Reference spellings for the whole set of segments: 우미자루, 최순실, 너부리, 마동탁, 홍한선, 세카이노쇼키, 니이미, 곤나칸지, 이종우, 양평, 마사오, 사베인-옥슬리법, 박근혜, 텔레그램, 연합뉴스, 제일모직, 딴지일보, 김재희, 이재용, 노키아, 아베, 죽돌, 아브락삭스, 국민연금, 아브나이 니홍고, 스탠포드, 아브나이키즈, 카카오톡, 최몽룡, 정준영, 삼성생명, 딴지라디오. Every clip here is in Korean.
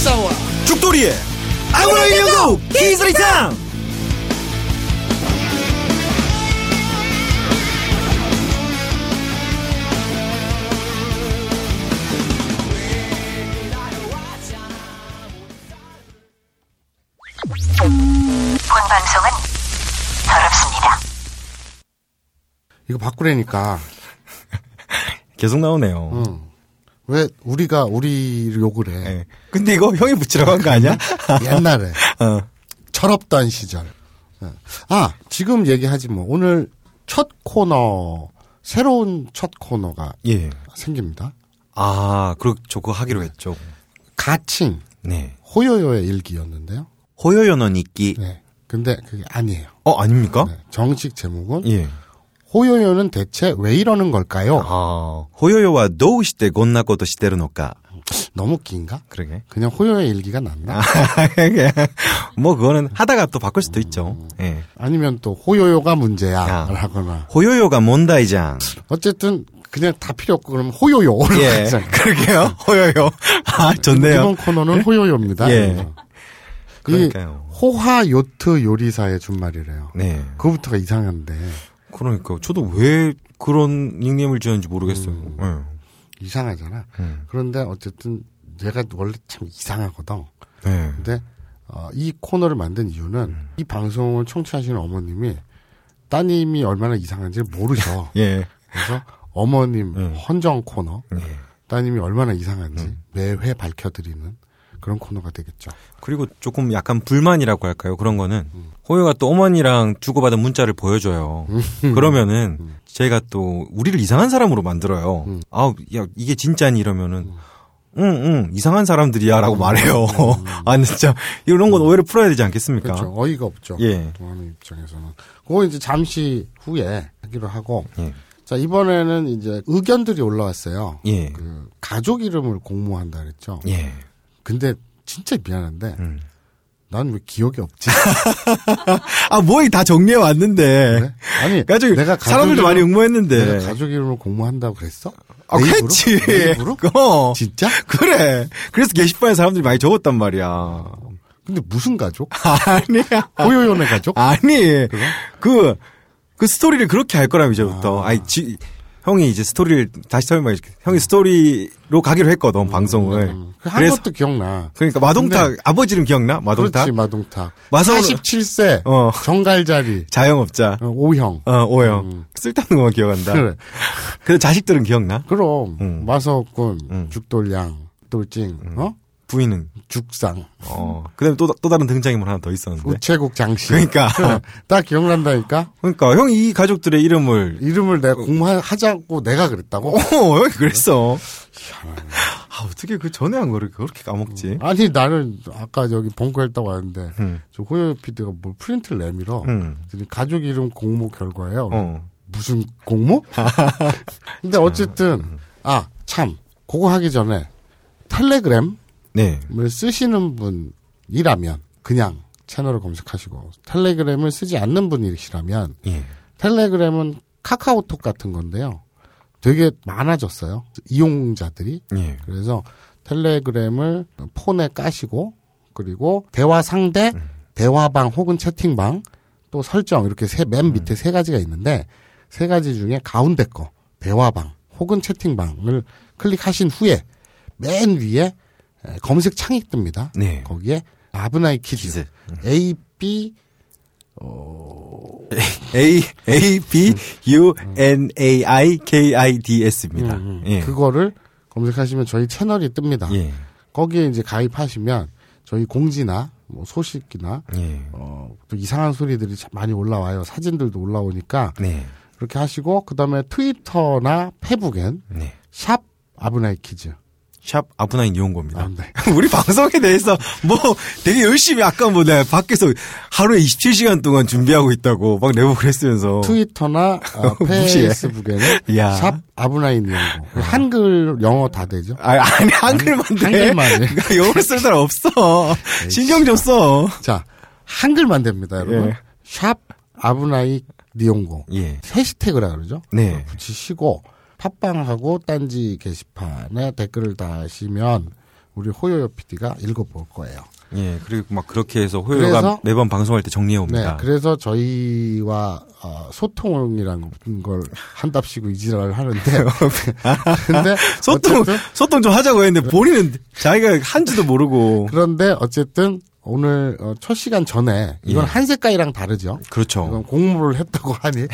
마사오와 죽돌이의 아브나이 니홍고 히스리탕. 본 방송은 더럽습니다. 이거 바꾸라니까 계속 나오네요. 왜 우리가 우리를 욕을 해? 네. 근데 이거 형이 붙이라고 한 거 아니야? 옛날에 철없던 시절. 아, 지금 얘기하지 뭐. 오늘 첫 코너, 새로운 첫 코너가 예. 생깁니다. 아, 그렇죠. 그거 하기로 했죠. 가칭. 네. 호요요의 일기였는데요. 호요요는 있기. 네. 근데 그게 아니에요. 아닙니까? 네. 정식 제목은? 예. 호요요는 대체 왜 이러는 걸까요? 아, 호요요와 도우시테 곤나코토 시테르노까. 너무 긴가? 그러게. 그냥 호요요의 일기가 낫나? 뭐 그거는 하다가 또 바꿀 수도 있죠. 예. 아니면 또 호요요가 문제야라거나. 호요요가 뭔다이장. 어쨌든 그냥 다 필요 없고 그러면 호요요로 예. 그러게요. 호요요. 아, 좋네요. 이번 코너는 호요요입니다. 예. 그러니까요. 호화 요트 요리사의 준말이래요. 네. 그거부터가 이상한데. 그러니까 저도 왜 그런 닉네임을 지었는지 모르겠어요. 네. 이상하잖아. 그런데 어쨌든 내가 원래 참 이상하거든. 네. 근데 이 코너를 만든 이유는 이 방송을 청취하시는 어머님이 따님이 얼마나 이상한지 모르셔. 예. 그래서 어머님 헌정 코너, 따님이 얼마나 이상한지 매회 밝혀드리는 그런 코너가 되겠죠. 그리고 조금 약간 불만이라고 할까요? 그런 거는 호요가 또 어머니랑 주고받은 문자를 보여줘요. 그러면은 제가 또 우리를 이상한 사람으로 만들어요. 아우, 야 이게 진짜니 이러면은 응 이상한 사람들이야라고 말해요. 아 진짜 이런 건 오해를 풀어야 되지 않겠습니까? 그렇죠. 어이가 없죠. 예. 동안의 입장에서는 그거 이제 잠시 후에 하기로 하고. 예. 자, 이번에는 이제 의견들이 올라왔어요. 예. 그 가족 이름을 공모한다 그랬죠. 예. 근데 진짜 미안한데 난 왜 기억이 없지? 아, 뭐이 다 정리해 왔는데. 그래? 아니, 가족, 내가 가족 사람들도 많이 응모했는데. 내가 가족 이름으로 공모한다고 그랬어? 아, 그랬지. 진짜? 그래. 그래서 게시판에 사람들이 많이 적었단 말이야. 근데 무슨 가족? 아니야. 호요연의 가족? 아니. 그 스토리를 그렇게 할 거라며 이제부터. 아. 아니, 형이 이제 스토리를 다시 설명해 줄게. 형이 스토리로 가기로 했거든, 방송을. 한 것도 기억나. 그러니까 마동탁 아버지 이름 기억나? 마동탁. 그렇지, 마동탁. 마사오 47세. 정갈자리. 자영업자. 오형. 오형. 쓸데없는 것만 기억한다. 그래. 근데 자식들은 기억나? 그럼. 마사오군, 죽돌양, 돌찡, 부인은 죽상. 그다음에 또 다른 등장인물 하나 더 있었는데. 우체국 장씨. 그러니까 딱 기억난다니까. 그러니까 형 이 가족들의 이름을 내가 공모하자고 내가 그랬다고. 형이 그랬어. 아, 어떻게 그 전에 한 거를 그렇게 까먹지? 아니 나는 아까 저기 벙커했다고 하는데 저 호요 PD가 뭘 프린트를 내밀어. 가족 이름 공모 결과예요. 무슨 공모? 근데 어쨌든 아 참 그거 하기 전에 텔레그램. 네. 쓰시는 분이라면 그냥 채널을 검색하시고 텔레그램을 쓰지 않는 분이시라면 예. 텔레그램은 카카오톡 같은 건데요. 되게 많아졌어요. 이용자들이. 예. 그래서 텔레그램을 폰에 까시고 그리고 대화 상대, 대화방 혹은 채팅방 또 설정 이렇게 맨 밑에 세 가지가 있는데 세 가지 중에 가운데 거 대화방 혹은 채팅방을 클릭하신 후에 맨 위에 검색 창이 뜹니다. 네. 거기에 아브나이키즈 A B A B U N A I K I D S입니다. 예. 그거를 검색하시면 저희 채널이 뜹니다. 예. 거기에 이제 가입하시면 저희 공지나 뭐 소식이나 예. 또 이상한 소리들이 참 많이 올라와요. 사진들도 올라오니까 네. 그렇게 하시고 그다음에 트위터나 페북엔 네. 샵 아브나이키즈 샵 아브나이 니홍고입니다. 아, 네. 우리 방송에 대해서 뭐 되게 열심히 아까 뭐 내가 밖에서 하루에 27시간 동안 준비하고 있다고 막 내고 그랬으면서 트위터나 페이스북에는 샵 아브나이 니홍고 한글 영어 다 되죠? 아니 한글만 돼. 한글만 돼. 그러니까 영어를 쓸 사람 없어. 신경 좀 써. 자 한글만 됩니다, 여러분. 예. 샵 아브나이 니홍고 예. 해시태그라 그러죠? 네. 붙이시고 팟빵하고 딴지 게시판에 댓글을 다시면 우리 호요요 PD가 읽어볼 거예요. 예, 그리고 막 그렇게 해서 호요요가 그래서, 매번 방송할 때 정리해 옵니다. 네, 그래서 저희와 소통이라는 걸 한답시고 이지랄을 하는데, 근데 소통 좀 하자고 했는데 본인은 자기가 한지도 모르고. 그런데 어쨌든 오늘 첫 시간 전에 이건 예. 한색깔이랑 다르죠. 그렇죠. 이건 공모를 했다고 하니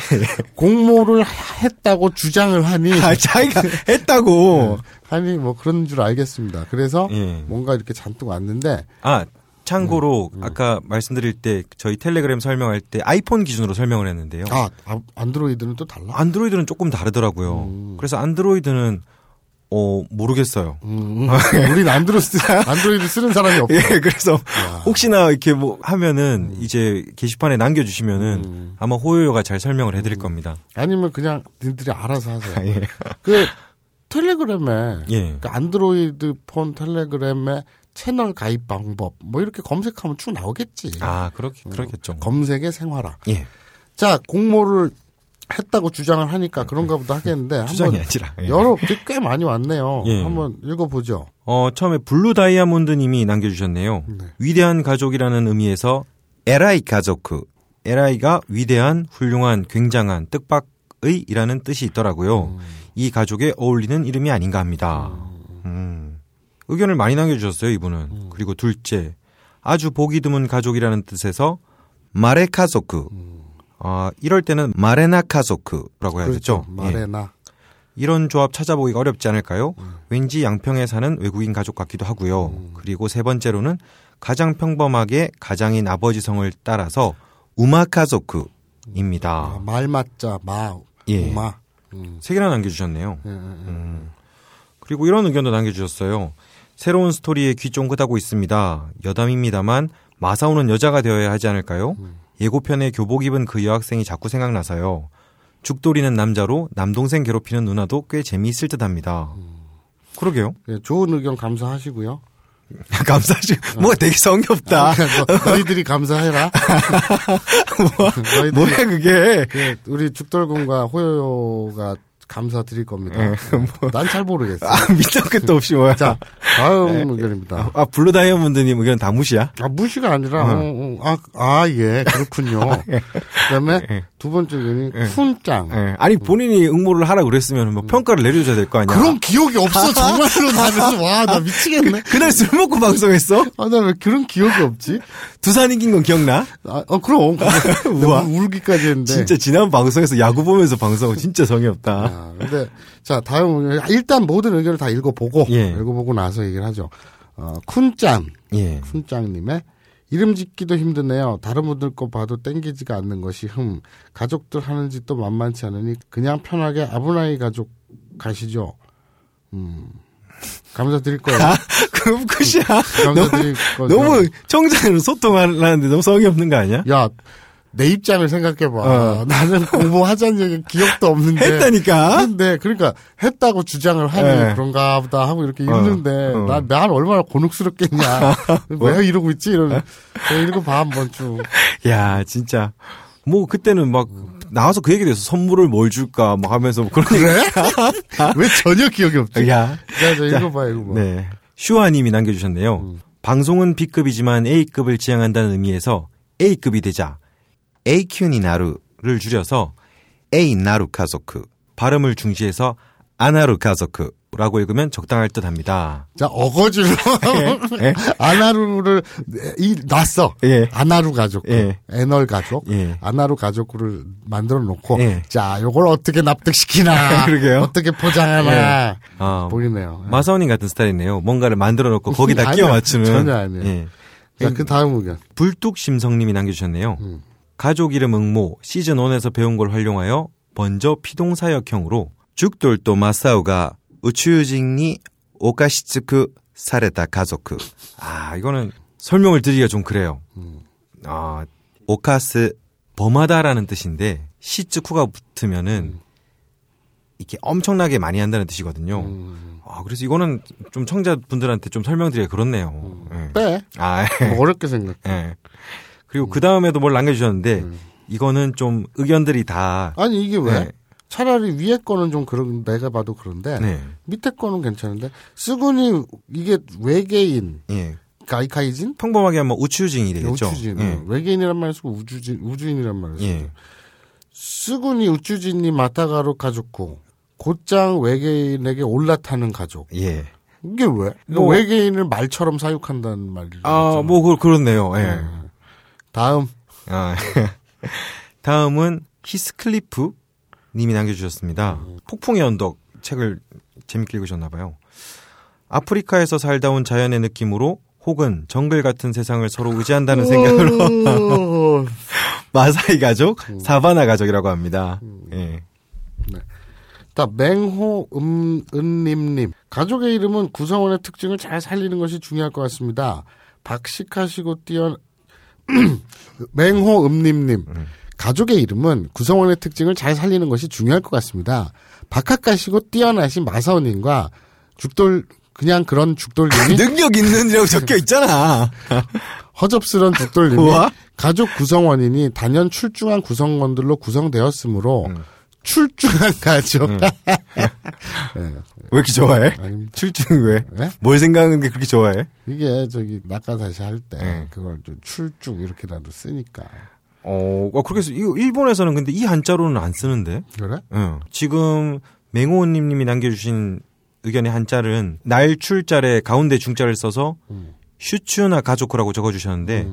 공모를 했다고 주장을 하니 자기가 했다고 하니 뭐 그런 줄 알겠습니다. 그래서 예. 뭔가 이렇게 잔뜩 왔는데 아 참고로 아까 말씀드릴 때 저희 텔레그램 설명할 때 아이폰 기준으로 설명을 했는데요. 아 안드로이드는 또 달라? 안드로이드는 조금 다르더라고요. 그래서 안드로이드는 모르겠어요. 우린 안드로이드 쓰는 사람이 없어요. 예, 그래서 야. 혹시나 이렇게 뭐 하면은 이제 게시판에 남겨주시면은 아마 호요요가 잘 설명을 해드릴 겁니다. 아니면 그냥 니들이 알아서 하세요. 예. 그 텔레그램에 예. 그러니까 안드로이드 폰 텔레그램에 채널 가입 방법 뭐 이렇게 검색하면 쭉 나오겠지. 아, 그렇겠죠. 검색의 생활화. 예. 자, 공모를 했다고 주장을 하니까 그런가 보다 하겠는데 주장이 아니라 예. 여러 꽤 많이 왔네요. 예. 한번 읽어보죠. 처음에 블루 다이아몬드님이 남겨주셨네요. 네. 위대한 가족이라는 의미에서 에라이 가족, 에라이가 위대한, 훌륭한, 굉장한, 뜻밖의이라는 뜻이 있더라고요. 이 가족에 어울리는 이름이 아닌가 합니다. 의견을 많이 남겨주셨어요, 이분은. 그리고 둘째, 아주 보기 드문 가족이라는 뜻에서 마레 가족. 이럴 때는 마레나카소크라고 해야 되죠. 마레나. 예. 이런 조합 찾아보기가 어렵지 않을까요? 왠지 양평에 사는 외국인 가족 같기도 하고요. 그리고 세 번째로는 가장 평범하게 가장인 아버지 성을 따라서 우마카소크입니다. 아, 말 맞자 마 예. 우마. 세 개나 남겨주셨네요. 그리고 이런 의견도 남겨주셨어요. 새로운 스토리에 귀 쫑긋하고 있습니다. 여담입니다만 마사오는 여자가 되어야 하지 않을까요? 예고편에 교복 입은 그 여학생이 자꾸 생각나서요. 죽돌이는 남자로 남동생 괴롭히는 누나도 꽤 재미있을 듯합니다. 그러게요. 예, 좋은 의견 감사하시고요. 감사하시고 뭐가 되게 성의 없다. 아, 그러니까 너희들이 감사해라. 뭐야 그게. 예, 우리 죽돌군과 호요요가 감사드릴 겁니다. 뭐. 난 잘 모르겠어요. 아, 밑도 끝도 없이 뭐야. 자, 다음 의견입니다. 아, 블루 다이아몬드님 의견 다 무시야? 아, 무시가 아니라, 예, 그렇군요. 그 다음에 두 번째 의견이 쿤짱. 아니, 본인이 응모를 하라고 그랬으면 뭐 평가를 내려줘야 될 거 아니야? 그런 기억이 없어, 정말로 나면서. 와, 나 미치겠네. 그날 술 먹고 방송했어? 아, 나 왜 그런 기억이 없지? 두산 이긴 건 기억나? 그럼. 와. 울기까지 했는데. 진짜 지난 방송에서 야구 보면서 방송하고 진짜 성의 없다. 근데 자 다음 일단 모든 의견을 다 읽어보고 예. 읽어보고 나서 얘기를 하죠. 쿤짱 예. 쿤짱님의 이름 짓기도 힘드네요. 다른 분들 거 봐도 땡기지가 않는 것이 가족들 하는 짓도 만만치 않으니 그냥 편하게 아브나이 가족 가시죠. 감사드릴 거예요. 아, 그럼 끝이야. 감사드릴 거죠. 너무 청자로 소통하는데 너무 성의 없는 거 아니야? 야. 내 입장을 생각해봐. 나는 공모하자는 얘기 기억도 없는데. 했다니까? 근데, 그러니까, 했다고 주장을 하니, 에. 그런가 보다 하고 이렇게 읽는데, 난 얼마나 곤혹스럽겠냐. 왜 이러고 있지? 이러면. 읽어봐, 한 번쯤. 야, 진짜. 뭐, 그때는 막, 나와서 그 얘기도 해서 선물을 뭘 줄까, 막 하면서. 뭐 그런 그래? 왜 전혀 기억이 없지? 야. 자, 읽어봐, 읽어봐. 네. 슈아님이 남겨주셨네요. 방송은 B급이지만 A급을 지향한다는 의미에서 A급이 되자. 에이큐니 나루를 줄여서 에이 나루 가족 발음을 중시해서 아나루 가족라고 읽으면 적당할 듯합니다. 자 어거지로 아나루를 이 났어. 예. 아나루 가족, 예. 애널 가족, 예. 아나루 가족을 만들어 놓고 예. 자 요걸 어떻게 납득시키나, 어떻게 포장하나 예. 보이네요. 마사오님 같은 스타일이네요. 뭔가를 만들어 놓고 거기다 끼워 맞추는 전혀 아니에요. 예. 자 그 다음 의견 불뚝 심성님이 남겨주셨네요. 가족 이름 응모 시즌1에서 배운 걸 활용하여 먼저 피동사역형으로 죽돌도 마사오가 우추징이 오카시츠크 사레타 가족. 아 이거는 설명을 드리기가 좀 그래요. 아 오카스 범하다라는 뜻인데 시츠쿠가 붙으면은 이렇게 엄청나게 많이 한다는 뜻이거든요. 아 그래서 이거는 좀 청자분들한테 좀 설명드리기가 그렇네요. 네. 아 어렵게 생각해. 네. 그리고 그 다음에도 뭘 남겨주셨는데 이거는 좀 의견들이 다 아니 이게 왜? 네. 차라리 위에 거는 좀 그런 내가 봐도 그런데 네. 밑에 거는 괜찮은데 쓰군이 이게 외계인 예. 가이카이진? 평범하게 하면 우추진이 되겠죠. 우추진. 예. 외계인이란 말을 쓰고 우주인이란 말을 쓰고 예. 쓰군이 우추진이 마타가로 가족고 곧장 외계인에게 올라타는 가족. 예. 이게 왜? 뭐 외계인을 말처럼 사육한다는 말이죠. 아, 뭐 그렇네요. 예. 네. 다음. 아, 다음은 히스클리프 님이 남겨주셨습니다. 폭풍의 언덕 책을 재밌게 읽으셨나봐요. 아프리카에서 살다 온 자연의 느낌으로 혹은 정글 같은 세상을 서로 의지한다는 생각으로 마사이 가족, 사바나 가족이라고 합니다. 예. 네. 다 맹호 은님님 가족의 이름은 구성원의 특징을 잘 살리는 것이 중요할 것 같습니다. 박식하시고 뛰어 맹호 음님님 가족의 이름은 구성원의 특징을 잘 살리는 것이 중요할 것 같습니다. 박학가시고 뛰어나신 마사오님과 죽돌 그냥 그런 죽돌님이 능력 있는이라고 적혀 있잖아. 허접스런 죽돌님이 가족 구성원이니 단연 출중한 구성원들로 구성되었으므로. 출중한 가족. 네. 왜 이렇게 좋아해? 아니, 출중 왜? 네? 뭘 생각하는 게 그렇게 좋아해? 이게 저기 낙가다시 할 때 그걸 좀 출중 이렇게라도 쓰니까. 그렇게 해서 일본에서는 근데 이 한자로는 안 쓰는데. 그래? 응. 지금 맹호님이 남겨주신 의견의 한자는 날 출자래 가운데 중자를 써서 슈츠나 가족이라고 적어주셨는데.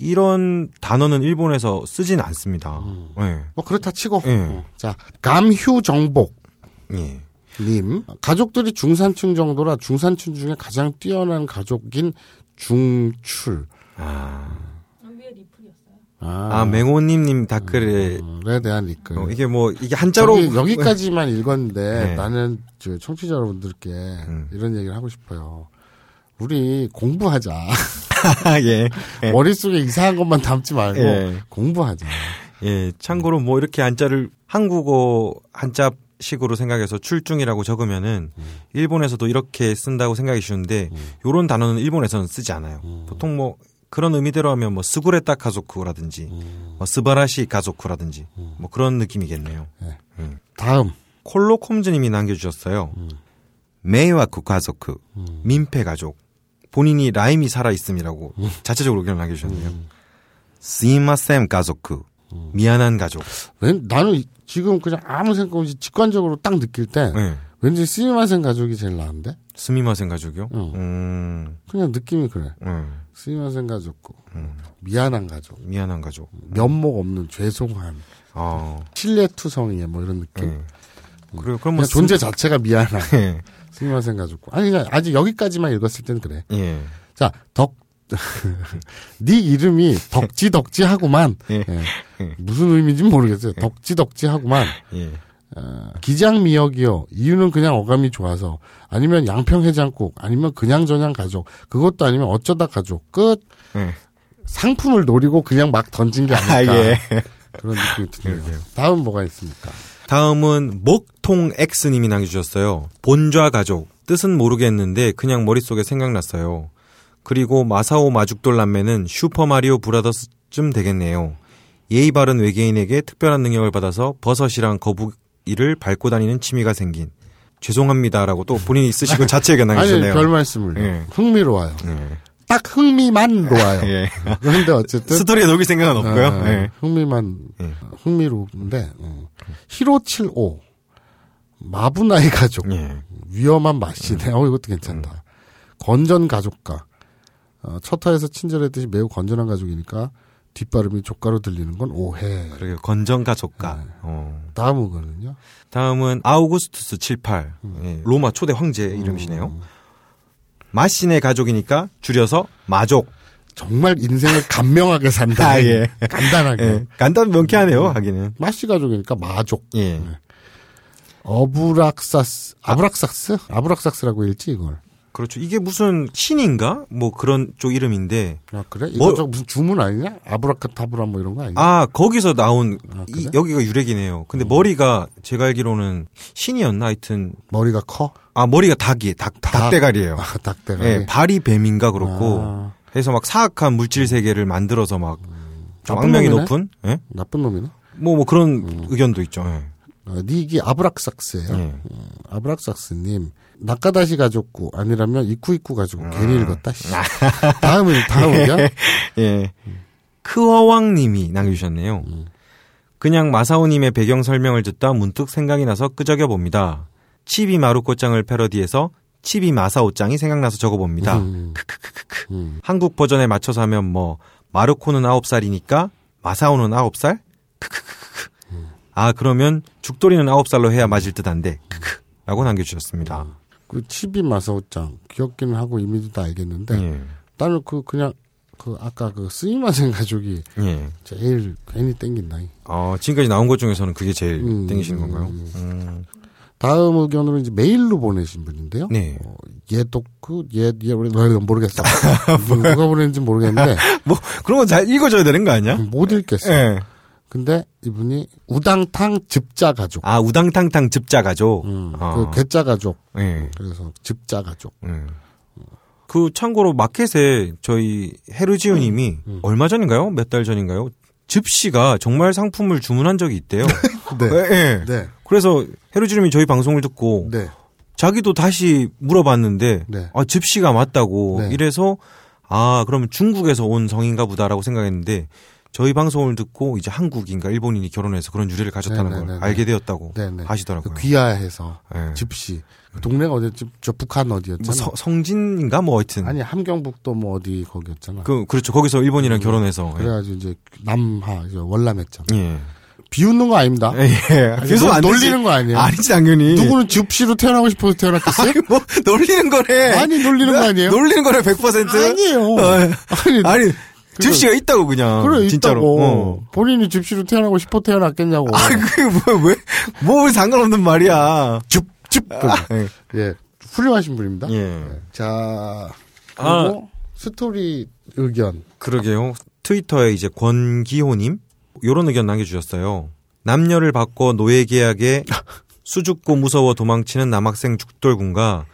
이런 단어는 일본에서 쓰진 않습니다. 네. 그렇다 치고. 네. 자, 감휴정복. 네. 님. 가족들이 중산층 정도라 중산층 중에 가장 뛰어난 가족인 중출. 위에 리플이었어요. 맹호님 댓글에. 대한 리플. 이게 이게 한자로. 여기까지만 읽었는데 네. 나는 청취자 여러분들께 이런 얘기를 하고 싶어요. 우리 공부하자. 예, 예. 머릿속에 이상한 것만 담지 말고 예. 공부하자. 예, 참고로 이렇게 한자를 한국어 한자식으로 생각해서 출중이라고 적으면은 일본에서도 이렇게 쓴다고 생각이 쉬운데 요런 단어는 일본에서는 쓰지 않아요. 보통 그런 의미대로 하면 스구레타 가족쿠라든지 스바라시 가족쿠라든지 그런 느낌이겠네요. 예. 다음 콜로콤즈님이 남겨주셨어요. 메이와쿠 가족, 민폐 가족, 본인이 라임이 살아있음이라고 자체적으로 의견을 남겨주셨네요. 스이마셈 가족, 미안한 가족. 나는 지금 그냥 아무 생각 없이 직관적으로 딱 느낄 때 왠지 스이마셈 가족이 제일 나은데? 스미마셈 가족이요? 그냥 느낌이 그래. 스이마셈 가족, 미안한 가족. 미안한 가족. 면목 없는 죄송한, 신뢰투성이의 이런 느낌. 그리고 그럼 존재 자체가 미안한. 예. 스미마센 가족고. 아니, 아직 여기까지만 읽었을 때는 그래. 예. 자, 네 이름이 덕지덕지하구만. 예. 예. 무슨 의미인지는 모르겠어요. 예. 덕지덕지하구만. 예. 기장미역이요. 이유는 그냥 어감이 좋아서. 아니면 양평해장국. 아니면 그냥 저냥 가족. 그것도 아니면 어쩌다 가족. 끝. 예. 상품을 노리고 그냥 막 던진 게 아닐까. 예. 그런 느낌이 드네요. 다음 뭐가 있습니까? 다음은 목통X님이 남겨주셨어요. 본좌 가족. 뜻은 모르겠는데 그냥 머릿속에 생각났어요. 그리고 마사오 마죽돌 남매는 슈퍼마리오 브라더스쯤 되겠네요. 예의 바른 외계인에게 특별한 능력을 받아서 버섯이랑 거북이를 밟고 다니는 취미가 생긴. 죄송합니다라고 또 본인이 쓰시고 자체 의견 남겨주셨네요. 아니, 별 말씀을. 예. 흥미로워요. 예. 딱 흥미만 놓아요. 예. 그런데 어쨌든 스토리에 녹일 생각은 없고요. 예. 흥미로운데 히로75 마부나이 가족 위험한 맛이네. 이것도 괜찮다. 건전 가족가 첫화에서 친절했듯이 매우 건전한 가족이니까 뒷발음이 조가로 들리는 건 오해. 그래요. 건전 가족가. 네. 다음 의견은요? 다음은 아우구스투스 78 로마 초대 황제 이름이시네요. 마신의 가족이니까 줄여서 마족. 정말 인생을 간명하게 산다. 예. 간단하게. 예. 간단 명쾌하네요. 하기는. 마씨 가족이니까 마족. 예. 네. 아브락삭스? 아브락삭스라고 읽지 이걸. 그렇죠. 이게 무슨 신인가? 그런 쪽 이름인데. 아 그래? 이거 무슨 주문 아니냐? 아브라카타브라 이런 거 아니야? 거기서 나온 그래? 여기가 유래기네요. 근데 머리가 제가 알기로는 신이었나? 하여튼 머리가 커? 머리가 닭이에요. 닭대가리예요. 닭대가리. 예, 발이 뱀인가 그렇고. 해서 사악한 물질 세계를 만들어서 악명이 높은? 예? 나쁜 놈이네. 그런 의견도 있죠. 예. 닉이 아브락삭스예요. 아브락삭스님 나카다시 가족구 아니라면 이쿠이쿠 가족구 괜히 읽었다. 다음은 다음이야. 예. 크어왕님이 남겨주셨네요. 그냥 마사오님의 배경 설명을 듣다 문득 생각이 나서 끄적여 봅니다. 치비 마루코짱을 패러디해서 치비 마사오짱이 생각나서 적어봅니다. 크크크크크. 한국 버전에 맞춰서 하면 뭐 마루코는 9살이니까 마사오는 9살? 크크크크. 아 그러면 죽돌이는 9살로 해야 맞을 듯한데 크크 라고 남겨주셨습니다. 그 치비 마사오짱 귀엽기는 하고 이미도 다 알겠는데 나는 그 그냥 그 아까 그 스미마셍 가족이 제일 괜히 땡긴다. 아 지금까지 나온 것 중에서는 그게 제일 땡기시는 건가요? 다음 의견으로 이제 메일로 보내신 분인데요. 네. 얘 모르겠어. 누가 보냈는지 모르겠는데. 뭐 그런 건 잘 읽어줘야 되는 거 아니야? 못 읽겠어. 네. 근데 이분이 우당탕 즙자 가족. 아 우당탕탕 즙자 가족. 그 괴짜 가족. 네. 그래서 즙자 가족. 그 참고로 마켓에 저희 헤르지우님이 얼마 전인가요? 몇 달 전인가요? 즙씨가 정말 상품을 주문한 적이 있대요. 네. 네. 네. 그래서 헤르지우님이 저희 방송을 듣고 네. 자기도 다시 물어봤는데 네. 아 즙씨가 맞다고 네. 이래서 아 그러면 중국에서 온 성인가 보다라고 생각했는데 저희 방송을 듣고 이제 한국인과 일본인이 결혼해서 그런 유래를 가졌다는 네네네네. 걸 알게 되었다고 네네. 하시더라고요. 그 귀화해서 집시 동네가 어디였지? 저 북한 어디였죠? 뭐 성진인가 뭐 어쨌든 아니 함경북도 뭐 어디 거기였잖아. 그렇죠. 거기서 일본이랑 결혼해서 그래가지고 이제 남하 이제 월남했잖아요. 예. 비웃는 거 아닙니다. 예. 계속 안 놀리는 거 아니에요? 아니지 당연히. 누구는 즙시로 태어나고 싶어서 태어났겠어요? 아니, 뭐 놀리는 거래. 아니 놀리는 거 아니에요? 놀리는 거래 100%. 아니에요. 아니. 즙씨가 있다고 그냥 그래, 진짜로 있다고. 본인이 즙씨로 태어나고 싶어 태어났겠냐고. 아 그게 뭐 상관없는 말이야. 즙. 예 훌륭하신 분입니다. 예. 자 그리고 스토리 의견. 그러게요. 트위터에 이제 권기호님 이런 의견 남겨주셨어요. 남녀를 바꿔 노예계약에 수줍고 무서워 도망치는 남학생 죽돌군과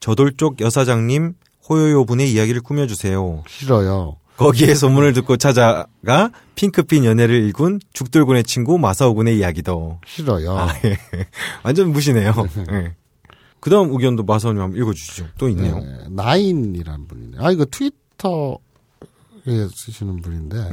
저돌쪽 여사장님 호요요 분의 이야기를 꾸며주세요. 싫어요. 거기에 소문을 듣고 찾아가 핑크핀 연애를 일군 죽돌군의 친구 마사오군의 이야기도. 싫어요. 아, 예. 완전 무시네요. 예. 그 다음 의견도 마사오님 한번 읽어주시죠. 또 있네요. 네, 나인이라는 분이네요. 아, 이거 트위터에 쓰시는 분인데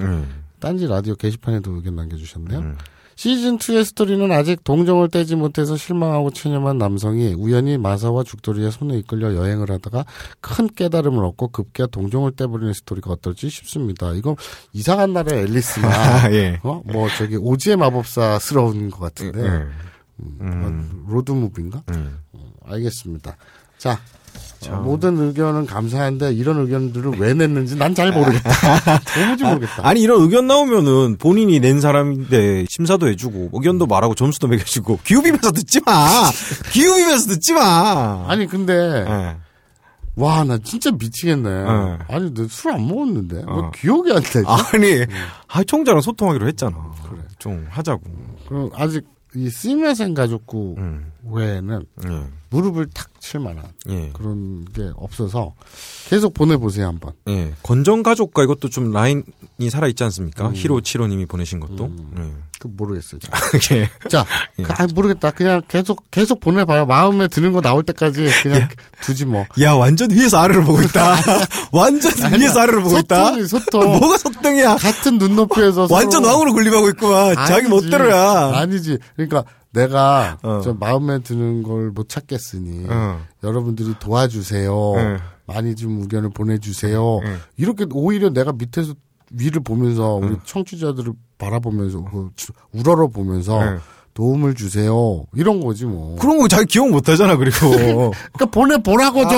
딴지 라디오 게시판에도 의견 남겨주셨네요. 시즌2의 스토리는 아직 동정을 떼지 못해서 실망하고 체념한 남성이 우연히 마사와 죽돌이의 손에 이끌려 여행을 하다가 큰 깨달음을 얻고 급기야 동정을 떼버리는 스토리가 어떨지 싶습니다. 이건 이상한 나라의 앨리스나 예. 뭐 저기 오지의 마법사스러운 것 같은데 로드무비인가? 알겠습니다. 자 모든 의견은 감사한데 이런 의견들을 왜 냈는지 난 잘 모르겠다. 도무지 모르겠다. 아니 이런 의견 나오면은 본인이 낸 사람인데 심사도 해주고 의견도 말하고 점수도 매겨주고 기우비면서 듣지 마. 기우비면서 듣지 마. 아니 근데 와 나 진짜 미치겠네. 아니 내 술 안 먹었는데 뭐 기억이 안 나지. 아니 총장랑 소통하기로 했잖아. 그래 좀 하자고. 그럼 아직. 이 쓰임마셍 가족구 외에는 무릎을 탁 칠만한 그런 게 없어서 계속 보내보세요 한번. 예. 건전 가족과 이것도 좀 라인이 살아 있지 않습니까? 히로치로님이 보내신 것도. 그 모르겠어요. 예. 자, 예. 모르겠다. 그냥 계속 보내봐요. 마음에 드는 거 나올 때까지 그냥 야. 두지 뭐. 야 완전 위에서 아래를 보고 있다. 완전 위에서 아래를 보고 있다. 소통. 뭐가 소통이야? 같은 눈높이에서. 완전 왕으로 군림하고 있구만. 아니지. 자기 멋대로야. 아니지. 그러니까 내가 좀 마음에 드는 걸 못 찾겠으니 여러분들이 도와주세요. 많이 좀 의견을 보내주세요. 이렇게 오히려 내가 밑에서 위를 보면서 우리 청취자들을 바라보면서 우러러 보면서 도움을 주세요. 이런 거지 뭐. 그런 거 자기 기억 못하잖아 그리고. 그러니까 보내보라고 좀.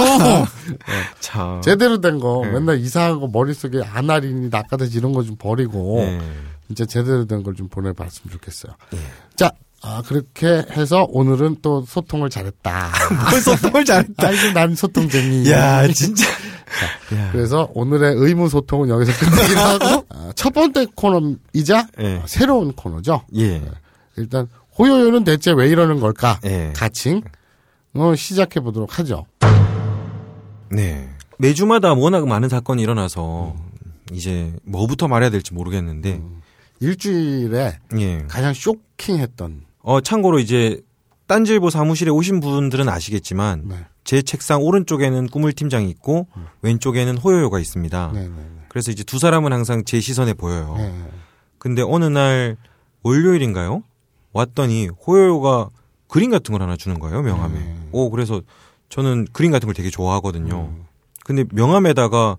참. 제대로 된 거. 맨날 이상한 거 머릿속에 아날이니 낙하듯이 이런 거 좀 버리고 진짜 제대로 된 걸 좀 보내봤으면 좋겠어요. 자. 아 그렇게 해서 오늘은 또 소통을 잘했다. 뭘 소통을 잘했다. 아이고 난 소통쟁이. 야 진짜. 자, 야. 그래서 오늘의 의무 소통은 여기서 끝내기로 하고 첫 번째 코너이자 새로운 코너죠. 예. 일단 호요요는 대체 왜 이러는 걸까? 가칭 시작해 보도록 하죠. 네. 매주마다 워낙 많은 사건이 일어나서 이제 뭐부터 말해야 될지 모르겠는데 일주일에 가장 쇼킹했던 참고로 이제 딴지일보 사무실에 오신 분들은 아시겠지만 네. 제 책상 오른쪽에는 꾸물팀장이 있고 왼쪽에는 호요요가 있습니다. 네, 네, 네. 그래서 이제 두 사람은 항상 제 시선에 보여요. 네, 네. 근데 어느 날 월요일인가요? 왔더니 호요요가 그림 같은 걸 하나 주는 거예요. 명함에. 그래서 저는 그림 같은 걸 되게 좋아하거든요. 근데 명함에다가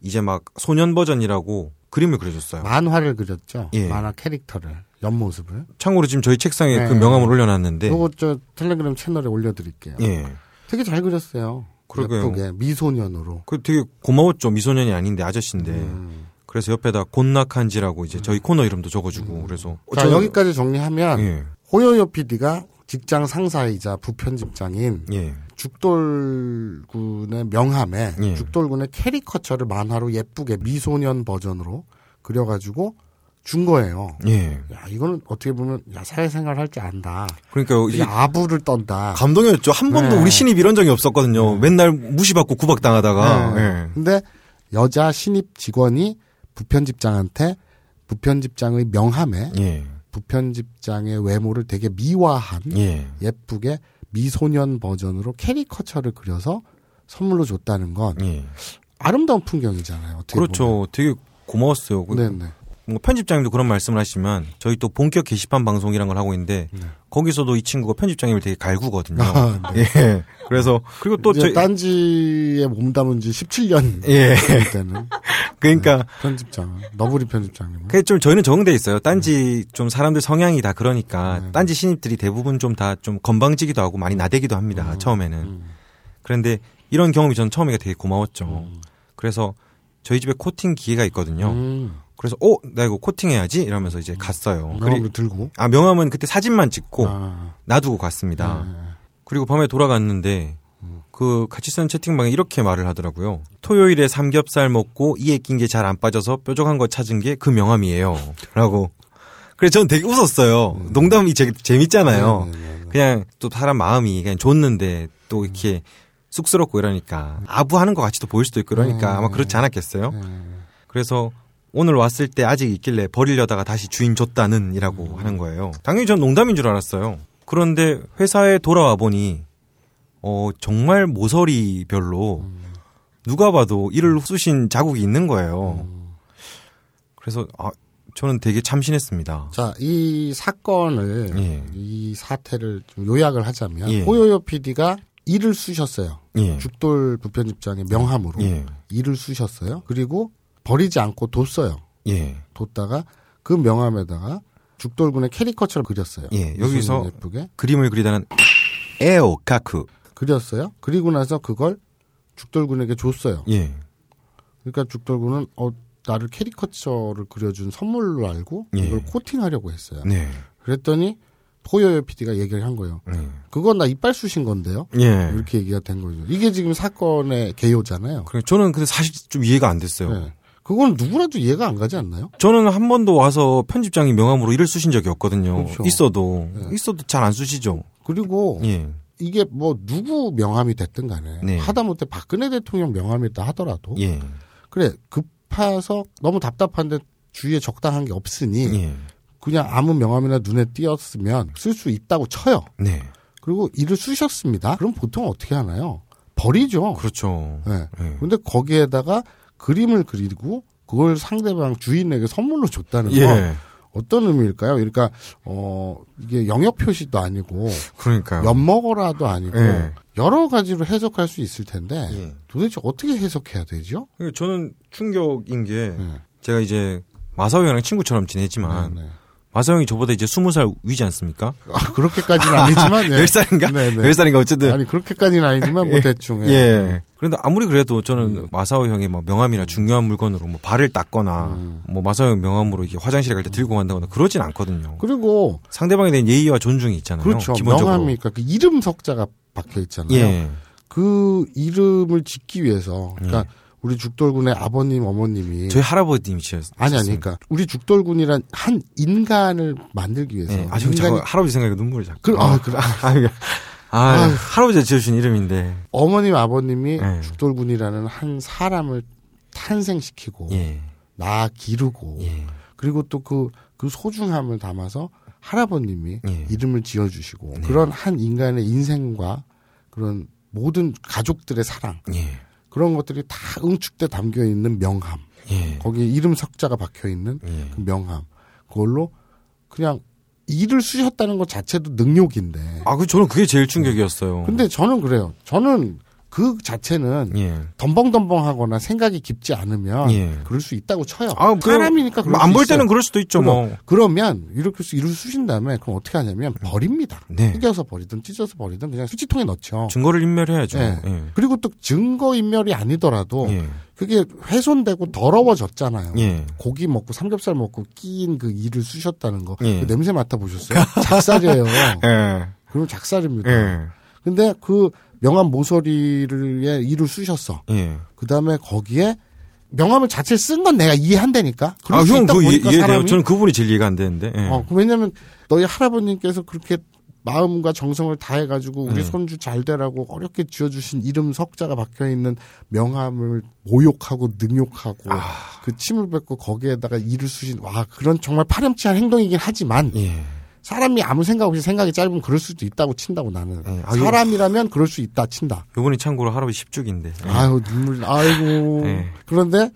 이제 막 소년 버전이라고 그림을 그려줬어요. 만화를 그렸죠. 예. 만화 캐릭터를. 옆모습을. 참고로 지금 저희 책상에 네. 그 명함을 올려놨는데. 요거 저 텔레그램 채널에 올려드릴게요. 예. 되게 잘 그렸어요. 그러게요. 예쁘게 미소년으로. 그 되게 고마웠죠. 미소년이 아닌데 아저씨인데. 그래서 옆에다 곤나칸지라고 이제 저희 코너 이름도 적어주고 그래서. 자 여기까지 정리하면 예. 호요요 PD가 직장 상사이자 부편집장인 예. 죽돌군의 명함에 예. 죽돌군의 캐리커처를 만화로 예쁘게 미소년 버전으로 그려가지고 준 거예요. 예. 야, 이거는 어떻게 보면, 야, 사회생활 할 줄 안다. 그러니까요. 이 아부를 떤다. 감동이었죠. 한 번도 네. 우리 신입 이런 적이 없었거든요. 맨날 무시받고 구박당하다가. 네. 네. 근데 여자 신입 직원이 부편집장한테 부편집장의 명함에 예. 부편집장의 외모를 되게 미화한 예. 예쁘게 미소년 버전으로 캐리커처를 그려서 선물로 줬다는 건 예. 아름다운 풍경이잖아요. 어떻게 그렇죠. 보면. 되게 고마웠어요. 네네. 편집장님도 그런 말씀을 하시지만 저희 또 본격 게시판 방송이라는 걸 하고 있는데 네. 거기서도 이 친구가 편집장님을 되게 갈구거든요. 아, 네. 예. 그래서 그리고 또 저희 딴지에 몸담은 지 17년 예. 때는 그러니까 네. 편집장 너부리 편집장님. 그게 좀 저희는 적응돼 있어요. 딴지 좀 사람들 성향이 다 그러니까 네. 딴지 신입들이 대부분 좀 다 좀 건방지기도 하고 많이 나대기도 합니다. 처음에는 그런데 이런 경험이 저는 처음에 되게 고마웠죠. 그래서 저희 집에 코팅 기계가 있거든요. 그래서 나 이거 코팅해야지 이러면서 이제 갔어요. 명함을 들고? 아 명함은 그때 사진만 찍고 놔두고 갔습니다. 그리고 밤에 돌아갔는데 그 같이 쓰는 채팅방에 이렇게 말을 하더라고요. 토요일에 삼겹살 먹고 이에 낀 게 잘 안 빠져서 뾰족한 거 찾은 게 그 명함이에요. 라고. 그래서 저는 되게 웃었어요. 농담이 재밌잖아요. 그냥 또 사람 마음이 그냥 좋는데 또 이렇게 쑥스럽고 이러니까 아부하는 것 같이 또 보일 수도 있고 그러니까 아마 그렇지 않았겠어요? 그래서 오늘 왔을 때 아직 있길래 버리려다가 다시 주인 줬다는 이라고 하는 거예요. 당연히 전 농담인 줄 알았어요. 그런데 회사에 돌아와 보니 정말 모서리별로 누가 봐도 이를 쑤신 자국이 있는 거예요. 그래서 저는 되게 참신했습니다. 자, 이 사건을 예. 이 사태를 좀 요약을 하자면 예. 호요요 PD가 이를 쑤셨어요. 예. 죽돌 부편집장의 명함으로 예. 이를 쑤셨어요. 그리고 버리지 않고 뒀어요. 예. 뒀다가 그 명함에다가 죽돌군의 캐리커처를 그렸어요. 예. 여기서 예쁘게. 그림을 그리다는 에오카쿠 그렸어요. 그리고 나서 그걸 죽돌군에게 줬어요. 예. 그러니까 죽돌군은 나를 캐리커처를 그려준 선물로 알고 예. 이걸 코팅하려고 했어요. 네. 그랬더니 호요요 PD가 얘기를 한 거예요. 그건 나 이빨 쑤신 건데요. 예. 이렇게 얘기가 된 거죠. 이게 지금 사건의 개요잖아요. 그래, 저는 근데 사실 좀 이해가 안 됐어요. 예. 그건 누구라도 이해가 안 가지 않나요? 저는 한 번도 와서 편집장이 명함으로 일을 쓰신 적이 없거든요. 그렇죠. 있어도 잘 안 쓰시죠. 그리고 예. 이게 뭐 누구 명함이 됐든 간에 네. 하다못해 박근혜 대통령 명함이다 하더라도 예. 그래 급해서 너무 답답한데 주위에 적당한 게 없으니 예. 그냥 아무 명함이나 눈에 띄었으면 쓸 수 있다고 쳐요. 네. 그리고 일을 쓰셨습니다. 그럼 보통 어떻게 하나요? 버리죠. 그렇죠. 네. 네. 근데 거기에다가 그림을 그리고 그걸 상대방 주인에게 선물로 줬다는 건 예. 어떤 의미일까요? 그러니까 이게 영역 표시도 아니고 그러니까요. 엿먹어라도 아니고 예. 여러 가지로 해석할 수 있을 텐데 예. 도대체 어떻게 해석해야 되죠? 저는 충격인 게 예. 제가 이제 마사오 형이랑 친구처럼 지내지만 네, 네. 마사오 형이 저보다 이제 20살 위지 않습니까? 아, 그렇게까지는 아니지만. 예. 10살인가? 네, 네. 10살인가 어쨌든. 아니, 그렇게까지는 아니지만, 뭐 대충. 예. 예. 그런데 아무리 그래도 저는 마사오 형의 뭐 명함이나 중요한 물건으로 뭐 발을 닦거나 뭐 마사오 형 명함으로 이게 화장실에 갈 때 들고 간다거나 그러진 않거든요. 그리고 상대방에 대한 예의와 존중이 있잖아요. 그렇죠. 기본적으로. 명함이니까 그 이름 석자가 박혀 있잖아요. 예. 그 이름을 짓기 위해서. 그러니까 예. 우리 죽돌군의 아버님, 어머님이 저희 할아버님이셨어요. 그러니까 우리 죽돌군이란 한 인간을 만들기 위해서 네. 아, 인간이... 할아버지 생각에 눈물이 자꾸. 할아버지가 지어주신 이름인데 어머님, 아버님이 네. 죽돌군이라는 한 사람을 탄생시키고 예. 낳아 기르고 예. 그리고 또 그 소중함을 담아서 할아버님이 네. 이름을 지어주시고 네. 그런 한 인간의 인생과 그런 모든 가족들의 사랑 네. 그런 것들이 다 응축돼 담겨있는 명함 예. 거기에 이름 석자가 박혀있는 예. 그 명함 그걸로 그냥 일을 쓰셨다는 것 자체도 능욕인데 아, 그 저는 그게 제일 충격이었어요. 근데 저는 그래요. 저는 그 자체는 예. 덤벙덤벙하거나 생각이 깊지 않으면 예. 그럴 수 있다고 쳐요. 아, 사람이니까 안 볼 때는 그럴 수도 있죠. 뭐. 그러면 이렇게 일을 쓰신 다음에 그럼 어떻게 하냐면 버립니다. 네. 튀겨서 버리든 찢어서 버리든 그냥 휴지통에 넣죠. 증거를 인멸해야죠. 예. 예. 그리고 또 증거 인멸이 아니더라도 예. 그게 훼손되고 더러워졌잖아요. 예. 고기 먹고 삼겹살 먹고 끼인 그 일을 쓰셨다는 거 예. 그 냄새 맡아보셨어요? 작살이에요. 예. 그럼 작살입니다. 예. 근데 그 명함 모서리에 일을 쓰셨어. 예. 그 다음에 거기에 명함을 자체 쓴 건 내가 이해한다니까. 아, 형, 그거 이해돼요. 저는 그 부분이 제일 이해가 안 되는데. 예. 왜냐면 너희 할아버님께서 그렇게 마음과 정성을 다해가지고 우리 손주 잘 되라고 어렵게 지어주신 이름 석자가 박혀있는 명함을 모욕하고 능욕하고 그 침을 뱉고 거기에다가 일을 쓰신 와, 그런 정말 파렴치한 행동이긴 하지만. 예. 사람이 아무 생각 없이 생각이 짧으면 그럴 수도 있다고 친다고 나는. 사람이라면 그럴 수 있다 친다. 요번이 참고로 할아버지 10주기인데. 아유 눈물 아이고. 네. 그런데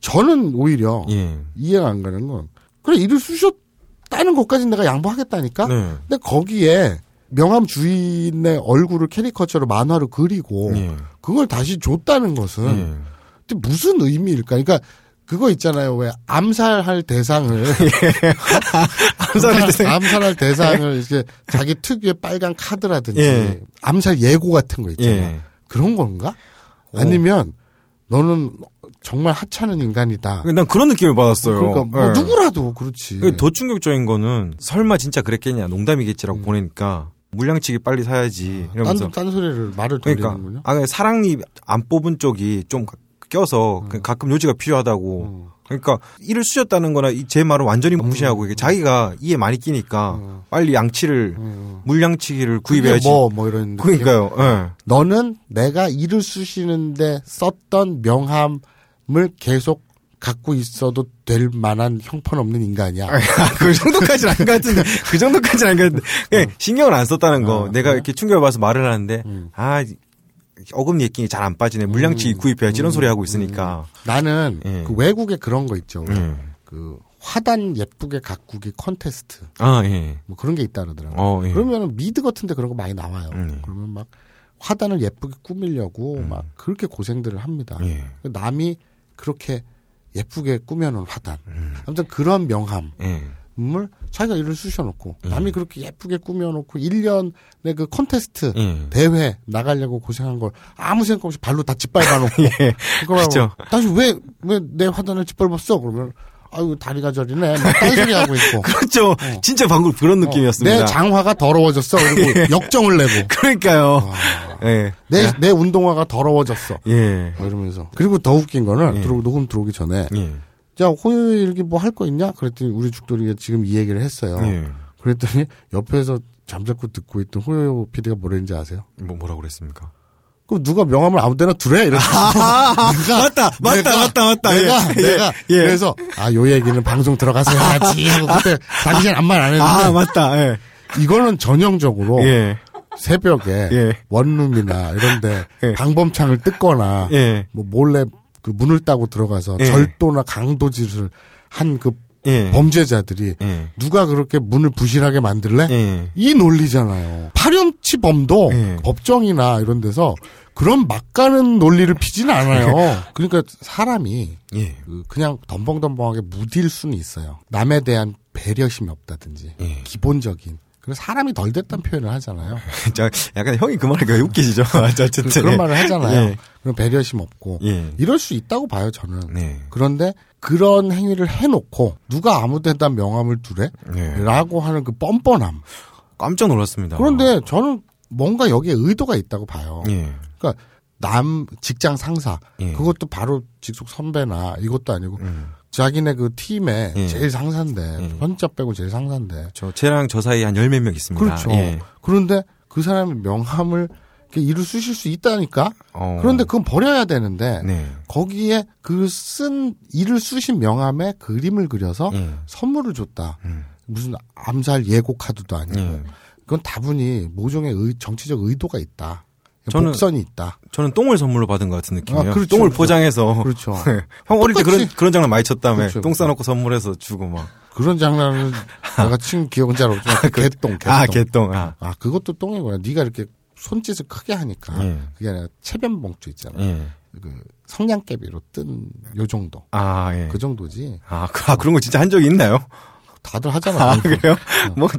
저는 오히려 예. 이해가 안 가는 건 그래 일을 쓰셨다는 것까지 내가 양보하겠다니까. 네. 근데 거기에 명함 주인의 얼굴을 캐리커처로 만화로 그리고 예. 그걸 다시 줬다는 것은 예. 근데 무슨 의미일까. 그러니까 그거 있잖아요. 왜 암살할 대상을 암살할 대상을 이제 자기 특유의 빨간 카드라든지 예. 암살 예고 같은 거 있잖아요. 예. 그런 건가? 오. 아니면 너는 정말 하찮은 인간이다. 난 그런 느낌을 받았어요. 그러니까 뭐 예. 누구라도 그렇지. 더 충격적인 거는 설마 진짜 그랬겠냐, 농담이겠지라고 보내니까. 물량치기 빨리 사야지. 이러면서 딴소리를 말을 돌리는군요. 그러니까 사랑니 안 뽑은 쪽이 좀 껴서 가끔 요지가 필요하다고. 그러니까 일을 쓰셨다는 거나 제 말을 완전히 무시하고 이게 자기가 이에 많이 끼니까 빨리 양치를 물양치기를 구입해야지. 뭐 이런 느낌. 그러니까요. 네. 너는 내가 일을 쓰시는데 썼던 명함을 계속 갖고 있어도 될 만한 형편없는 인간이야. 그 정도까지는 안 갔는데, 신경을 안 썼다는 거. 내가 이렇게 충격을 받아서 말을 하는데 어금니 액기니 잘 안 빠지네. 물량치기 구입해야지. 이런 소리 하고 있으니까. 나는 그 외국에 그런 거 있죠. 그 화단 예쁘게 가꾸기 콘테스트. 아, 예. 뭐 그런 게 있다 그러더라고요. 예. 그러면 미드 같은 데 그런 거 많이 나와요. 그러면 막 화단을 예쁘게 꾸미려고 막 그렇게 고생들을 합니다. 예. 남이 그렇게 예쁘게 꾸며놓은 화단. 아무튼 그런 명함. 물 자기가 일을 쑤셔놓고 남이 그렇게 예쁘게 꾸며놓고 1년의 그 콘테스트 대회 나가려고 고생한 걸 아무 생각 없이 발로 다 짓밟아놓고 예. 그렇죠. 다시 왜 내 화단을 짓밟았어? 그러면 아유 다리가 저리네 막 딴소리 하고 있고 그렇죠. 진짜 방금 그런 느낌이었습니다. 내 장화가 더러워졌어. 그리고 예. 역정을 내고 그러니까요. 예. 내 운동화가 더러워졌어. 예. 이러면서 그리고 더 웃긴 거는 녹음 들어오기 전에. 자, 호요일기 뭐 할 거 있냐? 그랬더니 우리 죽돌이가 지금 이 얘기를 했어요. 예. 그랬더니 옆에서 잠자코 듣고 있던 호요요 PD가 뭐랬는지 아세요? 뭐라고 그랬습니까? 그럼 누가 명함을 아무 데나 두래? 이랬어. 맞다. 내가. 예. 그래서, 요 얘기는 방송 들어가서 해야지. 하고 그때 당신 아무 말 안 했는데. 맞다. 예. 이거는 전형적으로. 예. 새벽에. 예. 원룸이나 이런데. 예. 방범창을 뜯거나. 예. 뭐 몰래 그 문을 따고 들어가서 예. 절도나 강도질을 한 그 예. 범죄자들이 누가 그렇게 문을 부실하게 만들래? 이 논리잖아요. 파렴치범도 법정이나 이런 데서 그런 막가는 논리를 피지는 않아요. 그러니까 사람이 그냥 덤벙덤벙하게 무딜 수는 있어요. 남에 대한 배려심이 없다든지 기본적인. 그래서 사람이 덜 됐다는 표현을 하잖아요. 약간 형이 그 말이 웃기시죠? 그런 말을 하잖아요. 그럼 배려심 없고. 이럴 수 있다고 봐요, 저는. 그런데 그런 행위를 해놓고 누가 아무 데다 명함을 두래? 라고 하는 그 뻔뻔함. 깜짝 놀랐습니다. 그런데 저는 뭔가 여기에 의도가 있다고 봐요. 그러니까 직장 상사. 그것도 바로 직속 선배나 이것도 아니고. 자기네 그 팀에 제일 상사인데 현자 빼고 제일 상사인데 쟤랑 저 사이에 한 10몇 명 있습니다. 그렇죠. 그런데 그 사람이 명함을 일을 쓰실 수 있다니까. 그런데 그건 버려야 되는데 거기에 그 쓴 일을 쓰신 명함에 그림을 그려서 선물을 줬다. 무슨 암살 예고 카드도 아니고 그건 다분히 모종의 정치적 의도가 있다. 저는, 복선이 있다. 저는 똥을 선물로 받은 것 같은 느낌이에요. 아, 그렇죠, 똥을 포장해서. 그렇죠. 네. 형 어릴 때 그런 장난 많이 쳤다며. 그렇죠, 똥 싸놓고 선물해서 주고 막. 그런 장난은 내가 지금 기억은 잘 없지만 개똥. 아, 개똥. 아, 그것도 똥이구나. 네가 이렇게 손짓을 크게 하니까. 그게 아니라 체변봉투 있잖아. 그 성냥개비로 뜬 요 정도. 아, 예. 그 정도지. 아, 그런 거 진짜 한 적이 있나요? 다들 하잖아. 아, 그래요? 뭐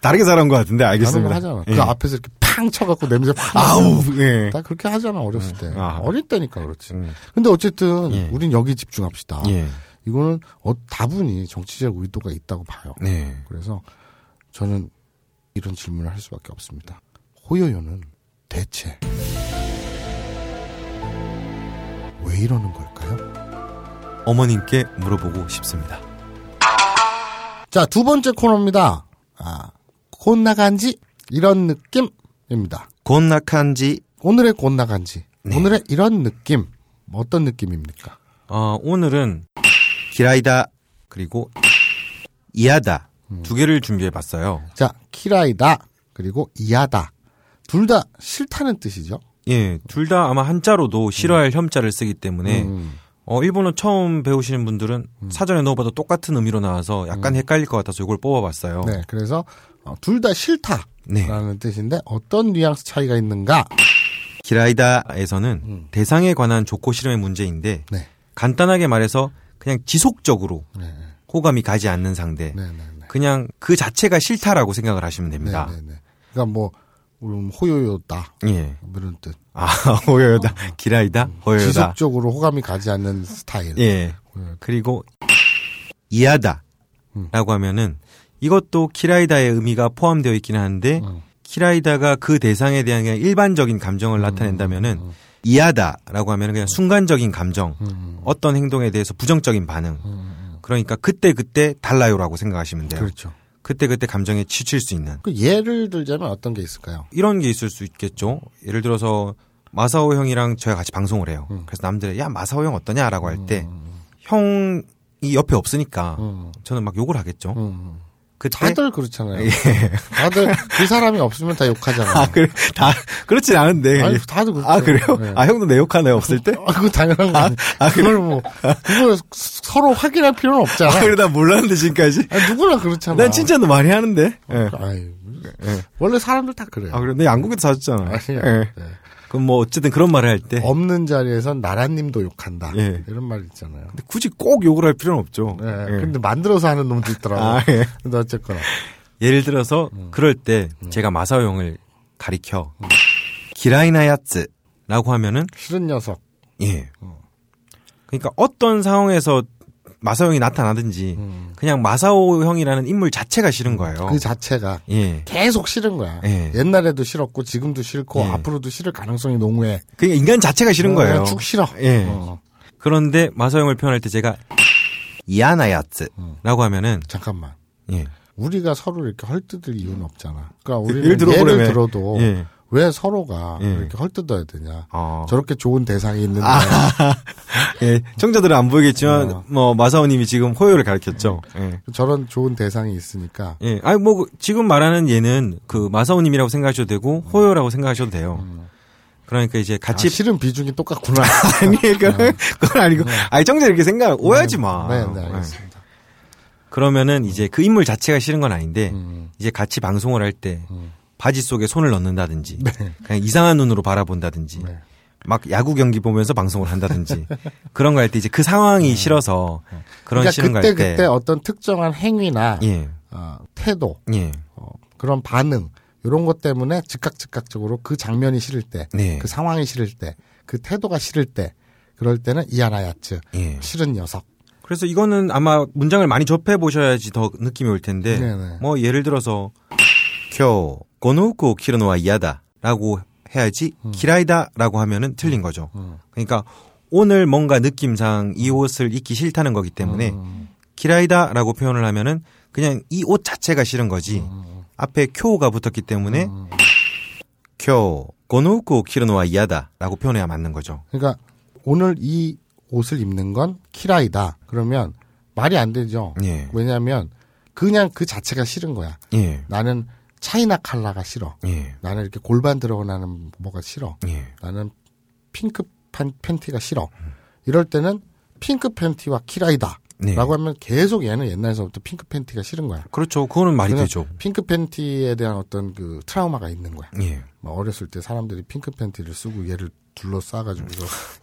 다르게 잘한 것 같은데. 알겠습니다. 하잖아. 그 앞에서 이렇게 팡 쳐갖고 냄새 팍. 아우. 예. 다 그렇게 하잖아, 어렸을 때. 아. 어릴 때니까 그렇지. 근데 어쨌든 우린 여기 집중합시다. 이거는 다분히 정치적 의도가 있다고 봐요. 그래서 저는 이런 질문을 할 수밖에 없습니다. 호요요는 대체 왜 이러는 걸까요? 어머님께 물어보고 싶습니다. 자, 두 번째 코너입니다. 아, 곤나칸지 이런 느낌입니다. 곤나칸지. 오늘의 곤나칸지. 네. 오늘의 이런 느낌. 어떤 느낌입니까? 오늘은 키라이다 그리고 이하다 두 개를 준비해봤어요. 자, 키라이다 그리고 이하다. 둘 다 싫다는 뜻이죠? 예, 둘 다 아마 한자로도 싫어할 혐자를 쓰기 때문에 일본어 처음 배우시는 분들은 사전에 넣어봐도 똑같은 의미로 나와서 약간 헷갈릴 것 같아서 이걸 뽑아봤어요. 네, 그래서 둘 다 싫다라는 뜻인데 어떤 뉘앙스 차이가 있는가? 기라이다에서는 대상에 관한 좋고 싫음의 문제인데 간단하게 말해서 그냥 지속적으로 호감이 가지 않는 상대, 그냥 그 자체가 싫다라고 생각을 하시면 됩니다. 그러니까 뭐 호요요다. 예. 이런 뜻. 아, 호요요다. 기라이다. 호요요다. 지속적으로 호감이 가지 않는 스타일. 예. 호요요다. 그리고 이하다 라고 하면은 이것도 기라이다의 의미가 포함되어 있긴 한데 기라이다가 그 대상에 대한 그냥 일반적인 감정을 나타낸다면은 이하다라고 하면은 그냥 순간적인 감정, 어떤 행동에 대해서 부정적인 반응. 그러니까 그때 달라요라고 생각하시면 돼요. 그렇죠. 그때 감정에 치칠 수 있는. 그 예를 들자면 어떤 게 있을까요? 이런 게 있을 수 있겠죠. 예를 들어서 마사오 형이랑 저희가 같이 방송을 해요. 그래서 남들이 야 마사오 형 어떠냐라고 할 때 형이 옆에 없으니까 저는 막 욕을 하겠죠. 그때 다들 그렇잖아요. 예. 다들 그 사람이 없으면 다 욕하잖아요. 아, 그래. 다 그렇진 않은데. 아니, 다들 그렇죠. 아, 그래요? 네. 아, 형도 내 욕하나요? 없을 때? 아, 그거 당연한 거. 아, 그걸 뭐 그걸 서로 확인할 필요는 없잖아. 아, 그래 나 몰랐는데 지금까지. 아, 누구나 그렇잖아. 난 칭찬도 많이 하는데. 예. 네. 원래 사람들 다 그래요. 아, 그래. 내 양고기도 사줬잖아. 아니야. 예. 네. 그럼 뭐 어쨌든 그런 말을 할 때 없는 자리에선 나라님도 욕한다. 예. 이런 말 있잖아요. 근데 굳이 꼭 욕을 할 필요는 없죠. 예. 예. 근데 만들어서 하는 놈도 있더라고. 아, 예. 근데 어쨌거나 예를 들어서 그럴 때 제가 마사오 형을 가리켜 기라이나 야츠라고 하면은 싫은 녀석. 예. 그러니까 어떤 상황에서 마사오 형이 나타나든지 그냥 마사오 형이라는 인물 자체가 싫은 거예요. 그 자체가 계속 싫은 거야. 옛날에도 싫었고 지금도 싫고 앞으로도 싫을 가능성이 농후해. 그러니까 인간 자체가 싫은 거예요. 죽 싫어. 예. 그런데 마사오 형을 표현할 때 제가 이아나야츠라고 하면은 잠깐만. 예. 우리가 서로 이렇게 헐뜯을 이유는 없잖아. 그러니까 우리는 예를 들어도 왜 서로가 이렇게 헐뜯어야 되냐? 저렇게 좋은 대상이 있는데. 예, 청자들은 안 보이겠지만 뭐 마사오님이 지금 호요를 가르쳤죠. 예. 저런 좋은 대상이 있으니까. 예, 아니 뭐 지금 말하는 얘는 그 마사오님이라고 생각하셔도 되고 호요라고 생각하셔도 돼요. 그러니까 이제 같이 싫은 비중이 똑같구나. 아니 그건 아니고. 아니 청자 이렇게 생각 오해하지 마. 네, 알겠습니다. 그러면은 이제 그 인물 자체가 싫은 건 아닌데 이제 같이 방송을 할 때. 바지 속에 손을 넣는다든지 그냥 이상한 눈으로 바라본다든지 막 야구 경기 보면서 방송을 한다든지 그런 거 할 때 이제 그 상황이 싫어서 그런 그러니까 싫은 거 할 때 그때 어떤 특정한 행위나 태도 그런 반응 이런 것 때문에 즉각적으로 그 장면이 싫을 때 그 상황이 싫을 때 그 태도가 싫을 때 그럴 때는 이아나야츠 싫은 녀석. 그래서 이거는 아마 문장을 많이 접해보셔야지 더 느낌이 올 텐데 뭐 예를 들어서 겨 고노우쿠 키르노와 이야다 라고 해야지 기라이다 라고 하면은 틀린 거죠. 그러니까 오늘 뭔가 느낌상 이 옷을 입기 싫다는 거기 때문에 기라이다 라고 표현을 하면은 그냥 이 옷 자체가 싫은 거지 앞에 쿄가 붙었기 때문에 쿄 고노우쿠 키르노와 이야다 라고 표현해야 맞는 거죠. 그러니까 오늘 이 옷을 입는 건 키라이다 그러면 말이 안 되죠. 왜냐하면 그냥 그 자체가 싫은 거야. 예. 나는 차이나 칼라가 싫어. 예. 나는 이렇게 골반 들어가는 뭐가 싫어. 예. 나는 핑크 팬티가 싫어. 이럴 때는 핑크 팬티와 키라이다. 네. 라고 하면 계속 얘는 옛날에서부터 핑크 팬티가 싫은 거야. 그렇죠. 그거는 말이 되죠. 핑크 팬티에 대한 어떤 그 트라우마가 있는 거야. 예. 막 어렸을 때 사람들이 핑크 팬티를 쓰고 얘를 둘러싸가지고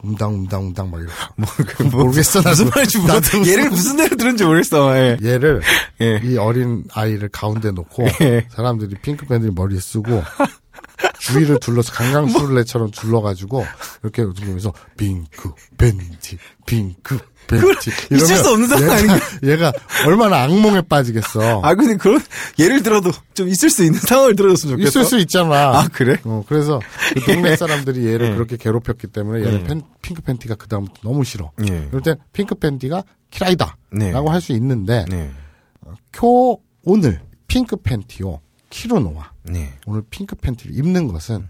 웅당웅당웅당 막 이러고. 모르겠어. 무슨 말인지 모르겠어. 얘를 무슨 데로 들은지 모르겠어. 예. 얘를 예. 이 어린 아이를 가운데 놓고 예. 사람들이 핑크 팬티를 머리에 쓰고 주위를 둘러서 강강술래처럼 둘러가지고 이렇게 웃으면서 핑크 팬티 핑크 벤치. 있을 수 없는 상황 아닌가? 얘가 얼마나 악몽에 빠지겠어. 아, 근데 그런, 예를 들어도 좀 있을 수 있는 상황을 들어줬으면 좋겠어. 있을 수 있잖아. 아, 그래? 그래서 그 동네 사람들이 얘를 그렇게 괴롭혔기 때문에 얘는 핑크 팬티가 그다음부터 너무 싫어. 그럴 땐 핑크 팬티가 키라이다. 네. 라고 할 수 있는데, 네. 오늘 핑크 팬티요. 키르노와. 네. 오늘 핑크 팬티를 입는 것은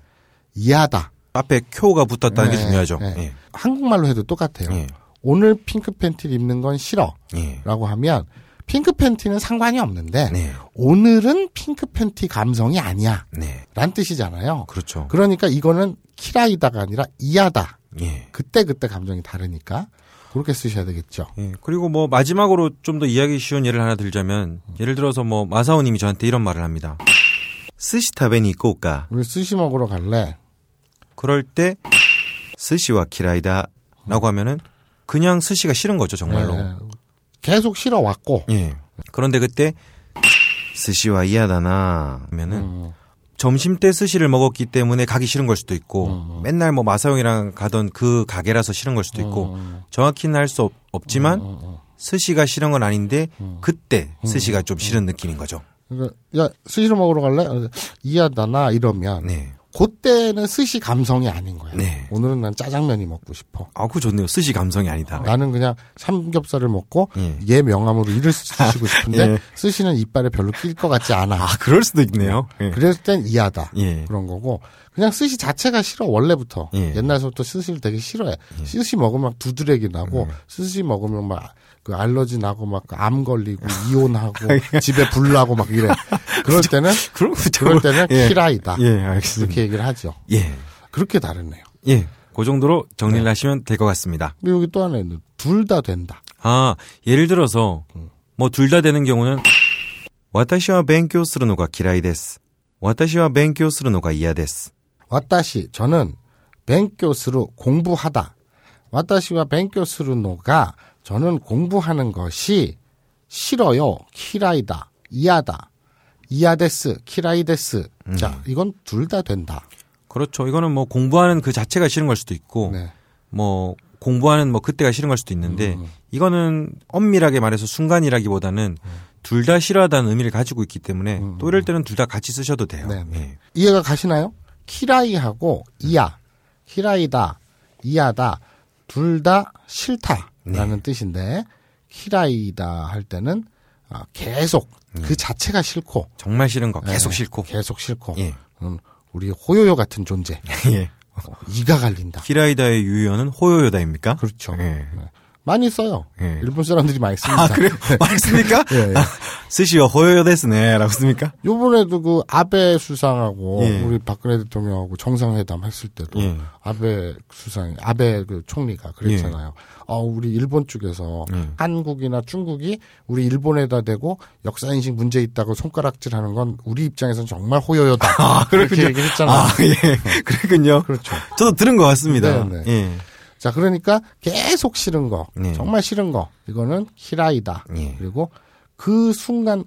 이하다. 앞에 쿄가 붙었다는 게 중요하죠. 네. 네. 한국말로 해도 똑같아요. 네. 오늘 핑크 팬티를 입는 건 싫어. 예. 라고 하면 핑크 팬티는 상관이 없는데 네. 오늘은 핑크 팬티 감성이 아니야. 네. 라는 뜻이잖아요. 그렇죠. 그러니까 이거는 키라이다가 아니라 이하다. 예. 그때그때 감정이 다르니까 그렇게 쓰셔야 되겠죠. 예. 그리고 뭐 마지막으로 좀 더 이해하기 쉬운 예를 하나 들자면 예를 들어서 뭐 마사오 님이 저한테 이런 말을 합니다. 스시타베 니 이꼬까. 우리 스시 먹으러 갈래? 그럴 때 스시와 키라이다. 라고 하면은 그냥 스시가 싫은 거죠, 정말로. 네. 계속 싫어 왔고. 예. 그런데 그때 스시와 이하다나 하면은 점심 때 스시를 먹었기 때문에 가기 싫은 걸 수도 있고 맨날 뭐 마사용이랑 가던 그 가게라서 싫은 걸 수도 있고 정확히는 할 수 없지만 스시가 싫은 건 아닌데 그때 스시가 좀 싫은 느낌인 거죠. 그러니까 야, 스시를 먹으러 갈래? 이하다나 이러면. 네. 그때는 스시 감성이 아닌 거야. 네. 오늘은 난 짜장면이 먹고 싶어. 아, 그거 좋네요. 스시 감성이 아니다. 나는 그냥 삼겹살을 먹고 얘 명함으로 이를 쓰시고 싶은데 예. 스시는 이빨에 별로 낄 것 같지 않아. 아, 그럴 수도 있네요. 예. 그랬을 땐 이하다. 예. 그런 거고 그냥 스시 자체가 싫어. 원래부터. 예. 옛날서부터 스시를 되게 싫어해. 예. 스시 먹으면 막 두드레기 나고 스시 먹으면 막 그 알러지 나고 막 암 걸리고 이혼하고 집에 불 나고 막 이래. 그럴 때는 그럴 때는 예. 키라이다. 예, 알겠습니다. 이렇게 얘기를 하죠. 예, 그렇게 다르네요. 예, 그 정도로 정리를 네. 하시면 될 것 같습니다. 근데 여기 또 하나 있는 둘 다 된다. 아, 예를 들어서 뭐 둘 다 되는 경우는 와타시와 벤쿄스르노가 키라이데스. 와타시와 벤쿄스르노가 이야데스. 와타시 저는 벤쿄스루 공부하다. 와타시와 벤쿄스르노가 저는 공부하는 것이 싫어요. 키라이다. 이하다. 이하데스. 키라이데스. 자, 이건 둘 다 된다. 그렇죠. 이거는 뭐 공부하는 그 자체가 싫은 걸 수도 있고 네. 뭐 공부하는 뭐 그때가 싫은 걸 수도 있는데 이거는 엄밀하게 말해서 순간이라기보다는 둘 다 싫어하다는 의미를 가지고 있기 때문에 또 이럴 때는 둘 다 같이 쓰셔도 돼요. 네, 네. 예. 이해가 가시나요? 키라이하고 이야. 키라이다. 이하다. 둘 다 싫다. 라는 네. 뜻인데 키라이다 할 때는 계속 그 자체가 싫고 정말 싫은 거 계속 네. 싫고 계속 싫고 예. 우리 호요요 같은 존재 예. 이가 갈린다. 키라이다의 유연은 호요요다입니까? 그렇죠. 예. 많이 써요. 예. 일본 사람들이 많이 씁니다. 아, 그래요? 많이 씁니까? 예, 예. 아, 스시요 호요요 데스네 라고 씁니까? 요번에도 그 아베 수상하고 예. 우리 박근혜 대통령하고 정상회담 했을 때도 예. 아베 그 총리가 그랬잖아요. 예. 우리 일본 쪽에서 한국이나 중국이 우리 일본에다 대고 역사인식 문제 있다고 손가락질하는 건 우리 입장에서는 정말 호요요다. 아, 그렇게 얘기를 했잖아요. 아, 예. 그렇군요. 그렇죠. 저도 들은 것 같습니다. 네, 네. 예. 자, 그러니까 계속 싫은 거, 네. 정말 싫은 거, 이거는 키라이다. 네. 그리고 그 순간,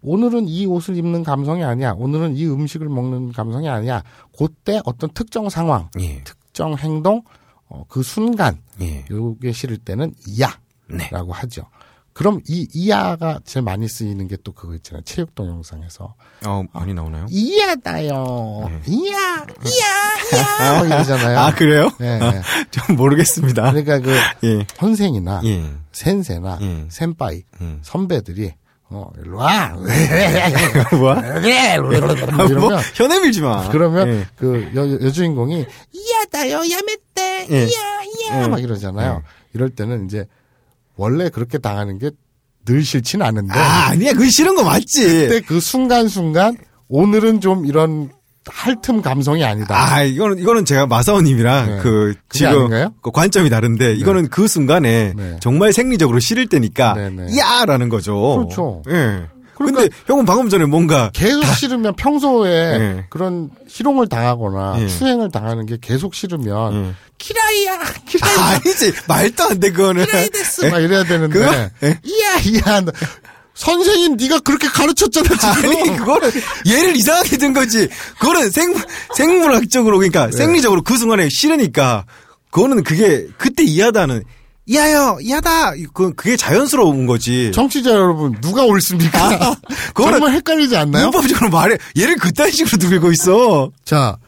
오늘은 이 옷을 입는 감성이 아니야. 오늘은 이 음식을 먹는 감성이 아니야. 그때 어떤 특정 상황, 네. 특정 행동, 그 순간, 네. 요게 싫을 때는 이야. 네. 라고 하죠. 그럼 이 이야가 제일 많이 쓰이는 게 또 그거 있잖아요. 체육 동영상에서. 많이 나오나요? 이야다요. 네. 이야. 이러잖아요. 아, 그래요? 네. 좀 모르겠습니다. 그러니까 그 선생이나 센세나 센빠이 선배들이 일로와. 뭐? 혀내 밀지 마. 그러면 그 여주인공이 이야다요. 야메떼. 이야. 막 이러잖아요. 이럴 때는 이제 원래 그렇게 당하는 게 늘 싫진 않은데. 아, 아니야. 그게 싫은 거 맞지. 그때 그 순간순간 오늘은 좀 이런 할틈 감성이 아니다. 아, 이거는 제가 마사오님이랑 네. 그 지금 그 관점이 다른데 이거는 네. 그 순간에 네. 정말 생리적으로 싫을 때니까 네, 네. 야라는 거죠. 그렇죠. 예. 네. 그러니까 근데 형은 방금 전에 뭔가 계속 싫으면 평소에 네. 그런 희롱을 당하거나 네. 추행을 당하는 게 계속 싫으면 키라이야 키라이 아, 아니지 말도 안 돼 그거는 키라이 데스 막 이래야 되는데 이야 선생님 네가 그렇게 가르쳤잖아 지금. 아니 그거는 얘를 이상하게 든 거지. 그거는 생물학적으로 그러니까 네. 생리적으로 그 순간에 싫으니까 그거는 그게 그때 이하다는. 야요, 야다. 그게 자연스러운 거지. 청취자 여러분, 누가 옳습니까? 아, 정말 헷갈리지 않나요? 문법적으로 말해. 얘를 그딴 식으로 누르고 있어. 자,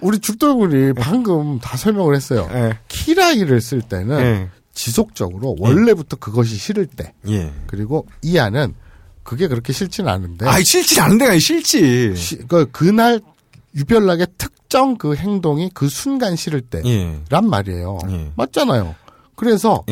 우리 죽돌군이 방금 다 설명을 했어요. 에. 키라이를 쓸 때는 지속적으로 원래부터 그것이 싫을 때. 예. 그리고 이야는 그게 그렇게 싫진 않은데. 아이, 싫진 않은데, 아니, 싫지. 그날 유별나게 특정 그 행동이 그 순간 싫을 때란 말이에요. 예. 맞잖아요. 그래서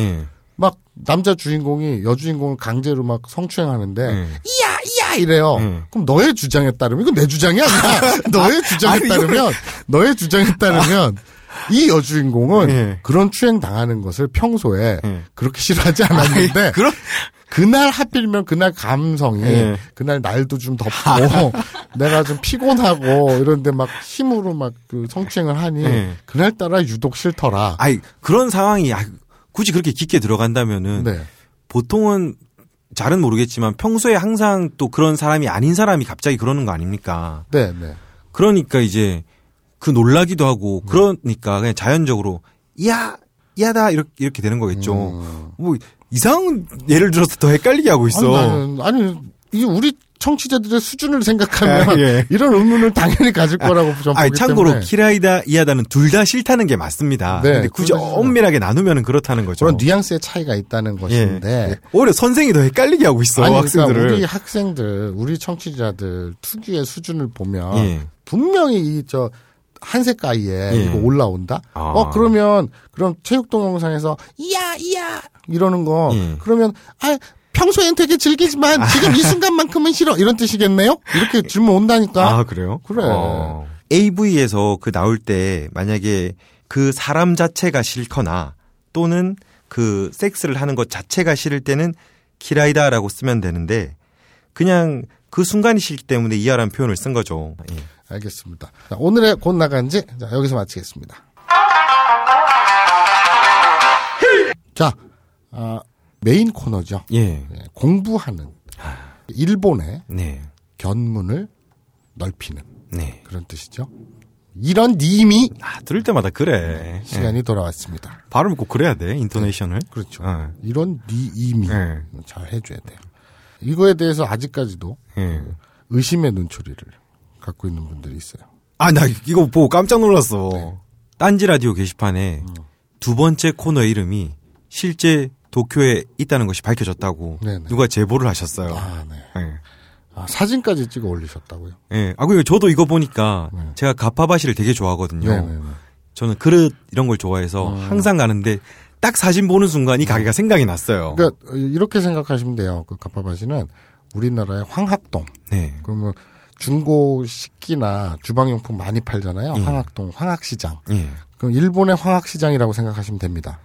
막 남자 주인공이 여주인공을 강제로 막 성추행하는데 이야 이래요. 그럼 너의 주장에 따르면 이건 내 주장이 아니야. 너의 주장에 아니, 따르면 너의 주장에 따르면 이 여주인공은 그런 추행 당하는 것을 평소에 그렇게 싫어하지 않았는데 아니, 그날 하필이면 그날 감성이 그날 날도 좀 덥고 내가 좀 피곤하고 이런데 막 힘으로 막 그 성추행을 하니 그날 따라 유독 싫더라. 아니 그런 상황이. 굳이 그렇게 깊게 들어간다면은 네. 보통은 잘은 모르겠지만 평소에 항상 또 그런 사람이 아닌 사람이 갑자기 그러는 거 아닙니까? 네, 네. 그러니까 이제 그 놀라기도 하고 그러니까 그냥 자연적으로 야다 이렇게 되는 거겠죠. 뭐 이상 예를 들어서 더 헷갈리게 하고 있어. 아니 이게 우리 청취자들의 수준을 생각하면 이런 의문을 당연히 가질 거라고 저는 보기 때문에. 참고로 키라이다 이하다는 둘 다 싫다는 게 맞습니다. 네, 근데 굳이 엄밀하게 나누면 그렇다는 거죠. 그런 뉘앙스의 차이가 있다는 것인데 오히려 선생이 더 헷갈리게 하고 있어. 아니, 학생들을. 그러니까 우리 학생들, 우리 청취자들 특유의 수준을 보면 분명히 이 저 한색가이에 이거 올라온다. 아. 그러면 그럼 체육 동영상에서 이야 이러는 거 그러면 평소엔 되게 즐기지만 지금 이 순간만큼은 싫어 이런 뜻이겠네요? 이렇게 질문 온다니까. 아 그래요? 그래. AV에서 그 나올 때 만약에 그 사람 자체가 싫거나 또는 그 섹스를 하는 것 자체가 싫을 때는 키라이다라고 쓰면 되는데 그냥 그 순간이 싫기 때문에 이하라는 표현을 쓴 거죠. 예. 알겠습니다. 자, 오늘의 곤나간지 여기서 마치겠습니다. 자, 메인 코너죠. 공부하는 일본의 견문을 넓히는 그런 뜻이죠. 이런 니이미 들을 때마다 그래. 시간이 돌아왔습니다. 발음 꼭 그래야 돼. 인토네이션을. 그렇죠. 이런 니이미 잘 해줘야 돼요. 이거에 대해서 아직까지도 의심의 눈초리를 갖고 있는 분들이 있어요. 아, 나 이거 보고 깜짝 놀랐어. 네. 딴지라디오 게시판에 두 번째 코너 이름이 실제 도쿄에 있다는 것이 밝혀졌다고 네네. 누가 제보를 하셨어요. 아, 네. 사진까지 찍어 올리셨다고요? 네. 그리고 저도 이거 보니까 제가 가파바시를 되게 좋아하거든요. 네네네. 저는 그릇 이런 걸 좋아해서 항상 가는데 딱 사진 보는 순간 이 가게가 생각이 났어요. 그러니까 이렇게 생각하시면 돼요. 그 가파바시는 우리나라의 황학동. 네. 그러면 중고 식기나 주방용품 많이 팔잖아요. 황학동, 황학시장. 그럼 일본의 황학시장이라고 생각하시면 됩니다.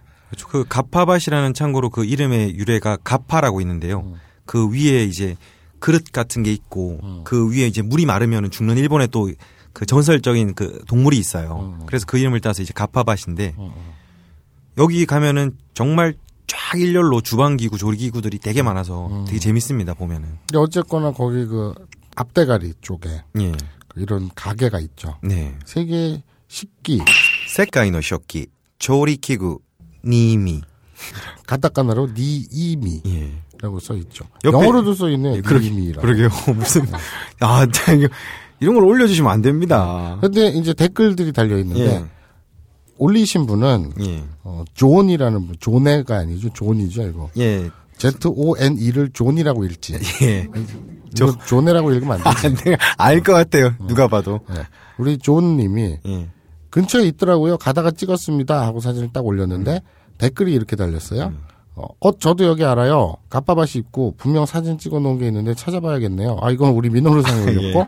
그 가파밭이라는 참고로 그 이름의 유래가 가파라고 있는데요. 그 위에 이제 그릇 같은 게 있고 그 위에 이제 물이 마르면 죽는 일본의 또 그 전설적인 그 동물이 있어요. 그래서 그 이름을 따서 이제 가파밭인데 여기 가면은 정말 쫙 일렬로 주방기구 조리기구들이 되게 많아서 되게 재밌습니다 보면은. 어쨌거나 거기 그 앞대가리 쪽에 이런 가게가 있죠. 네. 세계 식기 세카이노쇼키 조리기구 니이미. 가타카나로 니이미라고 써있죠. 영어로도 써있네요. 니이미라고. 그러게요. 무슨, 이런 걸 올려주시면 안 됩니다. 근데 이제 댓글들이 달려있는데, 올리신 분은, 존이라는 분, 존애가 아니죠. 존이죠, 이거. 예. Z-O-N-E를 존이라고 읽지. 예. 존애라고 읽으면 안 되지. 안 돼요. 알 것 같아요. 누가 봐도. 우리 존님이, 근처에 있더라고요. 가다가 찍었습니다 하고 사진을 딱 올렸는데 댓글이 이렇게 달렸어요. 저도 여기 알아요. 갓바바시 입고 분명 사진 찍어놓은 게 있는데 찾아봐야겠네요. 아, 이건 우리 민호루상이 올렸고. 예.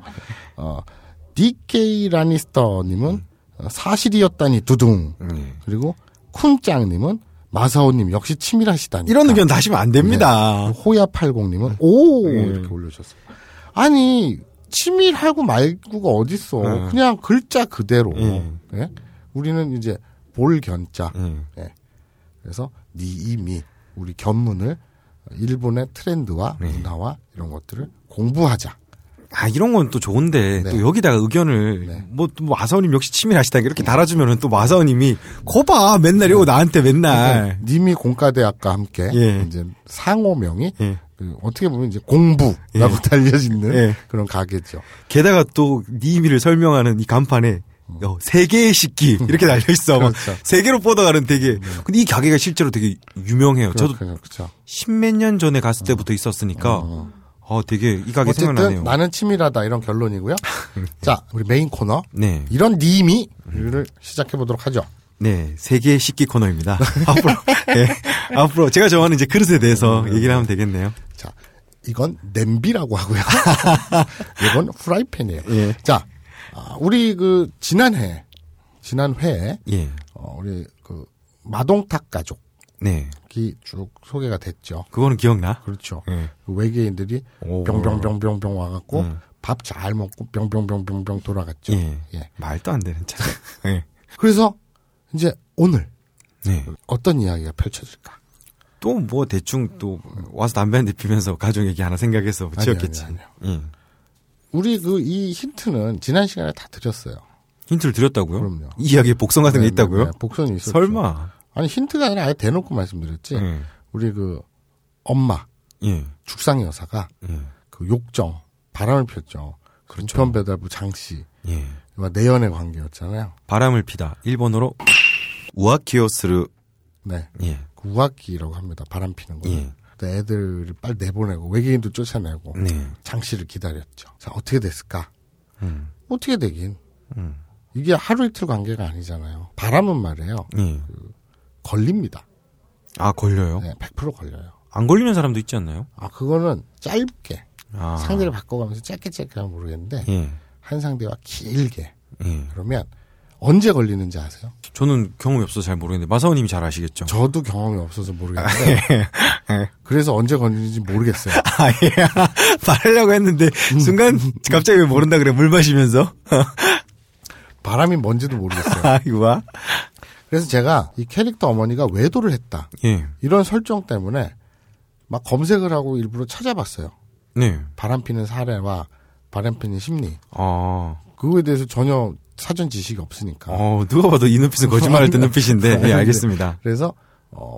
DK 라니스터님은 사실이었다니 두둥. 그리고 쿤짱님은 마사오님 역시 치밀하시다니. 이런 의견 다시면 안 됩니다. 네. 호야80님은 오 이렇게 올려주셨어요. 아니 치밀하고 말구가 어딨어. 그냥 글자 그대로. 네? 우리는 이제 볼견자. 네. 그래서 니이미 우리 견문을 일본의 트렌드와 문화와 이런 것들을 공부하자. 아, 이런 건 또 좋은데, 네. 또 여기다가 의견을, 네. 뭐, 마사오님 역시 치밀하시다. 이렇게 달아주면은 또 마사오님이, 거봐! 맨날 이거 나한테 맨날. 님이 공과대학과 함께, 예. 이제 상호명이, 예. 어떻게 보면 이제 공부라고 예. 달려있는 예. 그런 가게죠. 게다가 또 니미를 설명하는 이 간판에, 세 개의 식기. 이렇게 달려있어. 그렇죠. 막 세 개로 뻗어가는 되게. 근데 이 가게가 실제로 되게 유명해요. 그렇죠, 저도 그렇죠. 십몇 년 전에 갔을 때부터 있었으니까. 되게 이 가게 생각나네요. 나는 치밀하다 이런 결론이고요. 자, 우리 메인 코너. 네. 이런 니미를 시작해 보도록 하죠. 네, 세계의 식기 코너입니다. 앞으로 제가 좋아하는 이제 그릇에 대해서 얘기를 하면 되겠네요. 자, 이건 냄비라고 하고요. 이건 프라이팬이에요. 예. 자, 우리 그 지난 회에 예. 우리 그 마동탁 가족. 네. 쭉 소개가 됐죠. 그거는 기억나? 그렇죠. 네. 외계인들이 병 와갖고 밥 잘 먹고 병 돌아갔죠. 예. 예. 말도 안 되는 차례. 예. 그래서 이제 오늘 네. 어떤 이야기가 펼쳐질까? 또 뭐 대충 또 와서 담배 한 대 피면서 가족 얘기 하나 생각해서 지었겠지. 아니요. 우리 그 이 힌트는 지난 시간에 다 드렸어요. 힌트를 드렸다고요? 그럼요. 이 이야기에 복선 같은 게 있다고요? 네. 복선이 있었죠. 설마. 아니 힌트가 아니라 아예 대놓고 말씀드렸지. 우리 그 엄마 죽상 여사가 그 욕정 바람을 폈죠. 그렇죠. 우편배달부 장씨와 내연의 관계였잖아요. 바람을 피다 일본어로 우아키오스루. 네. 예. 그 우아키라고 합니다. 바람 피는 거. 예. 애들을 빨리 내보내고 외계인도 쫓아내고 장씨를 기다렸죠. 자 어떻게 됐을까? 어떻게 되긴 이게 하루 이틀 관계가 아니잖아요. 바람은 말이에요. 걸립니다. 아, 걸려요? 네, 100% 걸려요. 안 걸리는 사람도 있지 않나요? 아, 그거는 짧게. 아. 상대를 바꿔가면서 짧게 하면 모르겠는데, 한 상대와 길게. 그러면, 언제 걸리는지 아세요? 저는 경험이 없어서 잘 모르겠는데, 마사오님이 잘 아시겠죠? 저도 경험이 없어서 모르겠는데, 그래서 언제 걸리는지 모르겠어요. 아, 예. 말하려고 했는데, 순간, 갑자기 왜 모른다 그래, 물 마시면서? 바람이 뭔지도 모르겠어요. 아, 이거 봐. 그래서 제가 이 캐릭터 어머니가 외도를 했다. 예. 이런 설정 때문에 막 검색을 하고 일부러 찾아봤어요. 네. 바람피는 사례와 바람피는 심리. 아. 그거에 대해서 전혀 사전 지식이 없으니까. 누가 봐도 이 눈빛은 거짓말을 뜬 눈빛인데. 네, 알겠습니다. 그래서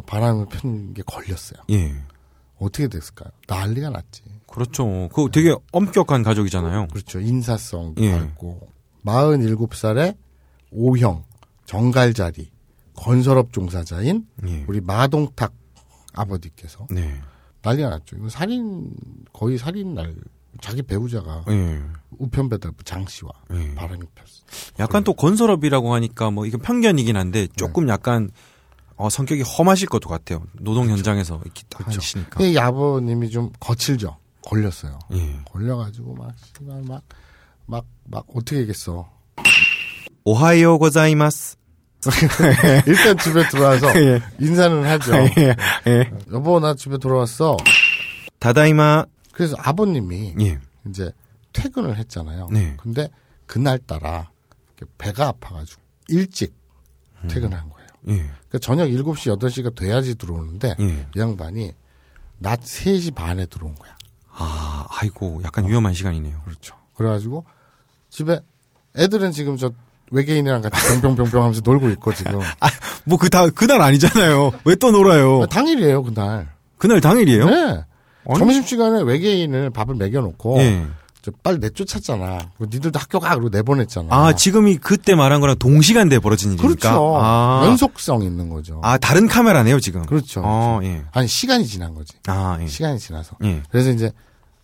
바람을 피는 게 걸렸어요. 예. 어떻게 됐을까요? 난리가 났지. 그렇죠. 그거 되게 엄격한 가족이잖아요. 그렇죠. 인사성도 있고. 47살에 오형 정갈자리. 건설업 종사자인 우리 마동탁 아버지께서 난리가 났죠. 이건 거의 살인 날 자기 배우자가 우편배달부 장씨와 바람이 폈어. 약간 그래. 또 건설업이라고 하니까 뭐 이건 편견이긴 한데 조금 약간 성격이 험하실 것도 같아요. 노동 그렇죠. 현장에서 이렇게 딱 하시니까. 이 아버님이 좀 거칠죠. 걸렸어요. 걸려가지고 막 어떻게 얘기했어. 오하이오 고자이마스. 일단 집에 들어와서 인사는 하죠. 여보 나 집에 돌아왔어. 다다이마. 그래서 아버님이 이제 퇴근을 했잖아요. 근데 그날따라 배가 아파가지고 일찍 퇴근한 거예요. 그러니까 저녁 7시 8시가 돼야지 들어오는데 이 양반이 낮 3시 반에 들어온 거야. 아, 아이고 약간 위험한 시간이네요. 그렇죠. 그래가지고 집에 애들은 지금 저 외계인이랑 같이 병병병병 하면서 놀고 있고 지금. 아, 뭐 그날 아니잖아요. 왜 또 놀아요? 당일이에요 그날. 그날 당일이에요? 네. 아니. 점심시간에 외계인을 밥을 먹여놓고 빨리 내쫓았잖아. 니들도 학교 가 그러고 내보냈잖아. 아 지금이 그때 말한 거랑 동시간대에 벌어진 일이니까. 그렇죠. 아. 연속성 있는 거죠. 아 다른 카메라네요 지금. 그렇죠. 아, 예. 아니 시간이 지난 거지. 아, 예. 시간이 지나서. 예. 그래서 이제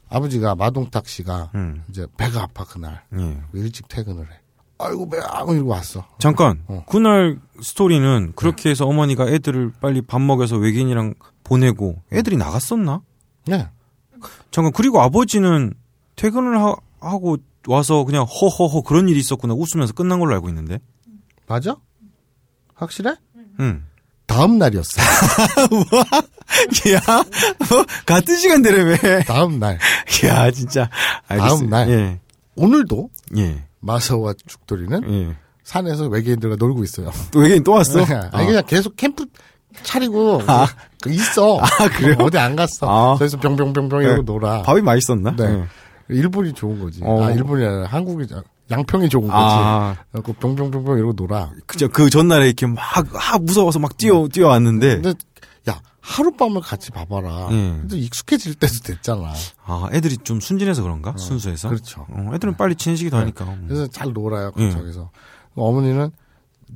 아버지가 마동탁 씨가 이제 배가 아파 그날 일찍 퇴근을 해. 아이고 매하고 이러고 왔어. 잠깐. 그날 스토리는 그렇게 해서 어머니가 애들을 빨리 밥 먹여서 외계인이랑 보내고 애들이 나갔었나? 네. 잠깐. 그리고 아버지는 퇴근을 하고 와서 그냥 허허허 그런 일이 있었구나 웃으면서 끝난 걸로 알고 있는데. 맞아? 확실해? 응. 다음 날이었어. 뭐? 야, 뭐? 같은 시간대래 왜? 다음 날. 야, 진짜. 알겠어요. 다음 날. 예. 오늘도 예. 마사오와 죽돌이는 예. 산에서 외계인들과 놀고 있어요. 또 외계인 또 왔어? 아니, 그냥 계속 캠프 차리고 아. 있어. 아, 그래요? 어디 안 갔어. 아. 그래서 병병병병 이러고 네. 놀아. 밥이 맛있었나? 네. 네. 일본이 좋은 거지. 아, 일본이 아니라 한국이. 양평이 좋은 거지. 아. 그 병병병병 이러고 놀아. 그죠. 그 전날에 이렇게 막, 무서워서 막 뛰어왔는데. 근데, 야, 하룻밤을 같이 봐봐라. 근데 익숙해질 때도 됐잖아. 아, 애들이 좀 순진해서 그런가? 순수해서? 그렇죠. 애들은 빨리 친해지기 더 하니까. 네. 그래서 잘 놀아요, 저기서. 어머니는,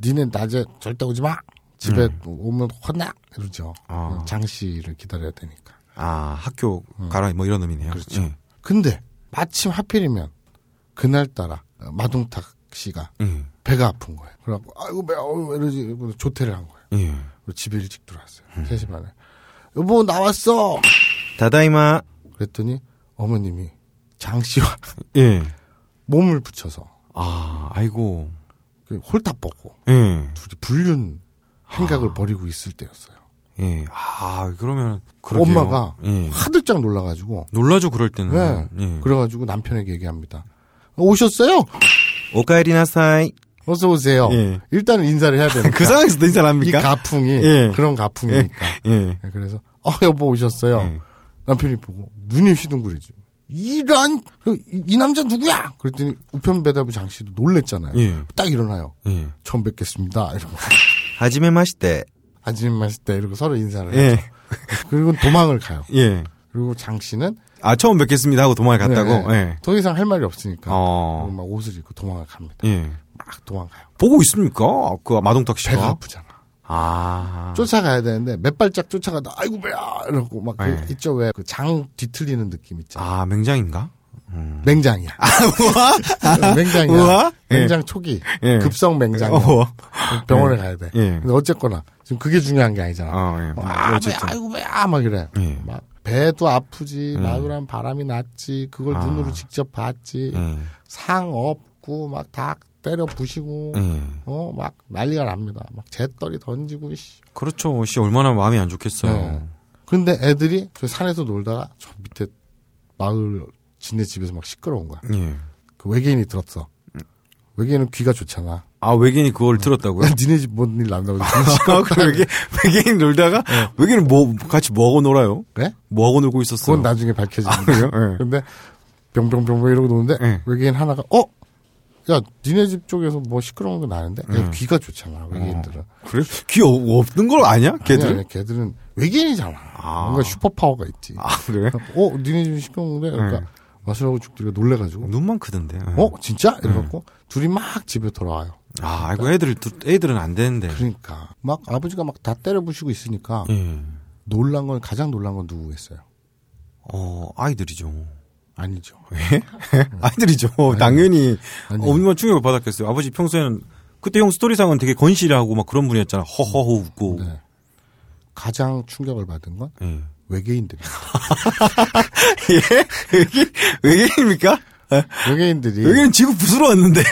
니네 낮에 절대 오지 마! 집에 오면 혼나! 이러죠. 아. 장시를 기다려야 되니까. 아, 학교 가라, 뭐 이런 의미네요. 그렇죠. 근데, 마침 하필이면, 그날따라, 마동탁 씨가 배가 아픈 거예요. 그래갖고 아이고 배 이러지 조퇴를 한 거예요. 그리고 집에 일찍 들어왔어요. 3시 반에 여보 나왔어. 다다이마. 그랬더니 어머님이 장 씨와 예. 몸을 붙여서 아 아이고 홀딱 벗고 둘이 불륜 생각을 버리고 있을 때였어요. 예. 아 그러면 그러게요. 엄마가 화들짝 놀라가지고 놀라죠 그럴 때는. 네. 예. 그래가지고 남편에게 얘기합니다. 오셨어요? 오카에리나사이. 어서 오세요. 예. 일단은 인사를 해야 되니까. 그 상황에서도 인사를 합니까? 이 가풍이 예. 그런 가풍이니까. 예. 그래서 여보 오셨어요. 남편이 보고 눈이 휘둥그레지. 이란 이 남자 누구야? 그랬더니 우편배달부 장씨도 놀랬잖아요. 예. 딱 일어나요. 처음 뵙겠습니다. 이러고. 하지메마시떼. 하지메마시떼 이러고 서로 인사를 해요. 예. 그리고 도망을 가요. 예. 그리고 장씨는 아, 처음 뵙겠습니다 하고 도망을 갔다고? 네. 더 이상 할 말이 없으니까. 막 옷을 입고 도망을 갑니다. 예. 막 도망가요. 보고 있습니까? 그 마동탁 씨가. 배가 아프잖아. 아. 쫓아가야 되는데 몇 발짝 쫓아가다 아이고 배야 이러고 막 예. 그 있죠 왜 그 장 뒤틀리는 느낌 있잖아. 아, 맹장인가? 맹장이야. 아, 우와? 맹장이야. 우와? 맹장 초기. 예. 급성 맹장. 병원에 가야 돼. 예. 근데 어쨌거나 지금 그게 중요한 게 아니잖아. 예. 아, 배야, 아이고 배야 막 이래. 예. 막 배도 아프지, 마누라는 바람이 났지, 그걸 눈으로 직접 봤지, 상 없고, 막 다 때려 부시고, 막 난리가 납니다. 막 재떨이 던지고, 씨. 그렇죠. 씨, 얼마나 마음이 안 좋겠어요. 네. 근데 애들이 그 산에서 놀다가 저 밑에 마을 지네 집에서 막 시끄러운 거야. 예. 그 외계인이 들었어. 외계인은 귀가 좋잖아. 아, 외계인이 그걸 들었다고요? 니네 집 뭔 일 난다고. 아, 외계인 놀다가, 네. 외계인은 뭐, 같이 뭐하고 놀아요? 네? 뭐하고 놀고 있었어요? 그건 나중에 밝혀지는데요. 아, 네. 근데, 병병병병 이러고 노는데, 네. 외계인 하나가, 야, 니네 집 쪽에서 뭐 시끄러운 건 아는데? 귀가 좋잖아, 외계인들은. 그래? 귀 없는 걸 아냐? 걔들은? 아니, 걔들은 외계인이잖아. 아. 뭔가 슈퍼파워가 있지. 아, 그래? 니네 집 시끄러운데? 그러니까, 마술하고 죽들이가 놀래가지고. 눈만 크던데. 진짜? 이래갖고, 둘이 막 집에 돌아와요. 아, 아이고, 애들은 안 되는데. 그러니까. 막, 아버지가 막 다 때려 부시고 있으니까. 가장 놀란 건 누구겠어요? 아이들이죠. 아니죠. 예? 아이들이죠. 아니, 당연히. 엄마 충격을 받았겠어요. 아버지 평소에는, 그때 형 스토리상은 되게 건실하고 막 그런 분이었잖아. 허허허 웃고. 네. 가장 충격을 받은 건? 외계인들이. 예? 외계인입니까? 외계인들이. 외계인 지구 부수러 왔는데?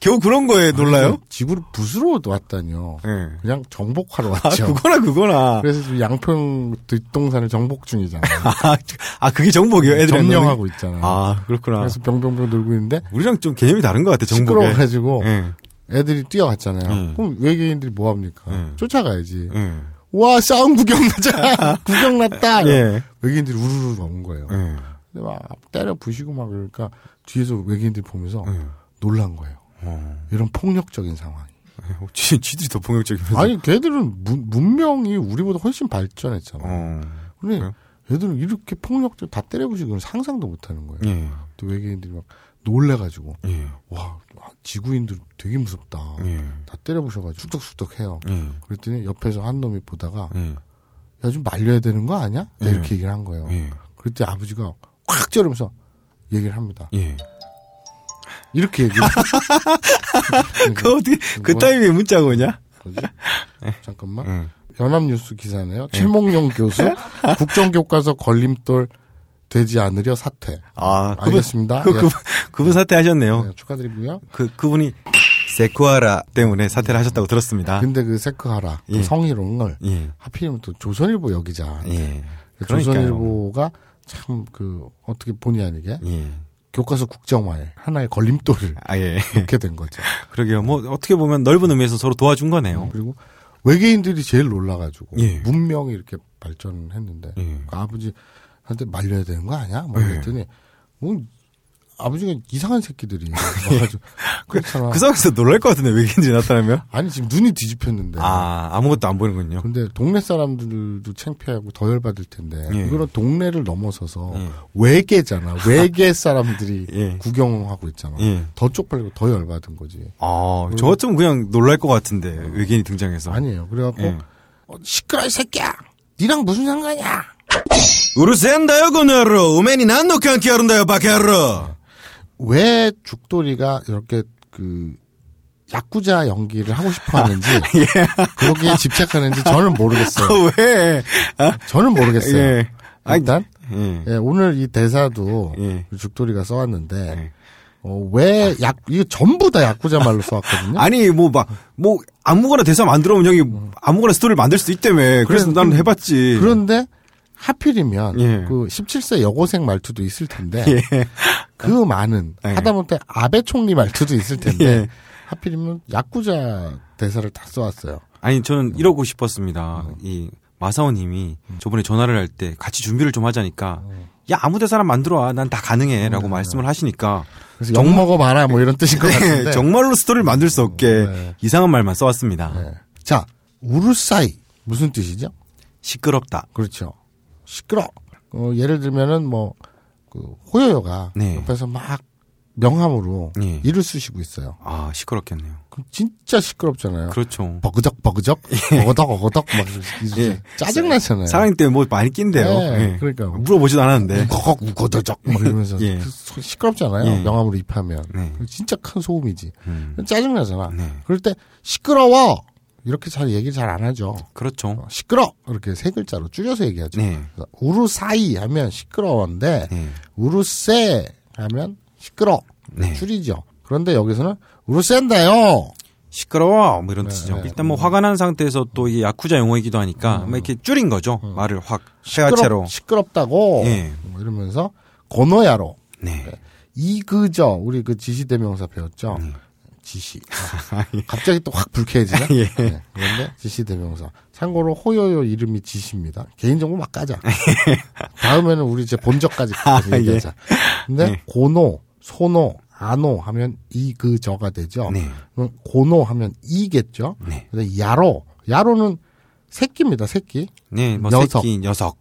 겨우 그런 거에 놀라요? 지구를 부수러 왔다뇨. 네. 그냥 정복하러 왔죠. 아, 그거나. 그래서 지금 양평 뒷동산을 정복 중이잖아. 아, 그게 정복이에요? 애들이. 점령하고 있잖아. 아, 그렇구나. 그래서 병병병 놀고 있는데. 우리랑 좀 개념이 다른 것 같아, 정복에. 시끄러워가지고. 애들이 뛰어갔잖아요. 그럼 외계인들이 뭐 합니까? 쫓아가야지. 와, 싸움 구경나자! 구경났다! 예. 외계인들이 우르르 나온 거예요. 근데 막 때려 부시고 막 그러니까 뒤에서 외계인들이 보면서 놀란 거예요. 이런 폭력적인 상황이. 쥐들이 더 폭력적이면서. 아니, 걔들은 문명이 우리보다 훨씬 발전했잖아. 근데 걔들은 이렇게 폭력적, 다 때려 부시고 상상도 못 하는 거예요. 또 외계인들이 막 놀래가지고, 와, 지구인들 되게 무섭다. 다 때려 부셔가지고 쑥덕쑥덕 해요. 그랬더니 옆에서 한 놈이 보다가, 야, 좀 말려야 되는 거 아니야? 이렇게 얘기를 한 거예요. 그랬더니 아버지가, 확 찌르면서 얘기를 합니다. 예. 이렇게 얘기해. 그 어떻게 그 타이밍에 문자가 오냐? 뭐지? 잠깐만. 연합뉴스 기사네요. 최몽룡 교수 국정교과서 걸림돌 되지 않으려 사퇴. 아, 알겠습니다. 그분 사퇴하셨네요. 네, 축하드리고요. 그분이 세쿠하라 때문에 사퇴를 하셨다고 들었습니다. 근데 그 세쿠하라 그 성희롱을 하필이면 또 조선일보 여기자. 예. 조선일보가 참 그 어떻게 본의 아니게 교과서 국정화에 하나의 걸림돌을 놓게 된 거죠. 그러게요. 뭐 어떻게 보면 넓은 의미에서 서로 도와준 거네요. 그리고 외계인들이 제일 놀라가지고 문명이 이렇게 발전했는데 그 아버지한테 말려야 되는 거 아니야? 막 그랬더니 뭐 아버지가 이상한 새끼들이 와가지고 그 상황에서 놀랄 것 같은데 외계인들이 나타나면? 아니 지금 눈이 뒤집혔는데 아무것도 안 보이는군요. 근데 동네 사람들도 창피하고 더 열받을 텐데 이거는 동네를 넘어서서 외계잖아. 외계 사람들이 구경하고 있잖아. 더 쪽팔리고 더 열받은 거지. 아, 저 같으면 그냥 놀랄 것 같은데 외계인이 등장해서. 아니에요. 그래갖고 시끄러워 이 새끼야. 니랑 무슨 상관이야. 우르센다요 고노로 우메니 난노 깐키아룬다요 바케아루. 왜 죽돌이가 이렇게 그 야쿠자 연기를 하고 싶어하는지 거기에 집착하는지 저는 모르겠어요. 왜? 아? 저는 모르겠어요. 일단 오늘 이 대사도 죽돌이가 써왔는데 왜 이거 전부 다 야쿠자 말로 써왔거든요. 아니 뭐 아무거나 대사 만들어오면 형이 아무거나 스토리를 만들 수 있다며. 그래서 나는 해봤지. 그런데 하필이면 그 17세 여고생 말투도 있을 텐데 그 많은 하다못해 아베 총리 말투도 있을 텐데 하필이면 야쿠자 대사를 다 써왔어요. 아니 저는 이러고 싶었습니다. 이 마사오님이 저번에 전화를 할 때 같이 준비를 좀 하자니까 야 아무 대사나 만들어와 난 다 가능해라고 말씀을 하시니까 그래서 욕 먹어봐라 뭐 이런 뜻인 것 같은데 정말로 스토리를 만들 수 없게 이상한 말만 써왔습니다. 자 우루사이 무슨 뜻이죠? 시끄럽다. 그렇죠. 시끄러. 예를 들면은 뭐 그 호요요가 옆에서 막 명함으로 이를 쑤시고 있어요. 아 시끄럽겠네요. 그럼 진짜 시끄럽잖아요. 그렇죠. 버그덕버그덕, 버거덕어거덕 막 짜증 나잖아요. 사랑이 때문에 뭐 많이 낀대요. 그러니까 물어보지도 않았는데 우거덕 우거덕 막 이러면서 시끄럽잖아요. 명함으로 입하면 진짜 큰 소음이지. 짜증 나잖아. 그럴 때 시끄러워. 이렇게 잘 얘기를 잘 안 하죠. 그렇죠. 시끄러! 이렇게 세 글자로 줄여서 얘기하죠. 우루사이 하면 시끄러운데, 우루세 하면 시끄러! 줄이죠. 그런데 여기서는 우루센다요! 시끄러워! 뭐 이런 뜻이죠. 일단 뭐 화가 난 상태에서 또 이게 야쿠자 용어이기도 하니까, 이렇게 줄인 거죠. 말을 확, 폐가체로. 시끄럽다고! 뭐 이러면서, 고노야로. 이그저, 우리 그 지시대명사 배웠죠. 지시. 갑자기 또 확 불쾌해지네. 그런데 지시 대명사. 참고로 호요요 이름이 지시입니다. 개인정보 막 까자. 다음에는 우리 이제 본적까지 얘기하자. 근데 고노, 소노, 아노 하면 이, 그, 저가 되죠. 그럼 고노 하면 이겠죠. 근데 야로. 야로는 새끼입니다. 새끼. 뭐 녀석. 새끼, 녀석.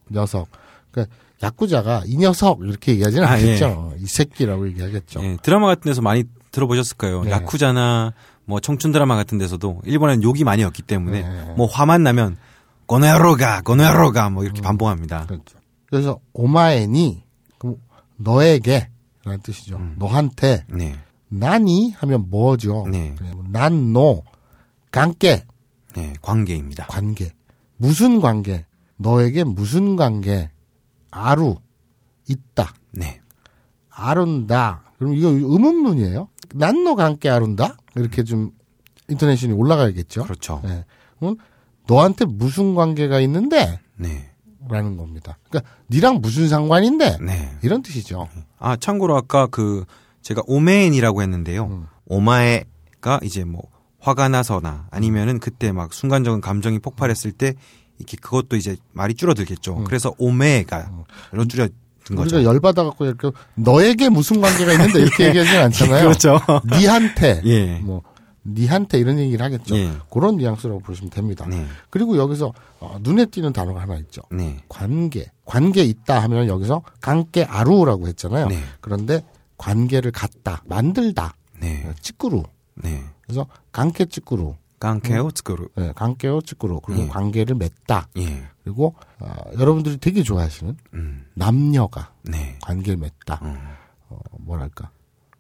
그러니까 야쿠자가 이 녀석 이렇게 얘기하지는 않겠죠. 이 새끼라고 얘기하겠죠. 드라마 같은 데서 많이 들어보셨을 거예요. 야쿠자나 뭐 청춘 드라마 같은 데서도 일본에는 욕이 많이 없기 때문에 뭐 화만 나면 고노야로가 고노야로가 뭐 이렇게 반복합니다. 그렇죠. 그래서 오마에니 그럼 너에게라는 뜻이죠. 너한테 나니 하면 뭐죠? 난 너 관계. 관계입니다. 관계. 무슨 관계? 너에게 무슨 관계? 아루 있다. 아룬다. 그럼 이거 의문문이에요? 난너가 함께 아룬다? 이렇게 좀 인터내션이 올라가야겠죠. 그렇죠. 그럼 너한테 무슨 관계가 있는데? 라는 겁니다. 그러니까 니랑 무슨 상관인데? 이런 뜻이죠. 아 참고로 아까 그 제가 오메엔이라고 했는데요. 오마에가 이제 뭐 화가 나서나 아니면은 그때 막 순간적인 감정이 폭발했을 때 이렇게 그것도 이제 말이 줄어들겠죠. 그래서 오메가로 줄여. 우리가 열받아갖고 이렇게 너에게 무슨 관계가 있는데 이렇게 얘기하지는 않잖아요. 그렇죠. 니한테 뭐 니한테 이런 얘기를 하겠죠. 그런 뉘앙스라고 보시면 됩니다. 그리고 여기서 눈에 띄는 단어가 하나 있죠. 관계 있다 하면 여기서 관계 아루라고 했잖아요. 그런데 관계를 갖다 만들다. 찌꾸루. 그래서 관계 찌꾸루. 관계요 찌꾸루. 관계요 찌꾸루. 그리고 관계를 맺다. 그리고 여러분들이 되게 좋아하시는 남녀가 관계를 맺다. 뭐랄까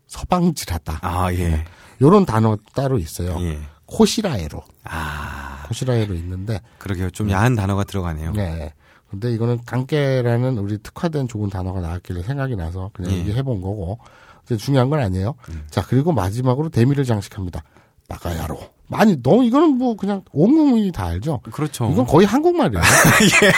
서방질하다. 아, 예. 요런 단어 따로 있어요. 예. 코시라에로. 아. 코시라에로 있는데. 그러게요. 좀 야한 단어가 들어가네요. 네. 근데 이거는 강깨라는 우리 특화된 좋은 단어가 나왔길래 생각이 나서 그냥 예. 얘기해본 거고. 근데 중요한 건 아니에요. 자, 그리고 마지막으로 대미를 장식합니다. 빠가야로. 아니, 너무 이거는 뭐 그냥 온 국민이 다 알죠. 그렇죠. 이건 거의 한국말이에요. 예,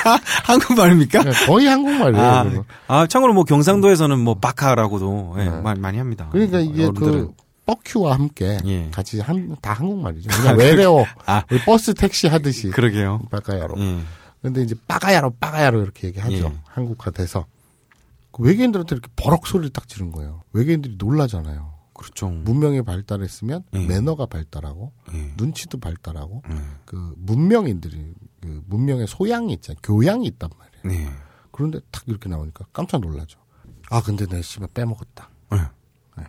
한국말입니까? 네, 거의 한국말이에요. 아, 참고로 뭐 경상도에서는 뭐 바카라고도 예, 네. 많이 합니다. 그러니까 이게 어른들은. 그 버큐와 함께 예. 같이 다 한국말이죠. 그냥 외래어 버스 택시 하듯이. 그러게요. 빠가야로. 근데 이제 빠가야로 이렇게 얘기하죠. 예. 한국화 돼서. 외계인들한테 이렇게 버럭 소리를 딱 지른 거예요. 외계인들이 놀라잖아요. 그렇죠. 문명이 발달했으면 예. 매너가 발달하고 예. 눈치도 발달하고 예. 그 문명인들이 그 문명의 소양이 있잖아요. 교양이 있단 말이에요. 예. 그런데 딱 이렇게 나오니까 깜짝 놀라죠. 아 근데 내가 씨발 빼먹었다. 예. 네.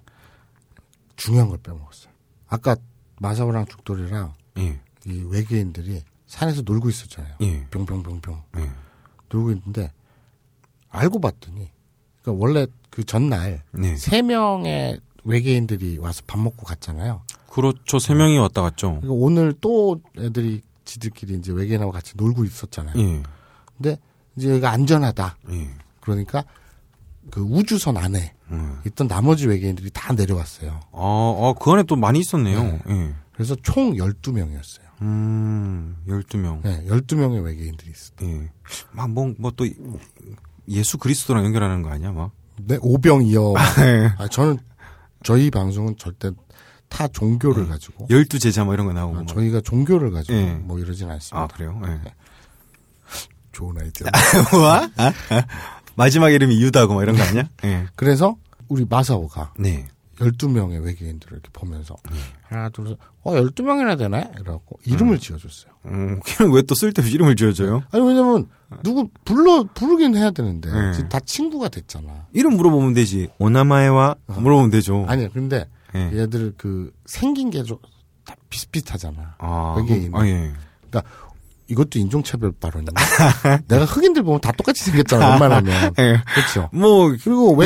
중요한 걸 빼먹었어요. 아까 마사오랑 죽돌이랑 예. 이 외계인들이 산에서 놀고 있었잖아요. 예. 병. 예. 놀고 있는데 알고 봤더니 그러니까 원래 그 전날 네. 3명의 외계인들이 와서 밥 먹고 갔잖아요. 그렇죠. 3명이 왔다 갔죠. 그러니까 오늘 또 애들이 지들끼리 이제 외계인하고 같이 놀고 있었잖아요. 예. 근데 이제 여기가 안전하다. 예. 그러니까 그 우주선 안에 있던 나머지 외계인들이 다 내려왔어요. 아, 그 안에 또 많이 있었네요. 네. 예. 그래서 총 12명이었어요. 12명. 네, 12명의 외계인들이 있었다. 예. 막 또 예수 그리스도랑 연결하는 거 아니야, 막? 네, 오병이어. 아, 저는 저희 방송은 절대 타 종교를 가지고 12제자 뭐 이런 거 나오고. 아, 저희가 종교를 가지고 예. 뭐 이러진 않습니다. 아, 그래요? 예. 네. 좋은 아이디어. 와? 마지막 이름이 유다고 막 이런 거 아니야? 예. 그래서 우리 마사오가 네. 12명의 외계인들을 이렇게 보면서 하나 둘 셋 12명이나 되네? 이러고 이름을 지어줬어요. 걔는 왜 또 쓸데없이 이름을 지어줘요? 네. 아니 왜냐면 누구 부르긴 해야 되는데 지금 다 친구가 됐잖아. 이름 물어보면 되지. 오나마에와 물어보면 되죠. 아니 근데 얘들 그 생긴 게 좀 다 비슷비슷하잖아. 아, 외계인. 아, 예. 그러니까 이것도 인종차별 발언인데 내가 흑인들 보면 다 똑같이 생겼잖아. 웬만하면. 예. 그렇죠. 뭐 그리고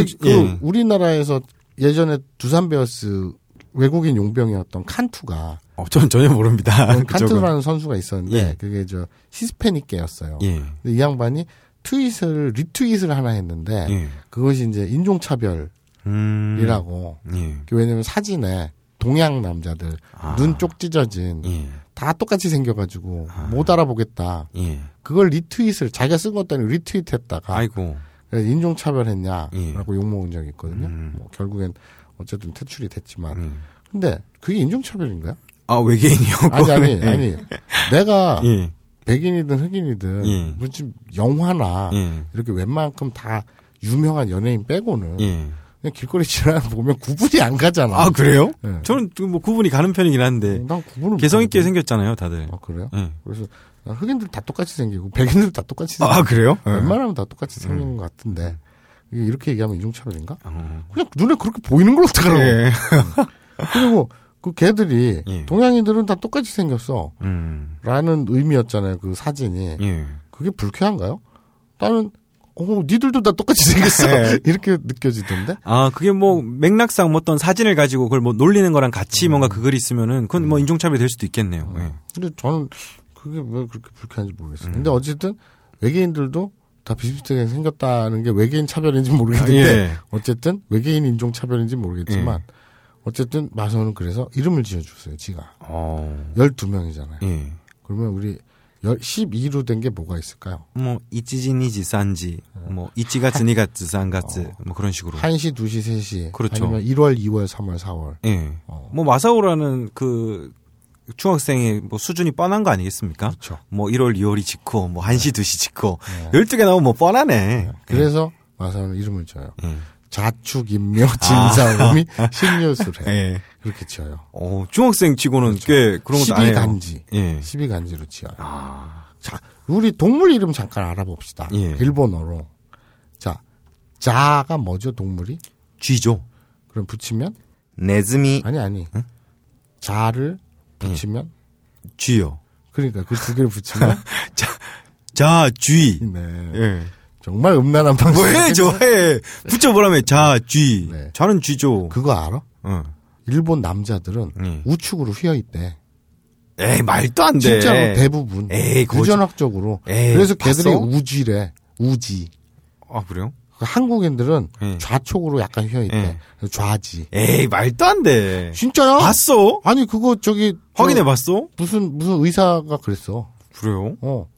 우리나라에서 예전에 두산베어스 외국인 용병이었던 칸투가. 저는 전혀 모릅니다. 칸투라는 선수가 있었는데, 예. 그게 히스패닉계였어요. 예. 근데 이 양반이 리트윗을 하나 했는데, 예. 그것이 이제 인종차별이라고. 예. 왜냐면 사진에 동양 남자들, 눈 쪽 찢어진, 다 똑같이 생겨가지고, 못 알아보겠다. 예. 그걸 자기가 쓴 것도 아니고 리트윗 했다가. 아이고. 인종차별했냐라고 욕먹은 적이 있거든요. 뭐 결국엔 어쨌든 퇴출이 됐지만. 근데 그게 인종차별인가요? 아, 외계인이요? 아니. 내가 백인이든 흑인이든 무슨 영화나 이렇게 웬만큼 다 유명한 연예인 빼고는 그냥 길거리 지나다 보면 구분이 안 가잖아. 아, 그래요? 네. 저는 뭐 구분이 가는 편이긴 한데. 난 구분을 개성 있게 생겼잖아요, 다들. 아, 그래요? 네. 그래서 흑인들 다 똑같이 생기고 백인들 다 똑같이 생기고. 아, 그래요? 웬만하면 다 똑같이 생기는 것 같은데 이렇게 얘기하면 인종차별인가? 그냥 눈에 그렇게 보이는 걸 어떡하라고. 예. 그리고 그 걔들이 동양인들은 다 똑같이 생겼어 라는 의미였잖아요. 그 사진이. 그게 불쾌한가요? 나는 니들도 다 똑같이 생겼어. 이렇게 느껴지던데. 아, 그게 뭐 맥락상 어떤 사진을 가지고 그걸 뭐 놀리는 거랑 같이 뭔가 그걸 있으면은 그건 뭐 인종차별이 될 수도 있겠네요. 근데 저는 그게 왜 그렇게 불쾌한지 모르겠어요. 근데 어쨌든 외계인들도 다 비슷하게 생겼다는 게 외계인 차별인지 모르겠는데 어쨌든 외계인 인종 차별인지 모르겠지만 어쨌든 마사오는 그래서 이름을 지어줬어요. 지가. 12명이잖아요. 예. 그러면 우리 12로 된 게 뭐가 있을까요? 뭐 이찌지니지 산지 뭐 이찌가츠 니가츠 산가츠 뭐 그런 식으로 1시 2시 3시 그렇죠. 아니면 1월 2월 3월 4월 뭐 마사오라는 그 중학생의 뭐 수준이 뻔한 거 아니겠습니까? 그렇죠. 뭐 1월, 2월이 짓고, 뭐 1시, 2시 짓고, 12개 나오면 뭐 뻔하네. 그래서 마사오는 이름을 지어요. 자축, 인묘, 진사음이 신묘술해. 그렇게 지어요. 중학생 치고는 그렇죠. 꽤 그런 것도 아니에요. 12간지. 12간지로 지어요. 자, 우리 동물 이름 잠깐 알아봅시다. 일본어로. 자, 자가 뭐죠, 동물이? 쥐죠. 그럼 붙이면? 네즈미. 아니. 응? 자를 붙이면? 쥐요. 그러니까 그 두 개를 붙이면? 자, 쥐. 네. 예. 정말 음란한 방송. 왜 저해? 붙여보라며. 자, 쥐. 네. 자는 쥐죠. 그거 알아? 응. 일본 남자들은 우측으로 휘어있대. 에이, 말도 안 돼. 진짜로 대부분. 에이, 유전학적으로. 에이, 그래서 걔들이 우지래. 우지. 아, 그래요? 한국인들은 좌측으로 약간 휘어있대. 좌지. 에이, 말도 안 돼. 진짜야? 봤어? 아니, 그거 저기. 확인해봤어? 무슨 의사가 그랬어. 그래요? 어.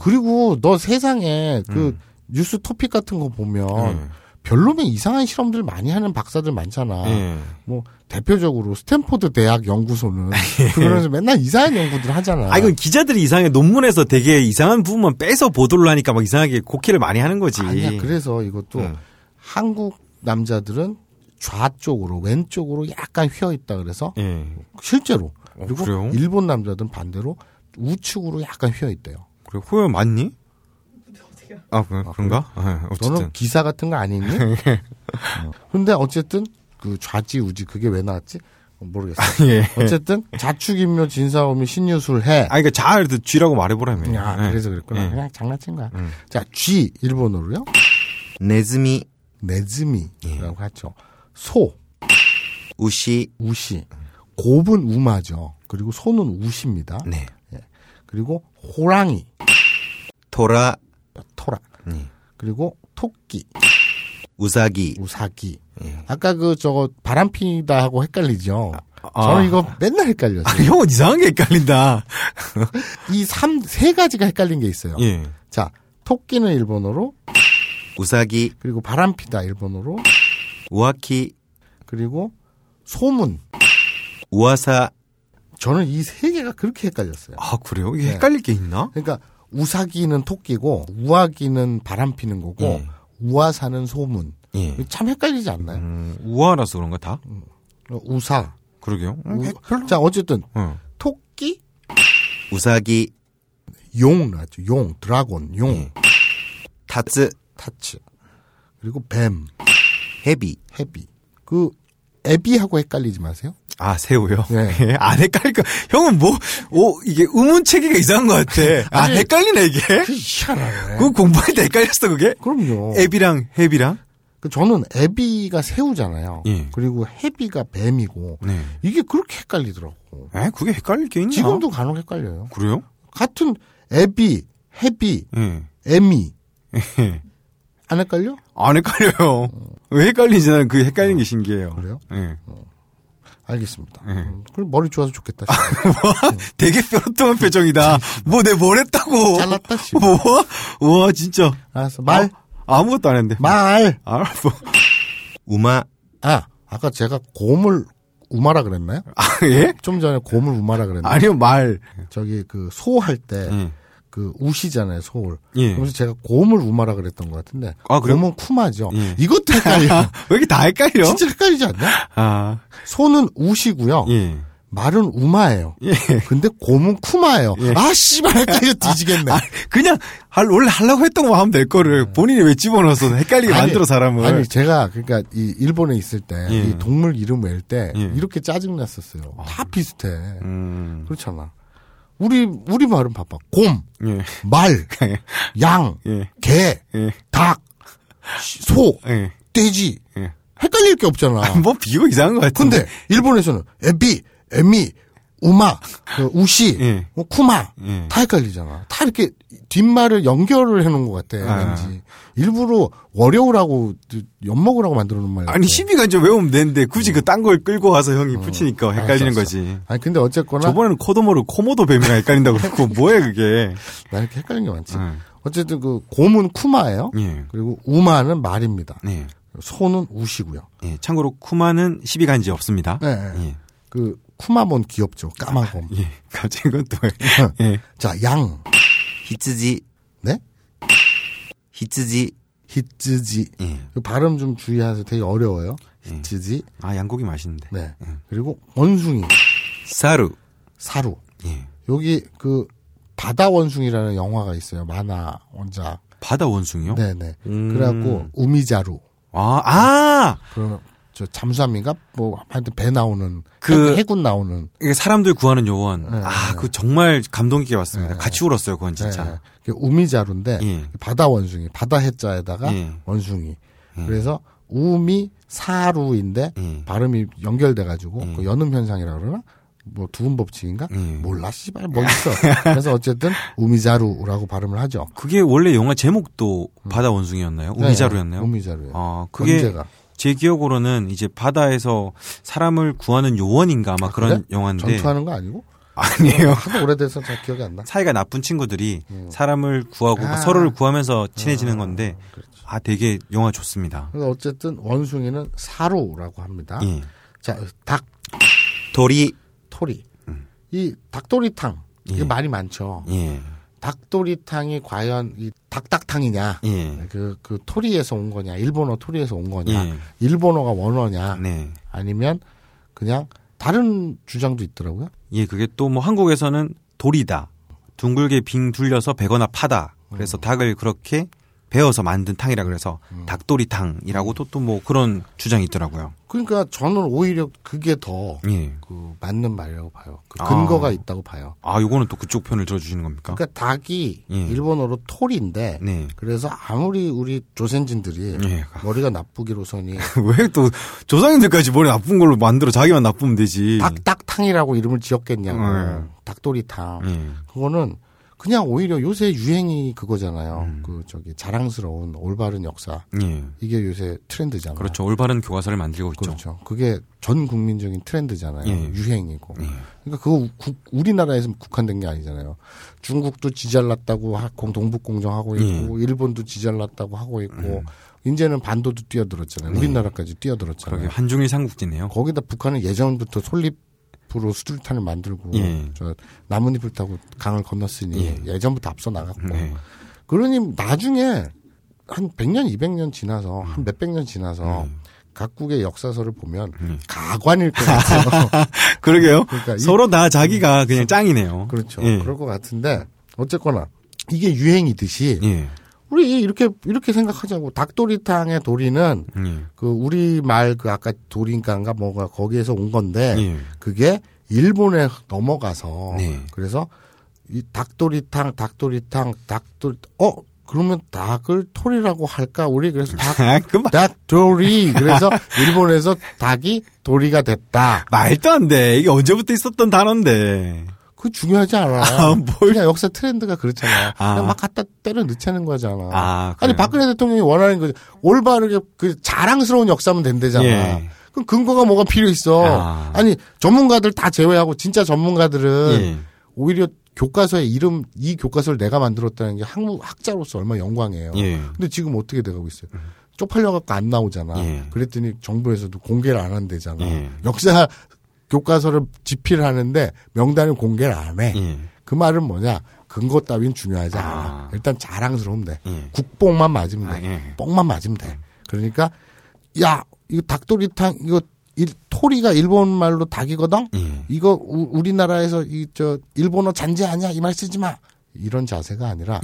그리고 너 세상에 그 뉴스 토픽 같은 거 보면 별로면 이상한 실험들 많이 하는 박사들 많잖아. 뭐 대표적으로 스탠포드 대학 연구소는 그러면서 맨날 이상한 연구들 하잖아. 아, 이건 기자들이 이상해. 논문에서 되게 이상한 부분만 빼서 보도를 하니까 막 이상하게 고키를 많이 하는 거지. 아니야. 그래서 이것도 한국 남자들은 좌쪽으로 왼쪽으로 약간 휘어 있다 그래서 실제로. 그리고 그래요? 일본 남자들은 반대로 우측으로 약간 휘어 있대요. 그래, 호요 맞니? 아, 그런가? 아, 너는 기사 같은 거 아니니? 근데 어쨌든 그 좌지 우지 그게 왜 나왔지? 모르겠어. 아, 예. 어쨌든 자축인묘 진사오미 신유술해. 아, 그러니까 잘 쥐라고 말해보라며. 아, 그래서 그랬구나. 예. 그냥 장난친 거야. 자, 쥐 일본어로요. 네즈미. 네즈미라고 하죠. 소. 우시. 곱은 우마죠. 그리고 소는 우시입니다. 네. 그리고 호랑이, 토라, 그리고 토끼, 우사기. 예. 아까 그 저거 바람피다 하고 헷갈리죠. 저는 이거 맨날 헷갈려요. 아, 형은 이상한 게 헷갈린다. 이 세 가지가 헷갈린 게 있어요. 예. 자, 토끼는 일본어로 우사기, 그리고 바람피다 일본어로 우아키, 그리고 소문 우아사. 저는 이 세 개가 그렇게 헷갈렸어요. 아, 그래요? 이게 헷갈릴 게 있나? 그러니까 우사기는 토끼고 우아기는 바람 피는 거고 우아사는 소문. 참 헷갈리지 않나요? 우아라서 그런가 다? 우사. 그러게요. 자, 어쨌든 토끼, 우사기, 용 나죠. 용, 드라곤, 용, 타츠, 그리고 뱀, 헤비. 그 애비하고 헷갈리지 마세요. 아, 새우요? 네. 안 헷갈릴까? 형은 이게 의문체계가 이상한 것 같아. 아니, 안 헷갈리네, 이게? 그 희한하네. 그거 공부할 때 헷갈렸어, 그게? 그럼요. 애비랑 헤비랑? 저는 애비가 새우잖아요. 예. 그리고 헤비가 뱀이고. 네. 이게 그렇게 헷갈리더라고. 에? 그게 헷갈릴 게 있나? 지금도 간혹 헷갈려요. 그래요? 같은 애비, 헤비, 애미. 안 헷갈려? 안 헷갈려요. 왜 헷갈리지? 나는 그 헷갈리는 게 신기해요. 그래요? 예. 알겠습니다. 그럼 머리 좋아서 좋겠다. 뭐? 되게 뾰로통한 표정이다. 뭐 내 뭘 했다고? 잘랐다. 뭐? 우와, 진짜. 알았어. 말. 아무것도 안 했는데. 말. 알았어. 우마. 아, 아까 제가 곰을 우마라 그랬나요? 아, 예? 좀 전에 곰을 우마라 그랬나요? 아니요, 말. 저기 그 소 할 때. 그 우시잖아요, 소울. 예. 그래서 제가 곰을 우마라 그랬던 것 같은데. 아, 그래요? 곰은 쿠마죠. 예. 이것도 헷갈려. 왜 이렇게 다 헷갈려? 진짜 헷갈리지 않냐? 아. 소는 우시고요. 예. 말은 우마예요. 예. 근데 곰은 쿠마예요. 예. 아, 씨발, 헷갈려 뒤지겠네. 아, 그냥 원래 하려고 했던 거 하면 될 거를 본인이 왜 집어넣어서 헷갈리게 만들어 사람을. 아니, 제가 그러니까 이 일본에 있을 때 이 동물 이름 외울 때 이렇게 짜증 났었어요. 아. 다 비슷해. 그렇잖아. 우리 말은 봐봐. 곰, 말, 양, 개, 닭, 소, 돼지. 헷갈릴 게 없잖아. 뭐 비교 이상한 것 같은데. 근데 일본에서는 에비, 에미, 우마, 우시, 쿠마 다 헷갈리잖아. 다 이렇게 뒷말을 연결을 해놓은 것 같아. 왠지. 일부러 어려우라고 엿먹으라고 만들어놓은 말이야. 아니, 시비가 이제 외우면 되는데 굳이 그 딴 걸 끌고 와서 형이 붙이니까 헷갈리는 거지. 아니, 근데 어쨌거나 저번에는 코도모로 코모도 뱀이랑 헷갈린다고 그랬고 뭐야 그게. 나 이렇게 헷갈리는 게 많지. 어쨌든 그 곰은 쿠마예요. 예. 그리고 우마는 말입니다. 예. 소는 우시고요. 예. 참고로 쿠마는 시비간지 없습니다. 네. 예. 그 쿠마몬 귀엽죠. 까만 곰. 예. 갑자기 이건 또. 예. 자, 양. 히츠지. 네? 히츠지. 예. 발음 좀 주의하세요. 되게 어려워요. 히츠지. 예. 아, 양고기 맛있는데. 네. 예. 그리고 원숭이. 사루. 예. 여기 그 바다 원숭이라는 영화가 있어요. 만화 원작. 바다 원숭이요? 네네. 그래갖고 우미자루. 아. 그러면 저 잠수함인가 뭐 하여튼 배 나오는 그 해군 나오는 이게 사람들 구하는 요원 네, 그 정말 감동 깊게 봤습니다. 네, 같이 울었어요 그건 진짜. 네, 우미자루인데 바다 원숭이 바다 해자에다가 원숭이 그래서 우미 사루인데 발음이 연결돼가지고 그 연음 현상이라 그러나 뭐 두음 법칙인가 몰라 씨발 뭐 있어. 그래서 어쨌든 우미자루라고 발음을 하죠. 그게 원래 영화 제목도 바다 원숭이였나요? 우미자루였나요? 네, 우미자루예요. 아 그게 언제가? 제 기억으로는 이제 바다에서 사람을 구하는 요원인가 아마 그런 영화인데 전투하는 거 아니고? 아니에요. 하도 오래돼서 잘 기억이 안 나. 사이가 나쁜 친구들이 사람을 구하고 서로를 구하면서 친해지는 건데 그렇죠. 되게 영화 좋습니다. 그래서 어쨌든 원숭이는 사루라고 합니다. 예. 자, 닭도리 이 닭도리탕 이게 말이 많죠. 예. 닭도리탕이 과연 이 닭탕이냐, 그 토리에서 온 거냐, 일본어 토리에서 온 거냐, 일본어가 원어냐, 아니면 그냥 다른 주장도 있더라고요. 예, 그게 또 뭐 한국에서는 도리다, 둥글게 빙 둘려서 베거나 파다, 그래서 닭을 그렇게 베어서 만든 탕이라 그래서 닭도리탕이라고 또 뭐 그런 주장이 있더라고요. 그러니까 저는 오히려 그게 더 그 맞는 말이라고 봐요. 그 근거가 있다고 봐요. 아, 요거는 또 그쪽 편을 들어주시는 겁니까? 그러니까 닭이 일본어로 토리인데 그래서 아무리 우리 조선인들이 머리가 나쁘기로서니 왜 또 조상인들까지 머리 나쁜 걸로 만들어 자기만 나쁘면 되지. 닭탕이라고 이름을 지었겠냐고. 닭도리탕. 그거는 그냥 오히려 요새 유행이 그거잖아요. 그 저기 자랑스러운 올바른 역사. 이게 요새 트렌드잖아요. 그렇죠. 올바른 교과서를 만들고 있죠. 그렇죠. 그게 전 국민적인 트렌드잖아요. 유행이고. 그러니까 그거 우리나라에서 국한된 게 아니잖아요. 중국도 지잘났다고 동북공정하고 있고 일본도 지잘났다고 하고 있고 이제는 반도도 뛰어들었잖아요. 우리나라까지 뛰어들었잖아요. 그러게 한중일 삼국지네요. 거기다 북한은 예전부터 솔잎으로 수류탄을 만들고 저 나뭇잎을 타고 강을 건넜으니 예전부터 앞서 나갔고 그러니 나중에 한 100년 200년 지나서 한 몇백 년 지나서 각국의 역사서를 보면 가관일 것 같아요. 그러게요. 그러니까 서로 다 자기가 그냥 짱이네요. 그렇죠. 그럴 것 같은데 어쨌거나 이게 유행이듯이 우리 이렇게 생각하자고. 닭도리탕의 도리는 그 우리 말 그 아까 도리인가인가 뭐가 거기에서 온 건데 그게 일본에 넘어가서 그래서 이 닭도리탕 그러면 닭을 토리라고 할까 우리 그래서 닭도리 그래서 일본에서 닭이 도리가 됐다. 말도 안 돼. 이게 언제부터 있었던 단어인데. 그 중요하지 않아. 그냥 역사 트렌드가 그렇잖아. 그냥 막 갖다 때려 넣자는 거잖아. 아니 박근혜 대통령이 원하는 거지. 올바르게 그 자랑스러운 역사면 된대잖아. 그럼 근거가 뭐가 필요 있어. 아니 전문가들 다 제외하고 진짜 전문가들은 오히려 교과서의 이름 이 교과서를 내가 만들었다는 게 학자로서 얼마나 영광이에요. 근데 지금 어떻게 돼가고 있어요. 쪽팔려갖고 안 나오잖아. 그랬더니 정부에서도 공개를 안 한대잖아. 역사 교과서를 집필하는데 명단을 공개를 안 해. 그 말은 뭐냐? 근거 따윈 중요하지 않아. 일단 자랑스러우면 돼. 국뽕만 맞으면 돼. 뽕만 맞으면 돼. 그러니까 야 이거 닭도리탕 이거 토리가 일본 말로 닭이거든. 이거 우리나라에서 이 저 일본어 잔재 아니야 이 말 쓰지 마. 이런 자세가 아니라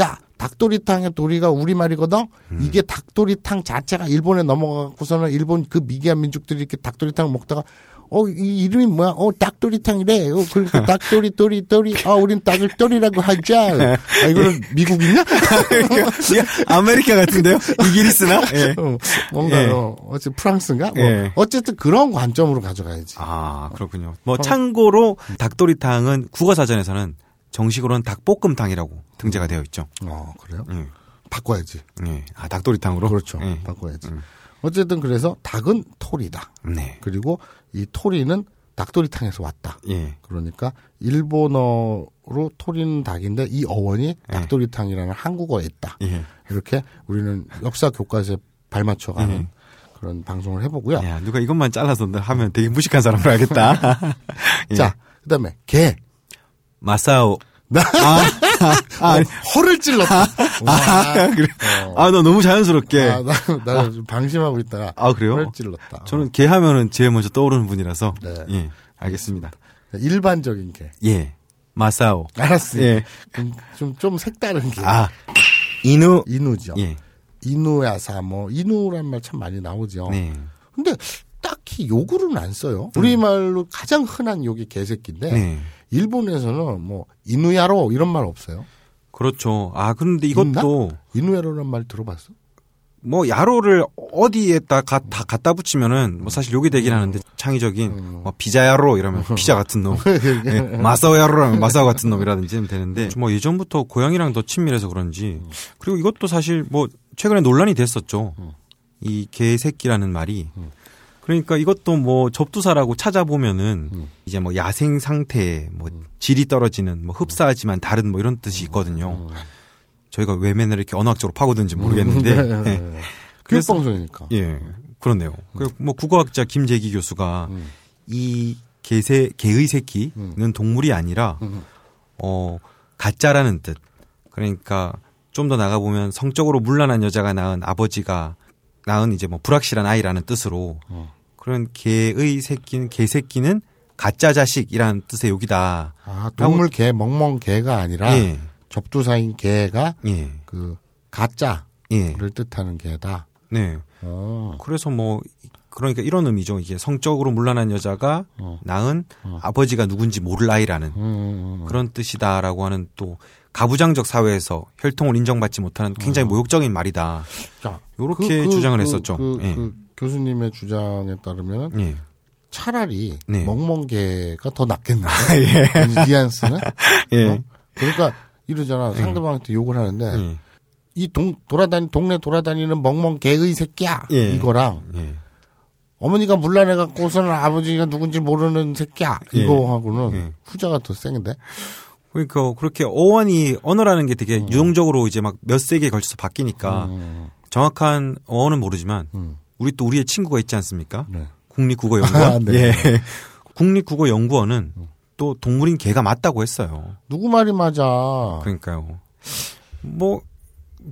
야 닭도리탕의 도리가 우리 말이거든. 이게 닭도리탕 자체가 일본에 넘어가고서는 일본 그 미개한 민족들이 이렇게 닭도리탕을 먹다가 이 이름이 뭐야? 닭도리탕이래. 그러니까 닭도리. 우린 닭을 도리라고 하자. 이거는 미국이냐? 아메리카 같은데요? 이기리스나? 뭔가요? 어쨌든 프랑스인가? 뭐. 어쨌든 그런 관점으로 가져가야지. 아, 그렇군요. 뭐, 참고로 닭도리탕은 국어사전에서는 정식으로는 닭볶음탕이라고 등재가 되어 있죠. 그래요? 바꿔야지. 닭도리탕으로? 그렇죠. 바꿔야지. 어쨌든 그래서 닭은 토리다. 그리고 이 토리는 닭도리탕에서 왔다. 그러니까 일본어로 토리는 닭인데 이 어원이 닭도리탕이라는 한국어에 있다. 이렇게 우리는 역사 교과서에 발맞춰가는 그런 방송을 해보고요. 야, 누가 이것만 잘라서 하면 되게 무식한 사람으로 알겠다. 자, 그 다음에 개. 마사오. 허를 찔렀다. 그래. 나 너무 자연스럽게. 나 방심하고 있다가. 그래요? 허를 찔렀다. 저는 개 하면은 제일 먼저 떠오르는 분이라서. 네. 예. 알겠습니다. 일반적인 개. 마사오. 알았어요. 좀 색다른 개. 이누죠. 이누야사 뭐 이누란 말 참 많이 나오죠. 근데 딱히 욕으로는 안 써요. 우리말로 가장 흔한 욕이 개새끼인데 네. 일본에서는 뭐 이누야로 이런 말 없어요. 그렇죠. 아 그런데 이것도 이누야로란 말 들어봤어? 뭐 야로를 어디에다 다 갖다 붙이면은 뭐 사실 욕이 되긴 하는데 창의적인 뭐 비자야로 이러면 피자 같은 놈, 네, 마사오야로라면 마사오 같은 놈이라든지 되는데 뭐 예전부터 고양이랑 더 친밀해서 그런지 그리고 이것도 사실 뭐 최근에 논란이 됐었죠. 이 개새끼라는 말이 그러니까 이것도 뭐 접두사라고 찾아보면은 이제 뭐 야생 상태에 뭐 질이 떨어지는 뭐 흡사하지만 다른 뭐 이런 뜻이 있거든요. 저희가 왜 맨날 이렇게 언어학적으로 파고든지 모르겠는데. 네. 교육방송이니까. 예. 그렇네요. 뭐 국어학자 김재희 교수가 이 개의 새끼는 동물이 아니라, 가짜라는 뜻. 그러니까 좀 더 나가보면 성적으로 문란한 여자가 낳은 아버지가 낳은 이제 뭐 불확실한 아이라는 뜻으로 그런 개의 새끼는, 개새끼는 가짜 자식이라는 뜻의 욕이다. 아, 동물 개, 멍멍 개가 아니라. 예. 접두사인 개가 예. 그 가짜를 예. 뜻하는 개다. 네. 오. 그래서 뭐 그러니까 이런 의미죠. 이게 성적으로 문란한 여자가 낳은 아버지가 누군지 모를 아이라는 그런 뜻이다라고 하는 또 가부장적 사회에서 혈통을 인정받지 못하는 굉장히 모욕적인 말이다. 이렇게 주장을 했었죠. 예. 교수님의 주장에 따르면. 예. 차라리 네. 멍멍개가 더 낫겠나. 예. 뉘앙스는. 예. 그러니까. 이러잖아. 상대방한테 욕을 하는데 이 동네 돌아다니는 멍멍 개의 새끼야 예. 이거랑 어머니가 물란해갖고 고소는 아버지가 누군지 모르는 새끼야 이거하고는 후자가 더 센데. 그러니까 그렇게 어원이 언어라는 게 되게 유동적으로 이제 막 몇 세기에 걸쳐서 바뀌니까 정확한 어원은 모르지만 우리 또 우리의 친구가 있지 않습니까? 네. 국립국어연구원. 아, 네. 예. 국립국어연구원은 또 동물인 개가 맞다고 했어요. 누구 말이 맞아? 그러니까요. 뭐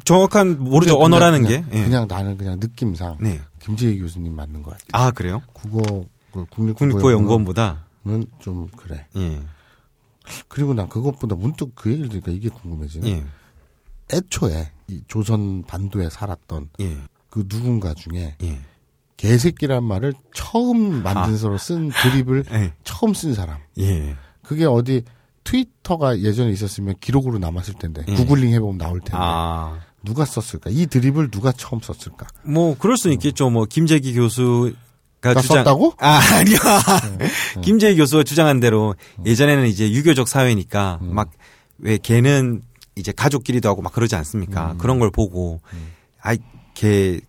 정확한 모르죠 언어라는 게. 예. 그냥 나는 그냥 느낌상 네. 김재희 교수님 맞는 것 같아요. 아 그래요? 국어 국립국어연구원보다는 좀 그래. 예. 그리고 난 그것보다 문득 그 얘기를 들으니까 이게 궁금해지네. 예. 애초에 이 조선 반도에 살았던 예. 그 누군가 중에. 예. 개새끼란 말을 처음 만든 서로 쓴 드립을 처음 쓴 사람. 예. 그게 어디 트위터가 예전에 있었으면 기록으로 남았을 텐데 구글링 해보면 나올 텐데 누가 썼을까? 이 드립을 누가 처음 썼을까? 뭐 그럴 수는 있겠죠. 뭐 김재기 교수가 썼다고? 아 아니요. 김재기 교수가 주장한 대로 예전에는 이제 유교적 사회니까 막 왜 걔는 이제 가족끼리도 하고 막 그러지 않습니까? 그런 걸 보고 아이 걔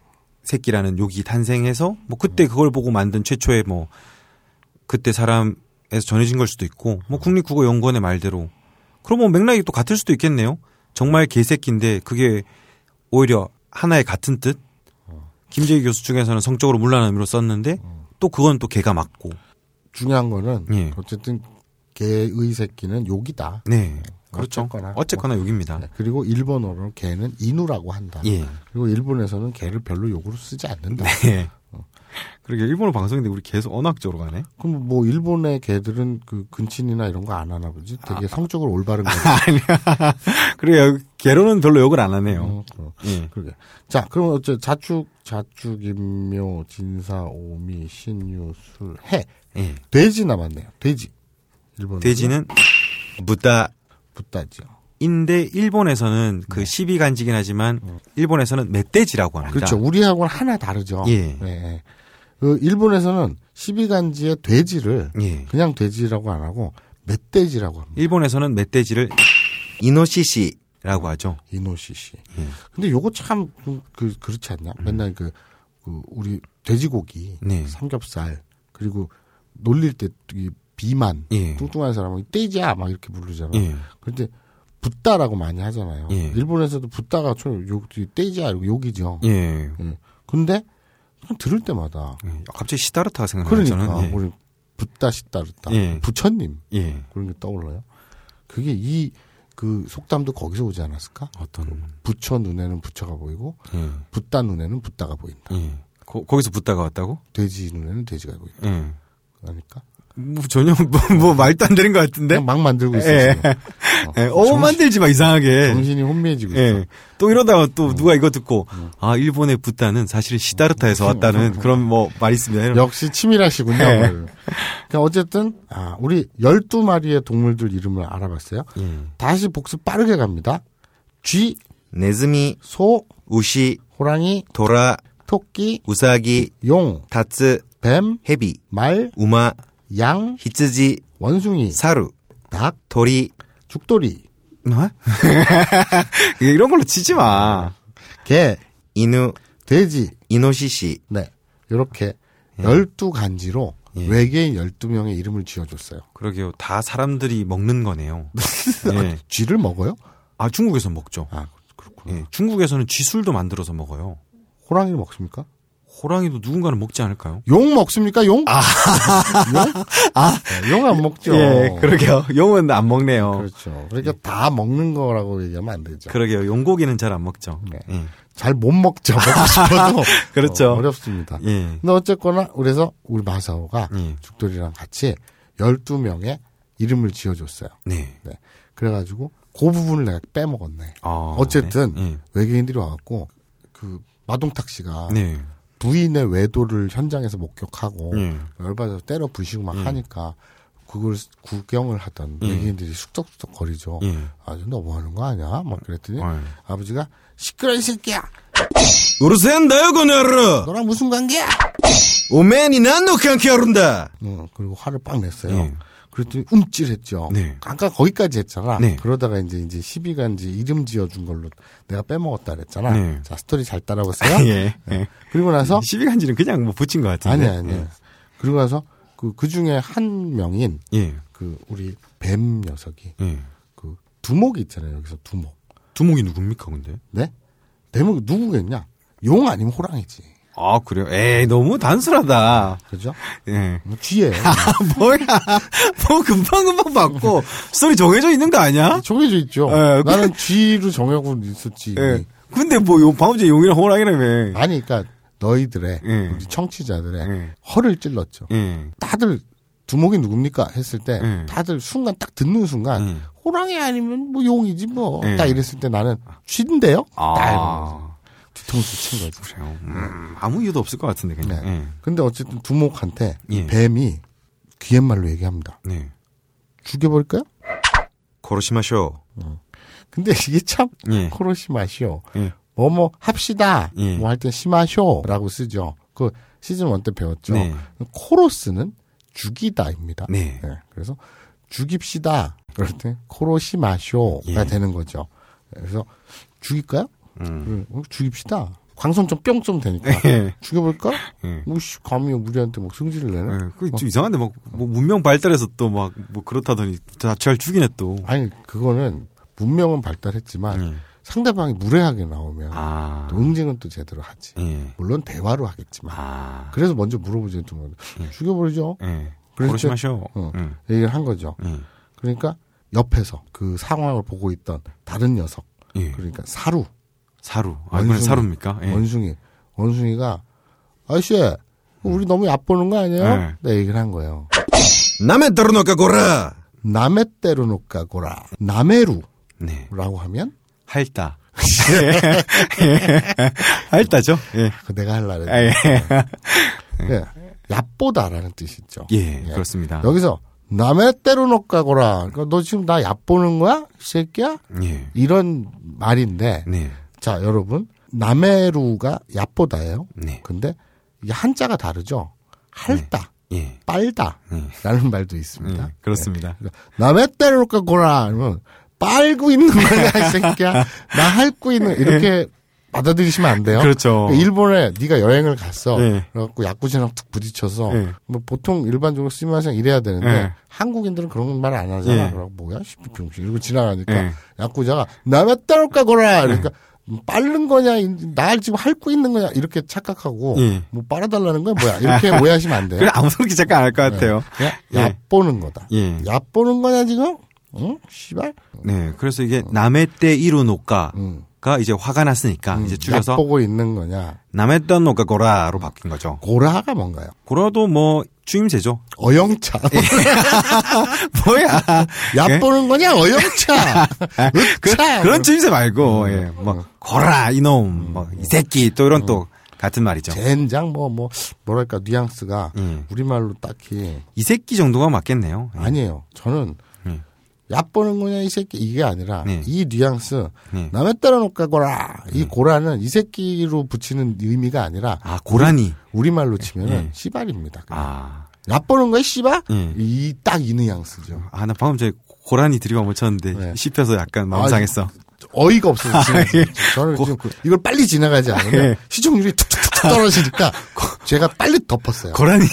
새끼라는 욕이 탄생해서 뭐 그때 그걸 보고 만든 최초의 뭐 그때 사람에서 전해진 걸 수도 있고 뭐 국립국어연구원의 말대로 그럼 뭐 맥락이 또 같을 수도 있겠네요. 정말 개새끼인데 그게 오히려 하나의 같은 뜻. 김재희 교수 중에서는 성적으로 문란한 의미로 썼는데 또 그건 또 개가 맞고 중요한 거는 예. 어쨌든 개의 새끼는 욕이다. 네. 그렇죠. 어쨌거나 욕입니다. 네. 그리고 일본어로 개는 이누라고 한다. 예. 그리고 일본에서는 개를 별로 욕으로 쓰지 않는다. 네. 그러게 일본어 방송인데 우리 계속 언어학적으로 가네. 그럼 뭐 일본의 개들은 그 근친이나 이런 거 안 하나 보지? 되게 성적으로 올바른 거지. 아니야. 그래요. 개로는 별로 욕을 안 하네요. 예. 그러게. 자, 그럼 어째 자축인묘 진사 오미 신유술 해. 예. 돼지 남았네요. 돼지. 일본. 돼지는 붓다지요. 인데 일본에서는 그 시비 간지긴 하지만 일본에서는 멧돼지라고 합니다. 그렇죠. 우리하고는 하나 다르죠. 예. 예. 그 일본에서는 시비 간지의 돼지를 예. 그냥 돼지라고 안 하고 멧돼지라고 합니다. 일본에서는 멧돼지를 이노시시라고 하죠. 이노시시. 예. 근데 요거 참 그렇지 않냐? 맨날 그 우리 돼지고기, 네. 삼겹살 그리고 놀릴 때 이 비만, 예. 뚱뚱한 사람은 떼지야 막 이렇게 부르잖아. 예. 그런데 붓다라고 많이 하잖아요. 예. 일본에서도 붓다가 떼지야 욕이죠. 예. 예. 근데 들을 때마다 갑자기 시다르타가 생각나요. 그러니까 예. 우리 붓다 시다르타, 예. 부처님 예. 그런 게 떠올라요. 그게 이 그 속담도 거기서 오지 않았을까? 어떤 부처 눈에는 부처가 보이고, 붓다 눈에는 붓다가 보인다. 예. 거기서 붓다가 왔다고? 돼지 눈에는 돼지가 보인다. 그러니까. 뭐 전혀 뭐 말도 안 되는 것 같은데 막 만들고 있어요. 만들지 막 이상하게 정신이 혼미해지고 예. 있어. 또 이러다가 또 누가 이거 듣고 아 일본의 붓다는 사실은 시다르타에서 왔다는 그런 뭐 말이 있습니다. 이런. 역시 치밀하시군요. 예. 그러니까 어쨌든 우리 12마리의 동물들 이름을 알아봤어요. 다시 복습 빠르게 갑니다. 쥐, 네즈미, 소, 우시, 호랑이, 도라, 토끼, 우사기, 용, 다츠, 뱀, 헤비, 말, 우마, 양, 히츠지, 원숭이, 사루, 닭, 도리, 죽돌이. 뭐? 이런 걸로 치지 마. 개, 이누, 돼지, 이노시시. 네. 요렇게 12간지로 외계인 12명의 이름을 지어줬어요. 그러게요. 다 사람들이 먹는 거네요. 네. 쥐를 먹어요? 아, 중국에서 먹죠. 아, 그렇구나. 네. 중국에서는 쥐술도 만들어서 먹어요. 호랑이를 먹습니까? 호랑이도 누군가는 먹지 않을까요? 용 먹습니까? 용? 용? 용 안 먹죠. 예, 그러게요. 용은 안 먹네요. 그렇죠. 그러니까 다 먹는 거라고 얘기하면 안 되죠. 그러게요. 용고기는 잘 안 먹죠. 네. 예. 잘 못 먹죠. 먹고 싶어도. 그렇죠. 어렵습니다. 예. 근데 어쨌거나 그래서 우리 마사오가 죽돌이랑 같이 12명의 이름을 지어줬어요. 네. 네. 그래가지고 그 부분을 내가 빼먹었네. 어쨌든 네. 외계인들이 와갖고 그 마동탁 씨가 네. 부인의 외도를 현장에서 목격하고 열받아서 때려 부시고 막 하니까 그걸 구경을 하던 외계인들이 숙적숙적 거리죠. 아주 너무하는 거 아니야? 막 그랬더니 아버지가 시끄러운 새끼야. 우르센다요 고나르. 너랑 무슨 관계야? 오맨이 난 너 깡캐어른다. 그리고 화를 빡 냈어요. 그랬더니 움찔했죠. 네. 아까 거기까지 했잖아. 네. 그러다가 이제 시비간지 이름 지어준 걸로 내가 빼먹었다 그랬잖아. 네. 자 스토리 잘 따라오세요. 예. 네. 그리고 나서 시비간지는 그냥 뭐 붙인 것 같은데. 아니. 예. 그리고 나서 그 중에 한 명인 그 우리 뱀 녀석이 그 두목이 있잖아요. 여기서 두목이 누굽니까 근데? 네? 두목이 누구겠냐? 용 아니면 호랑이지. 아 그래요? 에이 너무 단순하다. 그죠? 예. 뭐 쥐예요. 뭐야? 뭐 금방금방 받고 스토리 정해져 있는 거 아니야? 정해져 있죠. 에, 나는 쥐로 정하고 있었지. 에. 근데 뭐 방금 전에 용이랑 호랑이라며. 아니 그러니까 너희들의 우리 청취자들의 허를 찔렀죠. 다들 두목이 누굽니까? 했을 때 다들 순간 딱 듣는 순간 호랑이 아니면 뭐 용이지 뭐 딱 이랬을 때 나는 쥐인데요? 뒤통수 친 거지. 그래요. 아무 이유도 없을 것 같은데 그냥. 네. 근데 어쨌든 두목한테 뱀이 귀옛말로 얘기합니다. 네. 죽여버릴까요? 코로시마쇼. 근데 이게 참 코로시마쇼. 뭐뭐 합시다. 뭐 할 때 시마쇼라고 쓰죠. 그 시즌 1 때 배웠죠. 네. 코로스는 죽이다입니다. 네. 네. 그래서 죽입시다. 그럴 때 코로시마쇼가 되는 거죠. 그래서 죽일까요? 죽입시다. 광선 좀 뿅 좀 되니까. 죽여볼까? 뭐씨 감히 우리한테 막 승질을 내네. 그 좀 이상한데 막 뭐 문명 발달해서 또 막 뭐 그렇다더니 다 잘 죽이네 또. 아니 그거는 문명은 발달했지만 상대방이 무례하게 나오면 또 응징은 또 제대로 하지. 물론 대화로 하겠지만. 그래서 먼저 물어보지 죽여버리죠. 그렇지 마셔. 얘기를 한 거죠. 그러니까 옆에서 그 상황을 보고 있던 다른 녀석. 그러니까 사루. 아, 이건 사루입니까? 예. 원숭이가, 아이씨, 우리 너무 얕보는 거 아니에요? 네, 얘기를 한 거예요. 남에 때려놓까 고라. 남에루. 네. 라고 하면? 할다. 할다죠? 예. 내가 하려고 했는데. 예. 얕보다라는 뜻이죠. 예, 그렇습니다. 여기서, 남에 때려놓까 고라. 그러니까 너 지금 나 얕보는 거야? 이 새끼야? 예. 이런 말인데. 네. 자, 여러분. 남해루가 얕보다예요. 네. 근데 이게 한자가 다르죠. 할다, 빨다 라는 말도 있습니다. 그렇습니다. 네. 남해 때려놓까 고라 이러면 빨고 있는 거야, 이 새끼야. 나 핥고 있는 이렇게 받아들이시면 안 돼요. 그렇죠. 그러니까 일본에 네가 여행을 갔어. 그래갖고 야쿠자랑 툭 부딪혀서 뭐 보통 일반적으로 쓰면서 이래야 되는데 한국인들은 그런 말 안 하잖아. 그러고 뭐야, 병신 이러고 지나가니까 야쿠자가 남해 때려놓까 고라 그러니까 빠른 거냐, 날 지금 핥고 있는 거냐, 이렇게 착각하고, 뭐, 빨아달라는 거야, 뭐야, 이렇게 오해하시면 안 돼요. 그래, 아무렇게 착각 안 할 것 같아요. 얕보는 거다. 얕보는 거냐, 지금? 응? 씨발? 네, 그래서 이게, 남의 때 이루노까, 가 이제 화가 났으니까 이제 줄여서 보고 있는 거냐. 남했던 노가 고라로 바뀐 거죠. 고라가 뭔가요? 고라도 뭐 추임새죠. 어영차. 뭐야? 얕보는 거냐? 어영차. 그런 추임새 말고 예. 뭐 고라 이놈, 뭐 이 새끼 또 이런 또 같은 말이죠. 젠장 뭐 뭐랄까 뉘앙스가 우리 말로 딱히 이 새끼 정도가 맞겠네요. 예. 아니에요. 저는. 얕보는 거냐 이 새끼 이게 아니라 네. 이 뉘앙스 네. 남의 따라 놓고 고라 이 고라는 이 새끼로 붙이는 의미가 아니라 아 고라니 우리말로 치면은 씨발입니다. 네. 아 얕보는 거야 씨발 네. 이 딱 이 뉘앙스죠. 아 나 방금 전에 고라니 들이가 멈췄는데 네. 씹혀서 약간 마음 상했어. 어이가 없어서 지금 저는 지금 이걸 빨리 지나가지 않으면 네. 시청률이 툭툭툭 떨어지니까 제가 빨리 덮었어요. 고라니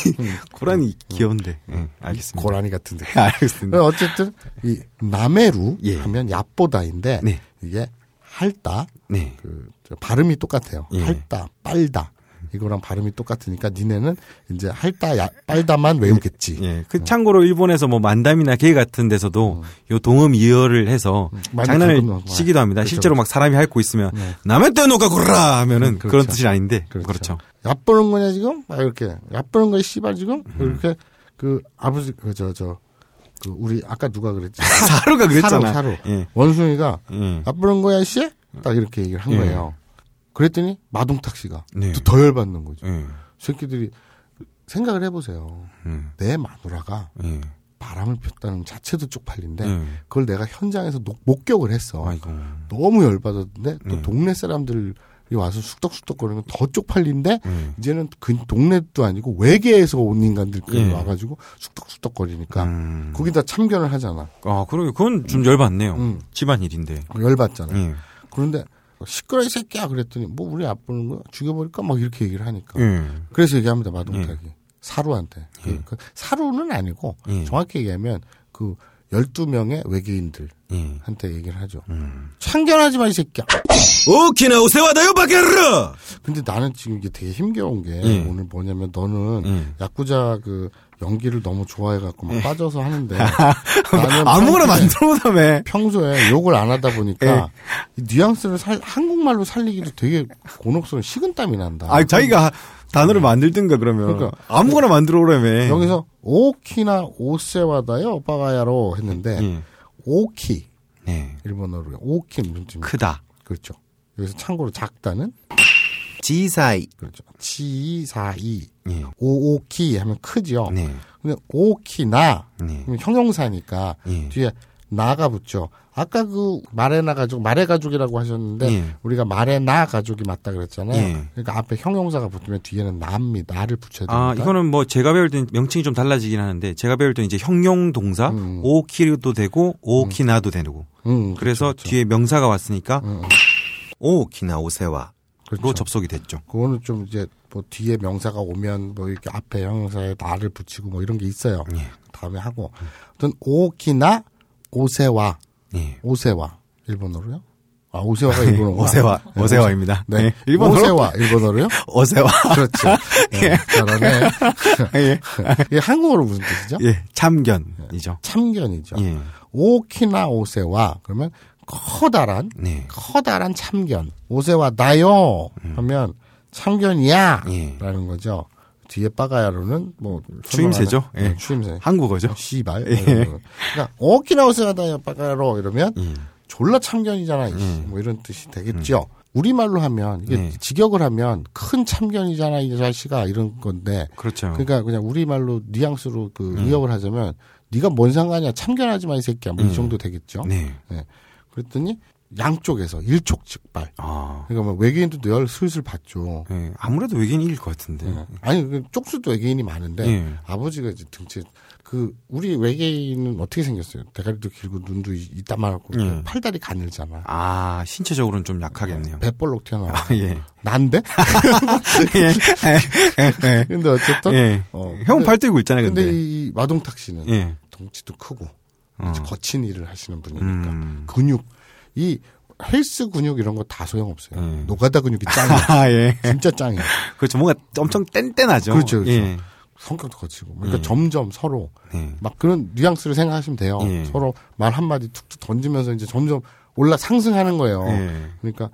고라니 귀여운데. 알겠습니다. 고라니 같은데. 알겠습니다. 어쨌든 이 남해루 예. 하면 얕보다인데 네. 이게 할다 네. 그 발음이 똑같아요. 예. 할다 빨다 이거랑 발음이 똑같으니까 니네는 이제 할다 빨다만 외우겠지. 예. 그 참고로 일본에서 뭐 만담이나 게이 같은 데서도 요 동음 이어를 해서 장난을 치기도 합니다. 그렇죠. 실제로 막 사람이 핥고 있으면 네. 남의 떼놓고 그러라 하면은 그렇죠. 그런 뜻이 아닌데 그렇죠. 얕보는 거냐 지금? 막 이렇게 얕보는 거야 씨발 지금? 이렇게 그 아버지 그 우리 아까 누가 그랬지? 사루가 그랬잖아. 사루. 예. 원숭이가 얕보는 거야 씨? 딱 이렇게 얘기를 한 거예요. 그랬더니 마동탁 씨가 네. 더 열받는 거죠. 새끼들이 생각을 해보세요. 내 마누라가 바람을 폈다는 자체도 쪽팔린데 그걸 내가 현장에서 목격을 했어. 아이고. 너무 열받았는데 또 동네 사람들이 와서 숙덕숙덕 거리는 더 쪽팔린데 이제는 그 동네도 아니고 외계에서 온 인간들끼리 와가지고 숙덕숙덕 거리니까 거기다 참견을 하잖아. 아, 그러게 그건 좀 열받네요. 집안일인데. 열받잖아. 그런데 시끄러이 새끼야 그랬더니 뭐 우리 아프는 거야 죽여버릴까 막 이렇게 얘기를 하니까 그래서 얘기합니다 마동탁이 사루한테 그러니까 사루는 아니고 정확히 얘기하면 그 12명의 외계인들한테 얘기를 하죠. 참견하지 마 이 새끼야. 오키나 오세와다요 바게르. 근데 나는 지금 이게 되게 힘겨운 게 오늘 뭐냐면 너는 야쿠자 그 연기를 너무 좋아해갖고 막 빠져서 하는데 나는 아무거나 만들어보자며 평소에 욕을 안 하다 보니까 이 뉘앙스를 한국말로 살리기도 되게 곤혹스러운 식은땀이 난다. 아 자기가 단어를 만들든가 그러면 그러니까, 아무거나 만들어오라며 여기서 오키나 오세와다요 오빠가야로 했는데 오키 일본어로 오키 무슨 크다 그렇죠. 여기서 참고로 작다는 지사이. 그렇죠. 지사이. 예. 오오키 하면 크죠. 네. 근데 오키나. 형용사니까. 뒤에 나가 붙죠. 아까 그 마레나 가족, 마레 가족이라고 하셨는데, 우리가 마레나 가족이 맞다 그랬잖아요. 그러니까 앞에 형용사가 붙으면 뒤에는 나입니다. 나를 붙여야 됩니다. 아, 이거는 뭐 제가 배울 때는 명칭이 좀 달라지긴 하는데, 제가 배울 때는 이제 형용동사, 오키도 되고, 오키나도 되고. 그래서 그렇죠. 뒤에 명사가 왔으니까, 오키나 오세와. 그렇죠. 접속이 됐죠. 그거는 좀 이제 뭐 뒤에 명사가 오면 뭐 이렇게 앞에 형용사에 나를 붙이고 뭐 이런 게 있어요. 다음에 하고. 어떤 오키나 오세와. 오세와. 일본어로요? 아, 오세와가 일본어로. 오세와. 네. 오세와입니다. 네. 네. 일본어로. 오세와. 일본어로요? 오세와. 그렇죠. 네. 잘하네. 예. 이게 한국어로 무슨 뜻이죠? 예. 참견이죠. 참견이죠. 예. 오키나 오세와. 그러면 커다란 커다란 참견 오세와 나요 하면 참견이야 라는 거죠. 뒤에 빠가야로는 뭐 추임새죠. 네, 추임새 한국어죠. 씨발 그러니까 오키나 오세와 나요 빠가야로 이러면 졸라 참견이잖아 뭐 이런 뜻이 되겠죠. 우리말로 하면 이게 직역을 하면 큰 참견이잖아 이 자식아 이런 건데 그렇죠. 그러니까 그냥 우리말로 뉘앙스로 그 의역을 하자면 네가 뭔 상관이야 참견하지 마 이 새끼야 뭐 이 정도 되겠죠. 네. 그랬더니 양쪽에서 일촉즉발. 아. 그러니까 막 외계인도 늘 슬슬 봤죠. 네, 아무래도 외계인일 것 같은데. 네. 아니 쪽수도 외계인이 많은데 아버지가 이제 등치 그 우리 외계인은 어떻게 생겼어요? 대가리도 길고 눈도 이따만하고 팔다리 가늘잖아. 아 신체적으로는 좀 약하겠네요. 뱃볼록 튀어나와. 아, 난데? 근데 어쨌든 형 팔 들고 있잖아요. 근데 이 마동탁 씨는 덩치도 크고. 거친 일을 하시는 분이니까 근육 이 헬스 근육 이런 거 다 소용없어요. 노가다 근육이 짱이야. 진짜 짱이야. 그렇죠. 뭔가 엄청 뗀뗀하죠. 그렇죠. 성격도 거치고 그러니까 점점 서로 막 그런 뉘앙스를 생각하시면 돼요. 서로 말 한마디 툭툭 던지면서 이제 점점 올라 상승하는 거예요. 네. 그러니까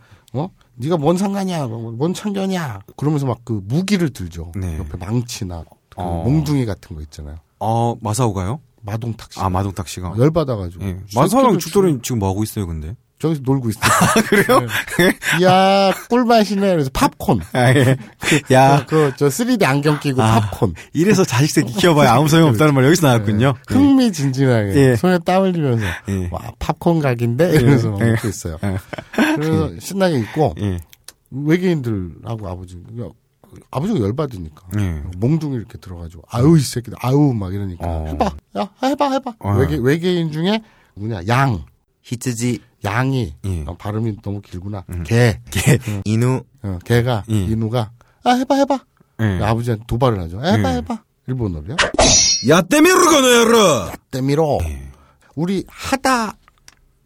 네가 뭔 상관이야, 뭔 참견이야. 그러면서 막 그 무기를 들죠. 네. 옆에 망치나 그 몽둥이 같은 거 있잖아요. 아 마사오가요? 마동탁 씨. 아 마동탁 씨가 열 받아가지고. 네. 마사오랑 죽돌은 지금 뭐 하고 있어요, 근데? 저기서 놀고 있어요. 아, 그래요? 네. 야, 꿀맛이네. 그래서 팝콘. 아, 예. 야. 저 3D 안경 끼고 아, 팝콘. 이래서 자식 새끼 키워봐야 아무 소용 없다는 말 여기서 나왔군요. 예. 흥미진진하게. 예. 손에 땀 흘리면서. 예. 와, 팝콘 각인데? 이러면서 막 먹고 있어요. 예. 그래서 신나게 있고, 예. 외계인들하고 아버지가 열받으니까. 예. 몽둥이 이렇게 들어가지고, 아유, 이 새끼들, 아유, 막 이러니까. 해봐. 야, 해봐. 어. 외계인 중에, 양. 히츠지. 양이 발음이 너무 길구나. 개 이누 개가 이누가 아 해봐 아버지한테 도발을 하죠. 해봐 일본어로요. 야떼미로 거네요. 야떼미로 우리 하다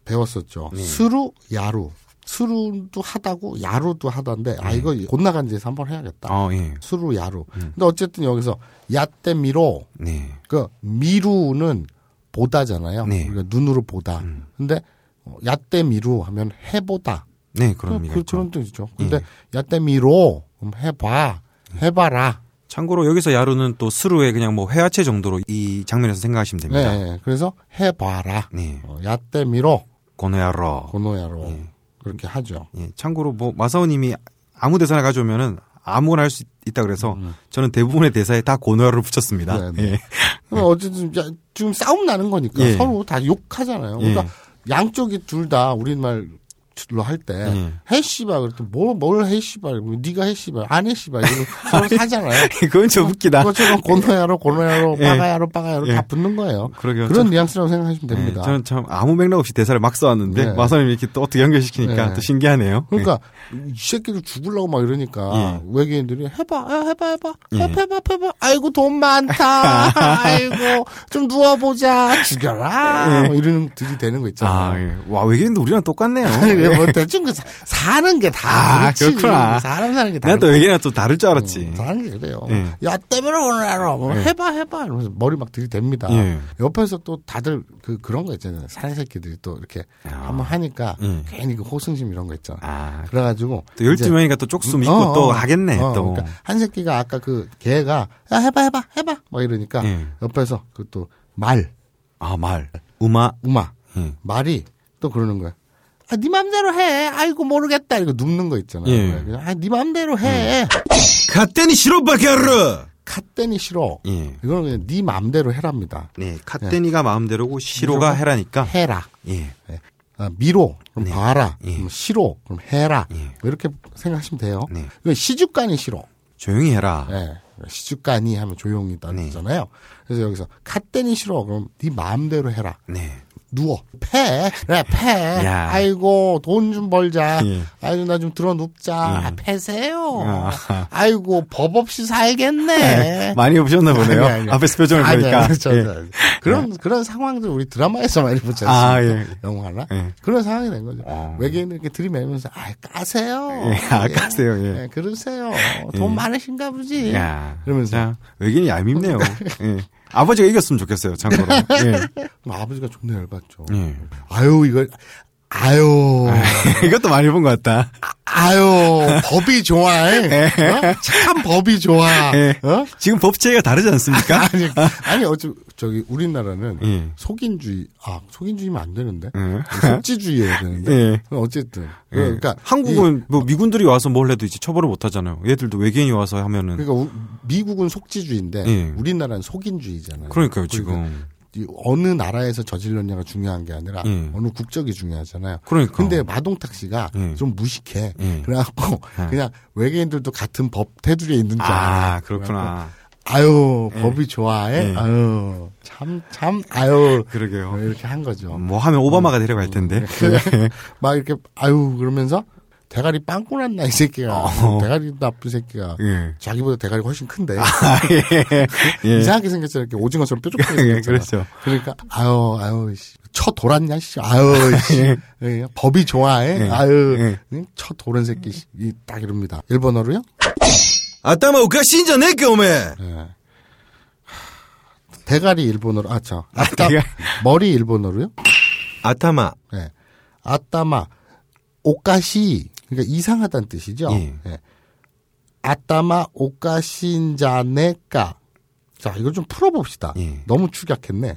배웠었죠. 스루 야루 스루도 하다고 야루도 하다인데 아 이거 곤나칸지에서 한번 해야겠다. 스루 야루. 근데 어쨌든 여기서 야떼미로 그 미루는 보다잖아요. 우리가 눈으로 보다. 근데 야떼미루 하면 해보다. 네, 그럼요. 그런 뜻이죠. 근데 예. 야떼미로 해봐, 해봐라. 참고로 여기서 야루는 또 스루의 그냥 뭐 회화체 정도로 이 장면에서 생각하시면 됩니다. 네, 그래서 해봐라. 네. 야떼미로 고노야로 예. 그렇게 하죠. 예. 참고로 뭐 마사오님이 아무 대사나 가져오면은 아무거나 할 수 있다 그래서 저는 대부분의 대사에 다 고노야로를 붙였습니다. 네. 예. 어쨌든 지금 싸움 나는 거니까 예. 서로 다 욕하잖아요. 그러니까. 예. 양쪽이 둘 다 우리말로 할 때 해시바 그랬더니 뭘 해시바 네가 해시바 안 해시바 이거 서로 사잖아요. 그건 좀 웃기다. 그것처럼 고노야로 예. 빠가야로 예. 다 붙는 거예요. 그러게요. 그런 뉘앙스라고 생각하시면 됩니다. 예. 저는 참 아무 맥락 없이 대사를 막 써왔는데 예. 마사오님 이렇게 또 어떻게 연결시키니까 예. 또 신기하네요. 그러니까 예. 이 새끼들 죽으려고 막 이러니까 예. 외계인들이 해봐 예. 해봐 아이고 돈 많다 아이고 좀 누워보자 죽여라 예. 뭐 이런 들이 되는 거 있잖아요. 아, 예. 와 외계인도 우리랑 똑같네요. 뭐 대충 사는 게 다 그렇구나. 사람 사는 게 다. 내가 또 얘기나 또 다를 줄 알았지. 사는 게 그래요. 예. 야 때문에 오늘 알아. 뭐 예. 해봐. 이러면서 머리 막 들이댑니다. 예. 옆에서 또 다들 그런 거 있잖아요. 사는 새끼들이 또 이렇게 한번 하니까 괜히 그 호승심 이런 거 있잖아. 아, 그래가지고 또 12명이니까 또 쪽숨 있고 또 하겠네. 또 그러니까 한 새끼가 아까 그 개가 야 해봐. 막 이러니까 예. 옆에서 그 또 말 우마 말이 또 그러는 거야. 아, 네 맘대로 해. 아이고 모르겠다. 이거 눕는 거 있잖아요. 예. 아, 네 맘대로 해. 갓대니 싫어 바게르. 갓대니 싫어. 이거는 그냥 네 맘대로 해랍니다. 네, 갓대니가 예. 마음대로고 싫어가 해라니까. 해라. 예. 아, 미로 그럼 네. 봐라. 예. 그럼 싫어 그럼 해라. 예. 이렇게 생각하시면 돼요. 네. 이건 시주간이 싫어. 조용히 해라. 예. 시주간이 하면 조용히다는 거잖아요. 네. 그래서 여기서 갓대니 싫어. 그럼 네 마음대로 해라. 네. 누워. 패. 야. 아이고, 돈 좀 벌자. 예. 아이고, 나 좀 들어 눕자. 예. 패세요. 야. 아이고, 법 없이 살겠네. 많이 보셨나 보네요. 아니. 앞에서 표정을 보니까. 그렇죠. 예. 그런 상황들 우리 드라마에서 많이 보지 않습니까? 아, 예. 영화나? 예. 그런 상황이 된 거죠. 아. 외계인을 이렇게 들이매면서, 아, 까세요. 예. 아, 까세요. 예. 예. 그러세요. 돈 예. 많으신가 보지. 야. 그러면서. 야. 외계인이 얄밉네요. 예. 아버지가 이겼으면 좋겠어요, 참고로. 예. 아버지가 존나 열받죠. 예. 아유, 이것도 많이 본 것 같다. 아유, 법이 좋아. 어? 참 법이 좋아. 어? 지금 법 체계가 다르지 않습니까? 아니, 우리나라는 예. 속인주의면 안 되는데. 속지주의여야 되는데. 예. 어쨌든. 예. 그러니까. 한국은 뭐 미군들이 와서 뭘 해도 이제 처벌을 못 하잖아요. 얘들도 외계인이 와서 하면은. 그러니까 미국은 속지주의인데 예. 우리나라는 속인주의잖아요. 그러니까요, 지금. 어느 나라에서 저질렀냐가 중요한 게 아니라 어느 국적이 중요하잖아요. 그러니까. 근데 마동탁 씨가 좀 무식해. 그래갖고 그냥 외계인들도 같은 법 테두리에 있는 줄 알아요. 아, 그렇구나. 아유, 법이 좋아해. 아유, 참, 아유. 그러게요. 이렇게 한 거죠. 뭐 하면 오바마가 데려갈 텐데. 막 이렇게, 아유, 그러면서 대가리 빵꾸 났나, 이 새끼가. 대가리 나쁜 새끼가. 예. 자기보다 대가리가 훨씬 큰데. 아, 예. 이상하게 생겼잖아요. 이렇게 오징어처럼 뾰족하게 생겼잖아요. 그렇죠. 그러니까, 아유, 씨. 쳐돌았냐, 씨. 아유, 씨. 예. 법이 좋아해. 예. 아유. 예. 쳐돌은 새끼, 씨. 딱 이럽니다. 일본어로요? 아따마 오카시인자 내게 오메! 예. 대가리 일본어로, 머리 일본어로요? 아타마. 예. 아따마, 오까시, 그러니까 이상하다는 뜻이죠. 예. 예. 아따마 오까시인자네까. 자, 이걸 좀 풀어봅시다. 예. 너무 축약했네.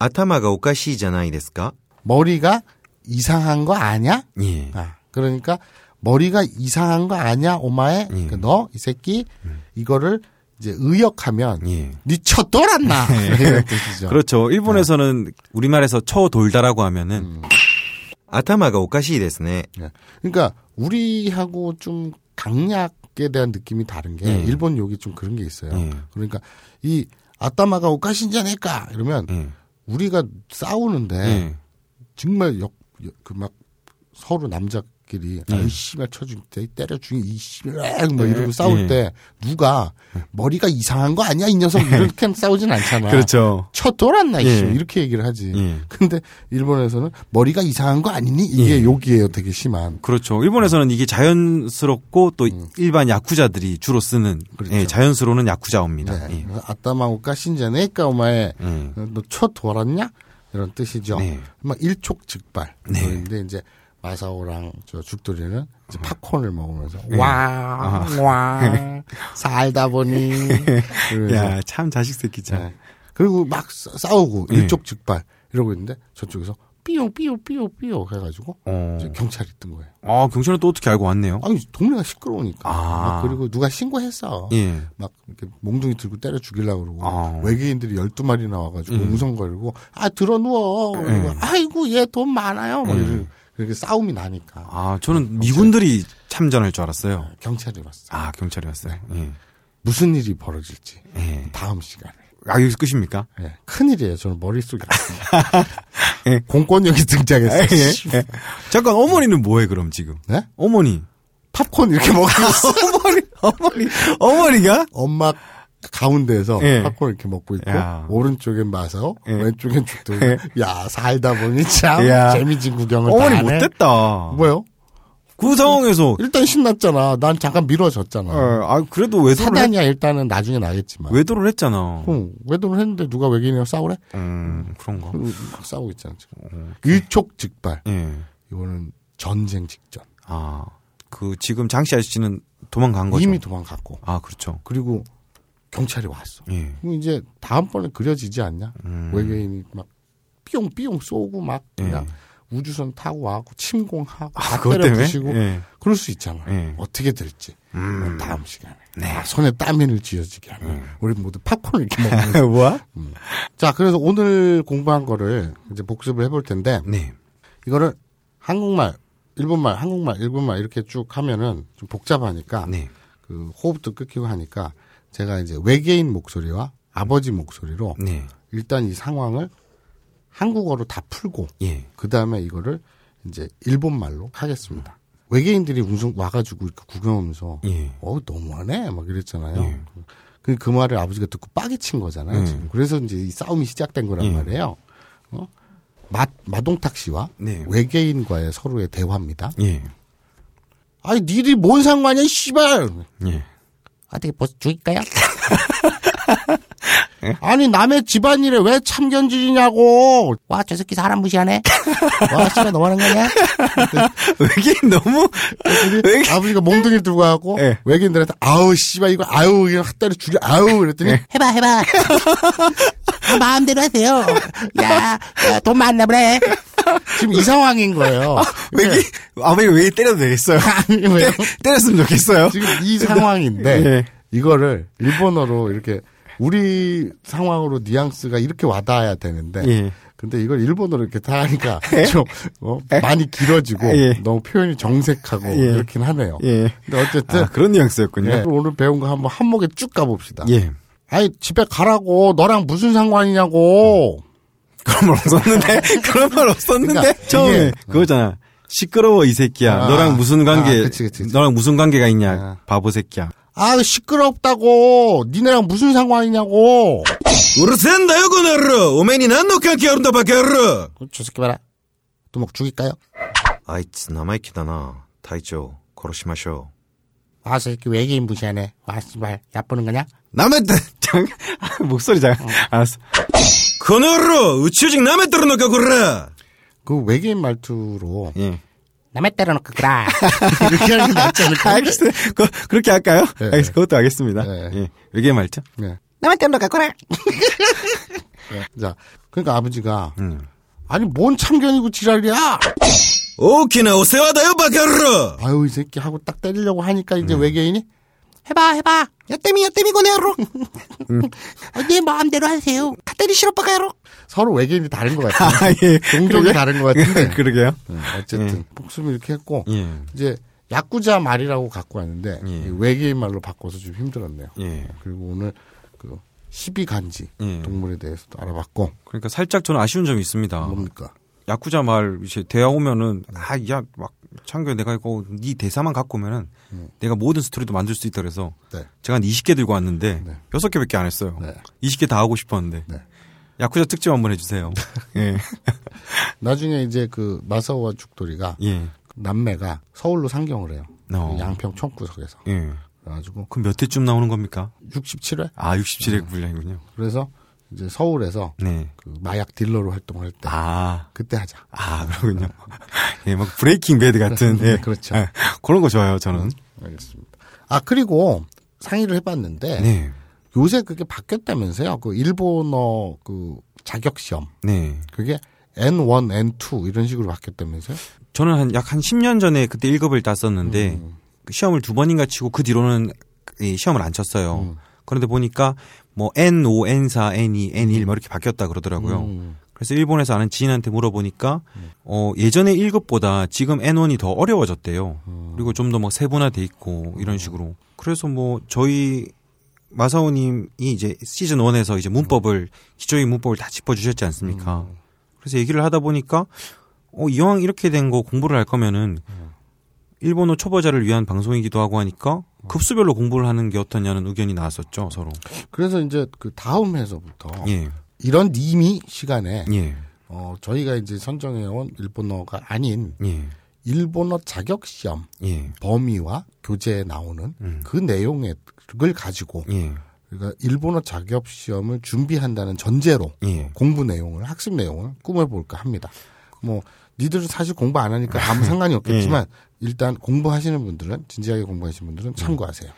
아타마가 오까시잖아이ですか? 머리가 이상한 거 아냐? 예. 아, 그러니까 머리가 이상한 거 아냐, 오마에? 예. 그러니까 너, 이 새끼, 이거를 이제 의역하면 예. 니 쳐돌았나? 이런 뜻이죠. 그렇죠. 일본에서는 네. 우리말에서 쳐돌다라고 하면은 아타마가 오까시ですね. 예. 그러니까 우리하고 좀 강약에 대한 느낌이 다른 게 예. 일본 욕이 좀 그런 게 있어요. 예. 그러니까 이 아따마가 오까시인자네까 이러면 예. 우리가 싸우는데 예. 정말 그 막 서로 남자끼리 아이씨발 쳐줄 때 때려 주니 이씨발 뭐 이러고 싸울 예. 때 누가 머리가 이상한 거 아니야 이 녀석 이렇게 싸우진 않잖아. 그렇죠. 쳐돌았나 이씨 예. 이렇게 얘기를 하지. 예. 근데 일본에서는 머리가 이상한 거 아니니 이게 예. 욕이에요, 되게 심한. 그렇죠. 일본에서는 이게 자연스럽고 또 일반 야쿠자들이 주로 쓰는 그렇죠. 예, 자연스러운 야쿠자어입니다. 네. 예. 아따마오까 신자네까 오마에 너 쳐돌았냐? 이런 뜻이죠. 네. 막 일촉즉발. 네. 그런데 이제 마사오랑 저 죽돌이는 이제 팝콘을 먹으면서 네. 와 살다 보니 야 참 자식 새끼잖아. 네. 그리고 막 싸우고 네. 일촉즉발 이러고 있는데 저쪽에서 삐용 해가지고 이제 경찰이 뜬 거예요. 아 경찰은 또 어떻게 알고 왔네요? 아니 동네가 시끄러우니까. 아. 그리고 누가 신고했어. 예. 막 이렇게 몽둥이 들고 때려 죽이려고 그러고 아. 외계인들이 12마리 나와가지고 웅성거리고 아 들어 누워. 그리고 아이고 얘 돈 많아요. 그렇게 싸움이 나니까. 아 저는 미군들이 참전할 줄 알았어요. 경찰이 왔어요. 아 경찰이 왔어요. 네. 예. 무슨 일이 벌어질지 다음 시간에. 아, 여기서 끝입니까? 예. 네. 큰일이에요. 저는 머릿속에. 예. 공권력이 등장했어요. 예. 잠깐, 어머니는 뭐해, 그럼, 지금? 네? 어머니. 팝콘 이렇게 먹고 있어. 어머니가? 엄마 가운데에서 예. 팝콘 이렇게 먹고 있고, 야. 오른쪽엔 마사오, 예. 왼쪽엔 죽돌. 예. 야, 살다 보니 참, 재미진 구경을 어머니 다 어머니 못됐다. 뭐요? 그 상황에서 일단 신났잖아. 난 잠깐 미뤄졌잖아. 에, 아 그래도 외도를 사단이야. 일단은 나중에 나겠지만 외도를 했잖아. 외도를 했는데 누가 외계인이랑 싸우래? 그런가? 막 싸우고 있잖아 지금. 일촉즉발. 예. 이거는 전쟁 직전. 아 그 지금 장씨 아저씨는 도망간 거죠? 이미 도망갔고. 아 그렇죠. 그리고 경찰이 왔어. 예. 그럼 이제 다음번에 그려지지 않냐? 외계인이 막 삐용삐용 쏘고 막 그냥. 예. 우주선 타고 와고 침공하고 다 때려부시고 예. 그럴 수 있잖아요. 예. 어떻게 될지 다음 시간에 네. 아, 손에 땀을 쥐어지게 하면 우리 모두 팝콘을 이렇게 먹는 뭐야? 자 그래서 오늘 공부한 거를 이제 복습을 해볼 텐데 네. 이거를 한국말, 일본말, 한국말, 일본말 이렇게 쭉 하면은 좀 복잡하니까 네. 그 호흡도 끊기고 하니까 제가 이제 외계인 목소리와 아버지 목소리로 네. 일단 이 상황을 한국어로 다 풀고 예. 그다음에 이거를 이제 일본말로 하겠습니다. 외계인들이 와가지고 이렇게 구경하면서 예. 너무하네 막 이랬잖아요. 예. 그 말을 아버지가 듣고 빠개친 거잖아요. 지금. 그래서 이제 이 싸움이 시작된 거란 예. 말이에요. 마동탁 씨와 네. 외계인과의 서로의 대화입니다. 예. 아니 니들이 뭔 상관이야 씨발. 예. 아 되게 벌써 죽일까요? 에? 아니 남의 집안일에 왜 참견질이냐고. 와 저 새끼 사람 무시하네. 와 씨발 너무하는 거냐. 외계인 너무 아버지가 몽둥이를 들고 와갖고 외계인들한테 아우 씨발 이거 아우 그냥 확 때려 죽여 아우 그랬더니 해봐 마음대로 하세요. 야 돈 많나 보네. 지금 이 상황인 거예요. 외계 아버지 외계 때려도 되겠어요. 아니, 왜요? 때렸으면 좋겠어요. 지금 이 상황인데 네. 이거를 일본어로 이렇게 우리 상황으로 뉘앙스가 이렇게 와닿아야 되는데 예. 근데 이걸 일본어로 이렇게 다 하니까 좀 많이 길어지고 예. 너무 표현이 정색하고 예. 그렇긴 하네요. 예. 근데 어쨌든 아, 그런 뉘앙스였군요. 예. 오늘 배운 거 한번 한목에 쭉 가봅시다. 예. 아이 집에 가라고 너랑 무슨 상관이냐고. 그런 말 없었는데 그러니까 처음에 그거잖아. 시끄러워 이 새끼야. 너랑 무슨 관계? 그치. 너랑 무슨 관계가 있냐? 바보 새끼야. 아 시끄럽다고 니네랑 무슨 상관이냐고. 우르센다요 그네르 오메니 난노 캔키 아룬다 바케르. 저 새끼 봐라 또 막 죽일까요? 아이츠 남아이키다나 타이조 고로시마쇼. 아 새끼 외계인 무시하네. 와 씨발 얕보는 거냐? 남의 목소리 잘 알았어. 그네르 우치직 남의 들어놓고 그래. 그 외계인 말투로 예. 남의 때려놓고 그라 이렇게 하는 게 낫지 않을까? 알겠어요. 그렇게 할까요? 네. 알겠습니다. 그것도 알겠습니다. 네. 예. 외계인 말투? 네. 남의 때려놓고 그라. 네. 자, 그러니까 아버지가 아니 뭔 참견이고 지랄이야. 오키나오 세와다요 바게르. 아유 이 새끼 하고 딱 때리려고 하니까 이제 외계인이 해봐. 여땜이 고네로. 내 마음대로 하세요. 카테리 시럽바가로. 서로 외계인이 다른 것 같아요. 예. 종족이 다른 것 같은데. 그러게요. 어쨌든 복수를 이렇게 했고 이제 야쿠자 말이라고 갖고 왔는데 외계인 말로 바꿔서 좀 힘들었네요. 그리고 오늘 그 시비간지 동물에 대해서도 알아봤고. 그러니까 살짝 저는 아쉬운 점이 있습니다. 뭡니까? 야쿠자 말 이제 대화 오면은 막 창규야 내가 이거 네 대사만 갖고 오면은 내가 모든 스토리도 만들 수 있다 그래서 네. 제가 한 20개 들고 왔는데 6개밖에 안 했어요. 네. 20개 다 하고 싶었는데 야쿠자 특집 한번 해주세요. 예. 나중에 이제 그 마사오와 죽돌이가 남매가 서울로 상경을 해요. 양평 총구석에서. 예. 그래가지고 그럼 몇 회쯤 나오는 겁니까? 67회? 아 67회 분량이군요. 그래서 이제 서울에서 그 마약 딜러로 활동할 때 그때 하자. 아 그러군요. 예, 막 브레이킹 배드 같은 예. 그렇죠. 예, 그런 거 좋아요 저는. 알겠습니다. 아 그리고 상의를 해봤는데 요새 그게 바뀌었다면서요? 그 일본어 그 자격 시험. 그게 N1, N2 이런 식으로 바뀌었다면서요? 저는 한 약 한 10년 전에 그때 1급을 땄었는데 시험을 2번인가 치고 그 뒤로는 시험을 안 쳤어요. 그런데 보니까 뭐 N5, N4, N2, N1 뭐 이렇게 바뀌었다 그러더라고요. 그래서 일본에서 아는 지인한테 물어보니까 예전에 1급보다 지금 N1이 더 어려워졌대요. 그리고 좀 더 막 세분화돼 있고 이런 식으로. 그래서 뭐 저희 마사오 님이 이제 시즌 1에서 이제 문법을 기초인 문법을 다 짚어 주셨지 않습니까? 그래서 얘기를 하다 보니까 이왕 이렇게 된 거 공부를 할 거면은 일본어 초보자를 위한 방송이기도 하고 하니까 급수별로 공부를 하는 게 어떠냐는 의견이 나왔었죠 서로. 그래서 이제 그 다음 해서부터 이런 니이미 시간에 저희가 이제 선정해온 일본어가 아닌 일본어 자격 시험 범위와 교재에 나오는 그 내용을 가지고 그러니까 일본어 자격 시험을 준비한다는 전제로 공부 내용을 학습 내용을 꾸며볼까 합니다. 뭐 니들은 사실 공부 안 하니까 아무 상관이 없겠지만 일단 공부하시는 분들은 진지하게 공부하시는 분들은 참고하세요.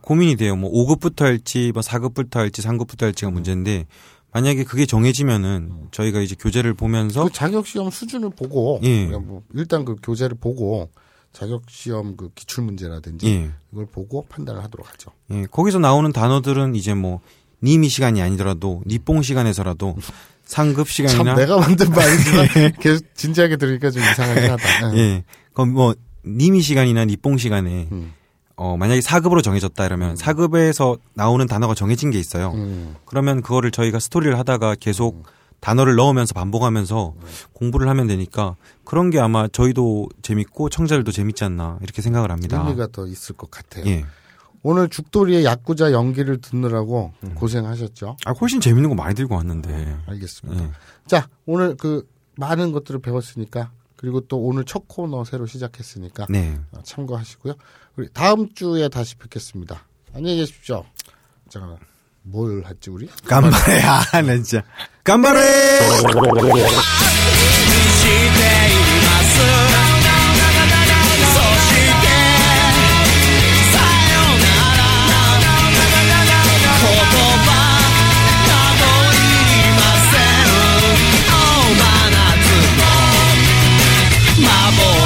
고민이 돼요. 뭐 5급부터 할지, 뭐 4급부터 할지, 3급부터 할지가 문제인데 만약에 그게 정해지면은 저희가 이제 교재를 보면서 그 자격 시험 수준을 보고 뭐 일단 그 교재를 보고 자격 시험 그 기출 문제라든지 이걸 보고 판단을 하도록 하죠. 거기서 나오는 단어들은 이제 뭐 니미 시간이 아니더라도 니뽕 시간에서라도 상급 시간이나 참 내가 만든 말이지만 계속 진지하게 들으니까 좀 이상하긴 하다. 그럼 뭐 니미 시간이나 니뽕 시간에 만약에 4급으로 정해졌다 이러면 4급에서 나오는 단어가 정해진 게 있어요. 그러면 그거를 저희가 스토리를 하다가 계속 단어를 넣으면서 반복하면서 공부를 하면 되니까 그런 게 아마 저희도 재밌고 청자들도 재밌지 않나 이렇게 생각을 합니다. 의미가 더 있을 것 같아요. 오늘 죽돌이의 야쿠자 연기를 듣느라고 고생하셨죠? 아, 훨씬 재밌는 거 많이 들고 왔는데. 알겠습니다. 자, 오늘 그 많은 것들을 배웠으니까 그리고 또 오늘 첫 코너 새로 시작했으니까 참고하시고요. 우리 다음 주에 다시 뵙겠습니다. 안녕히 계십시오. 잠깐만. 뭘 했지 우리? 깜바레. 아, 나 진짜. 깜바레! Oh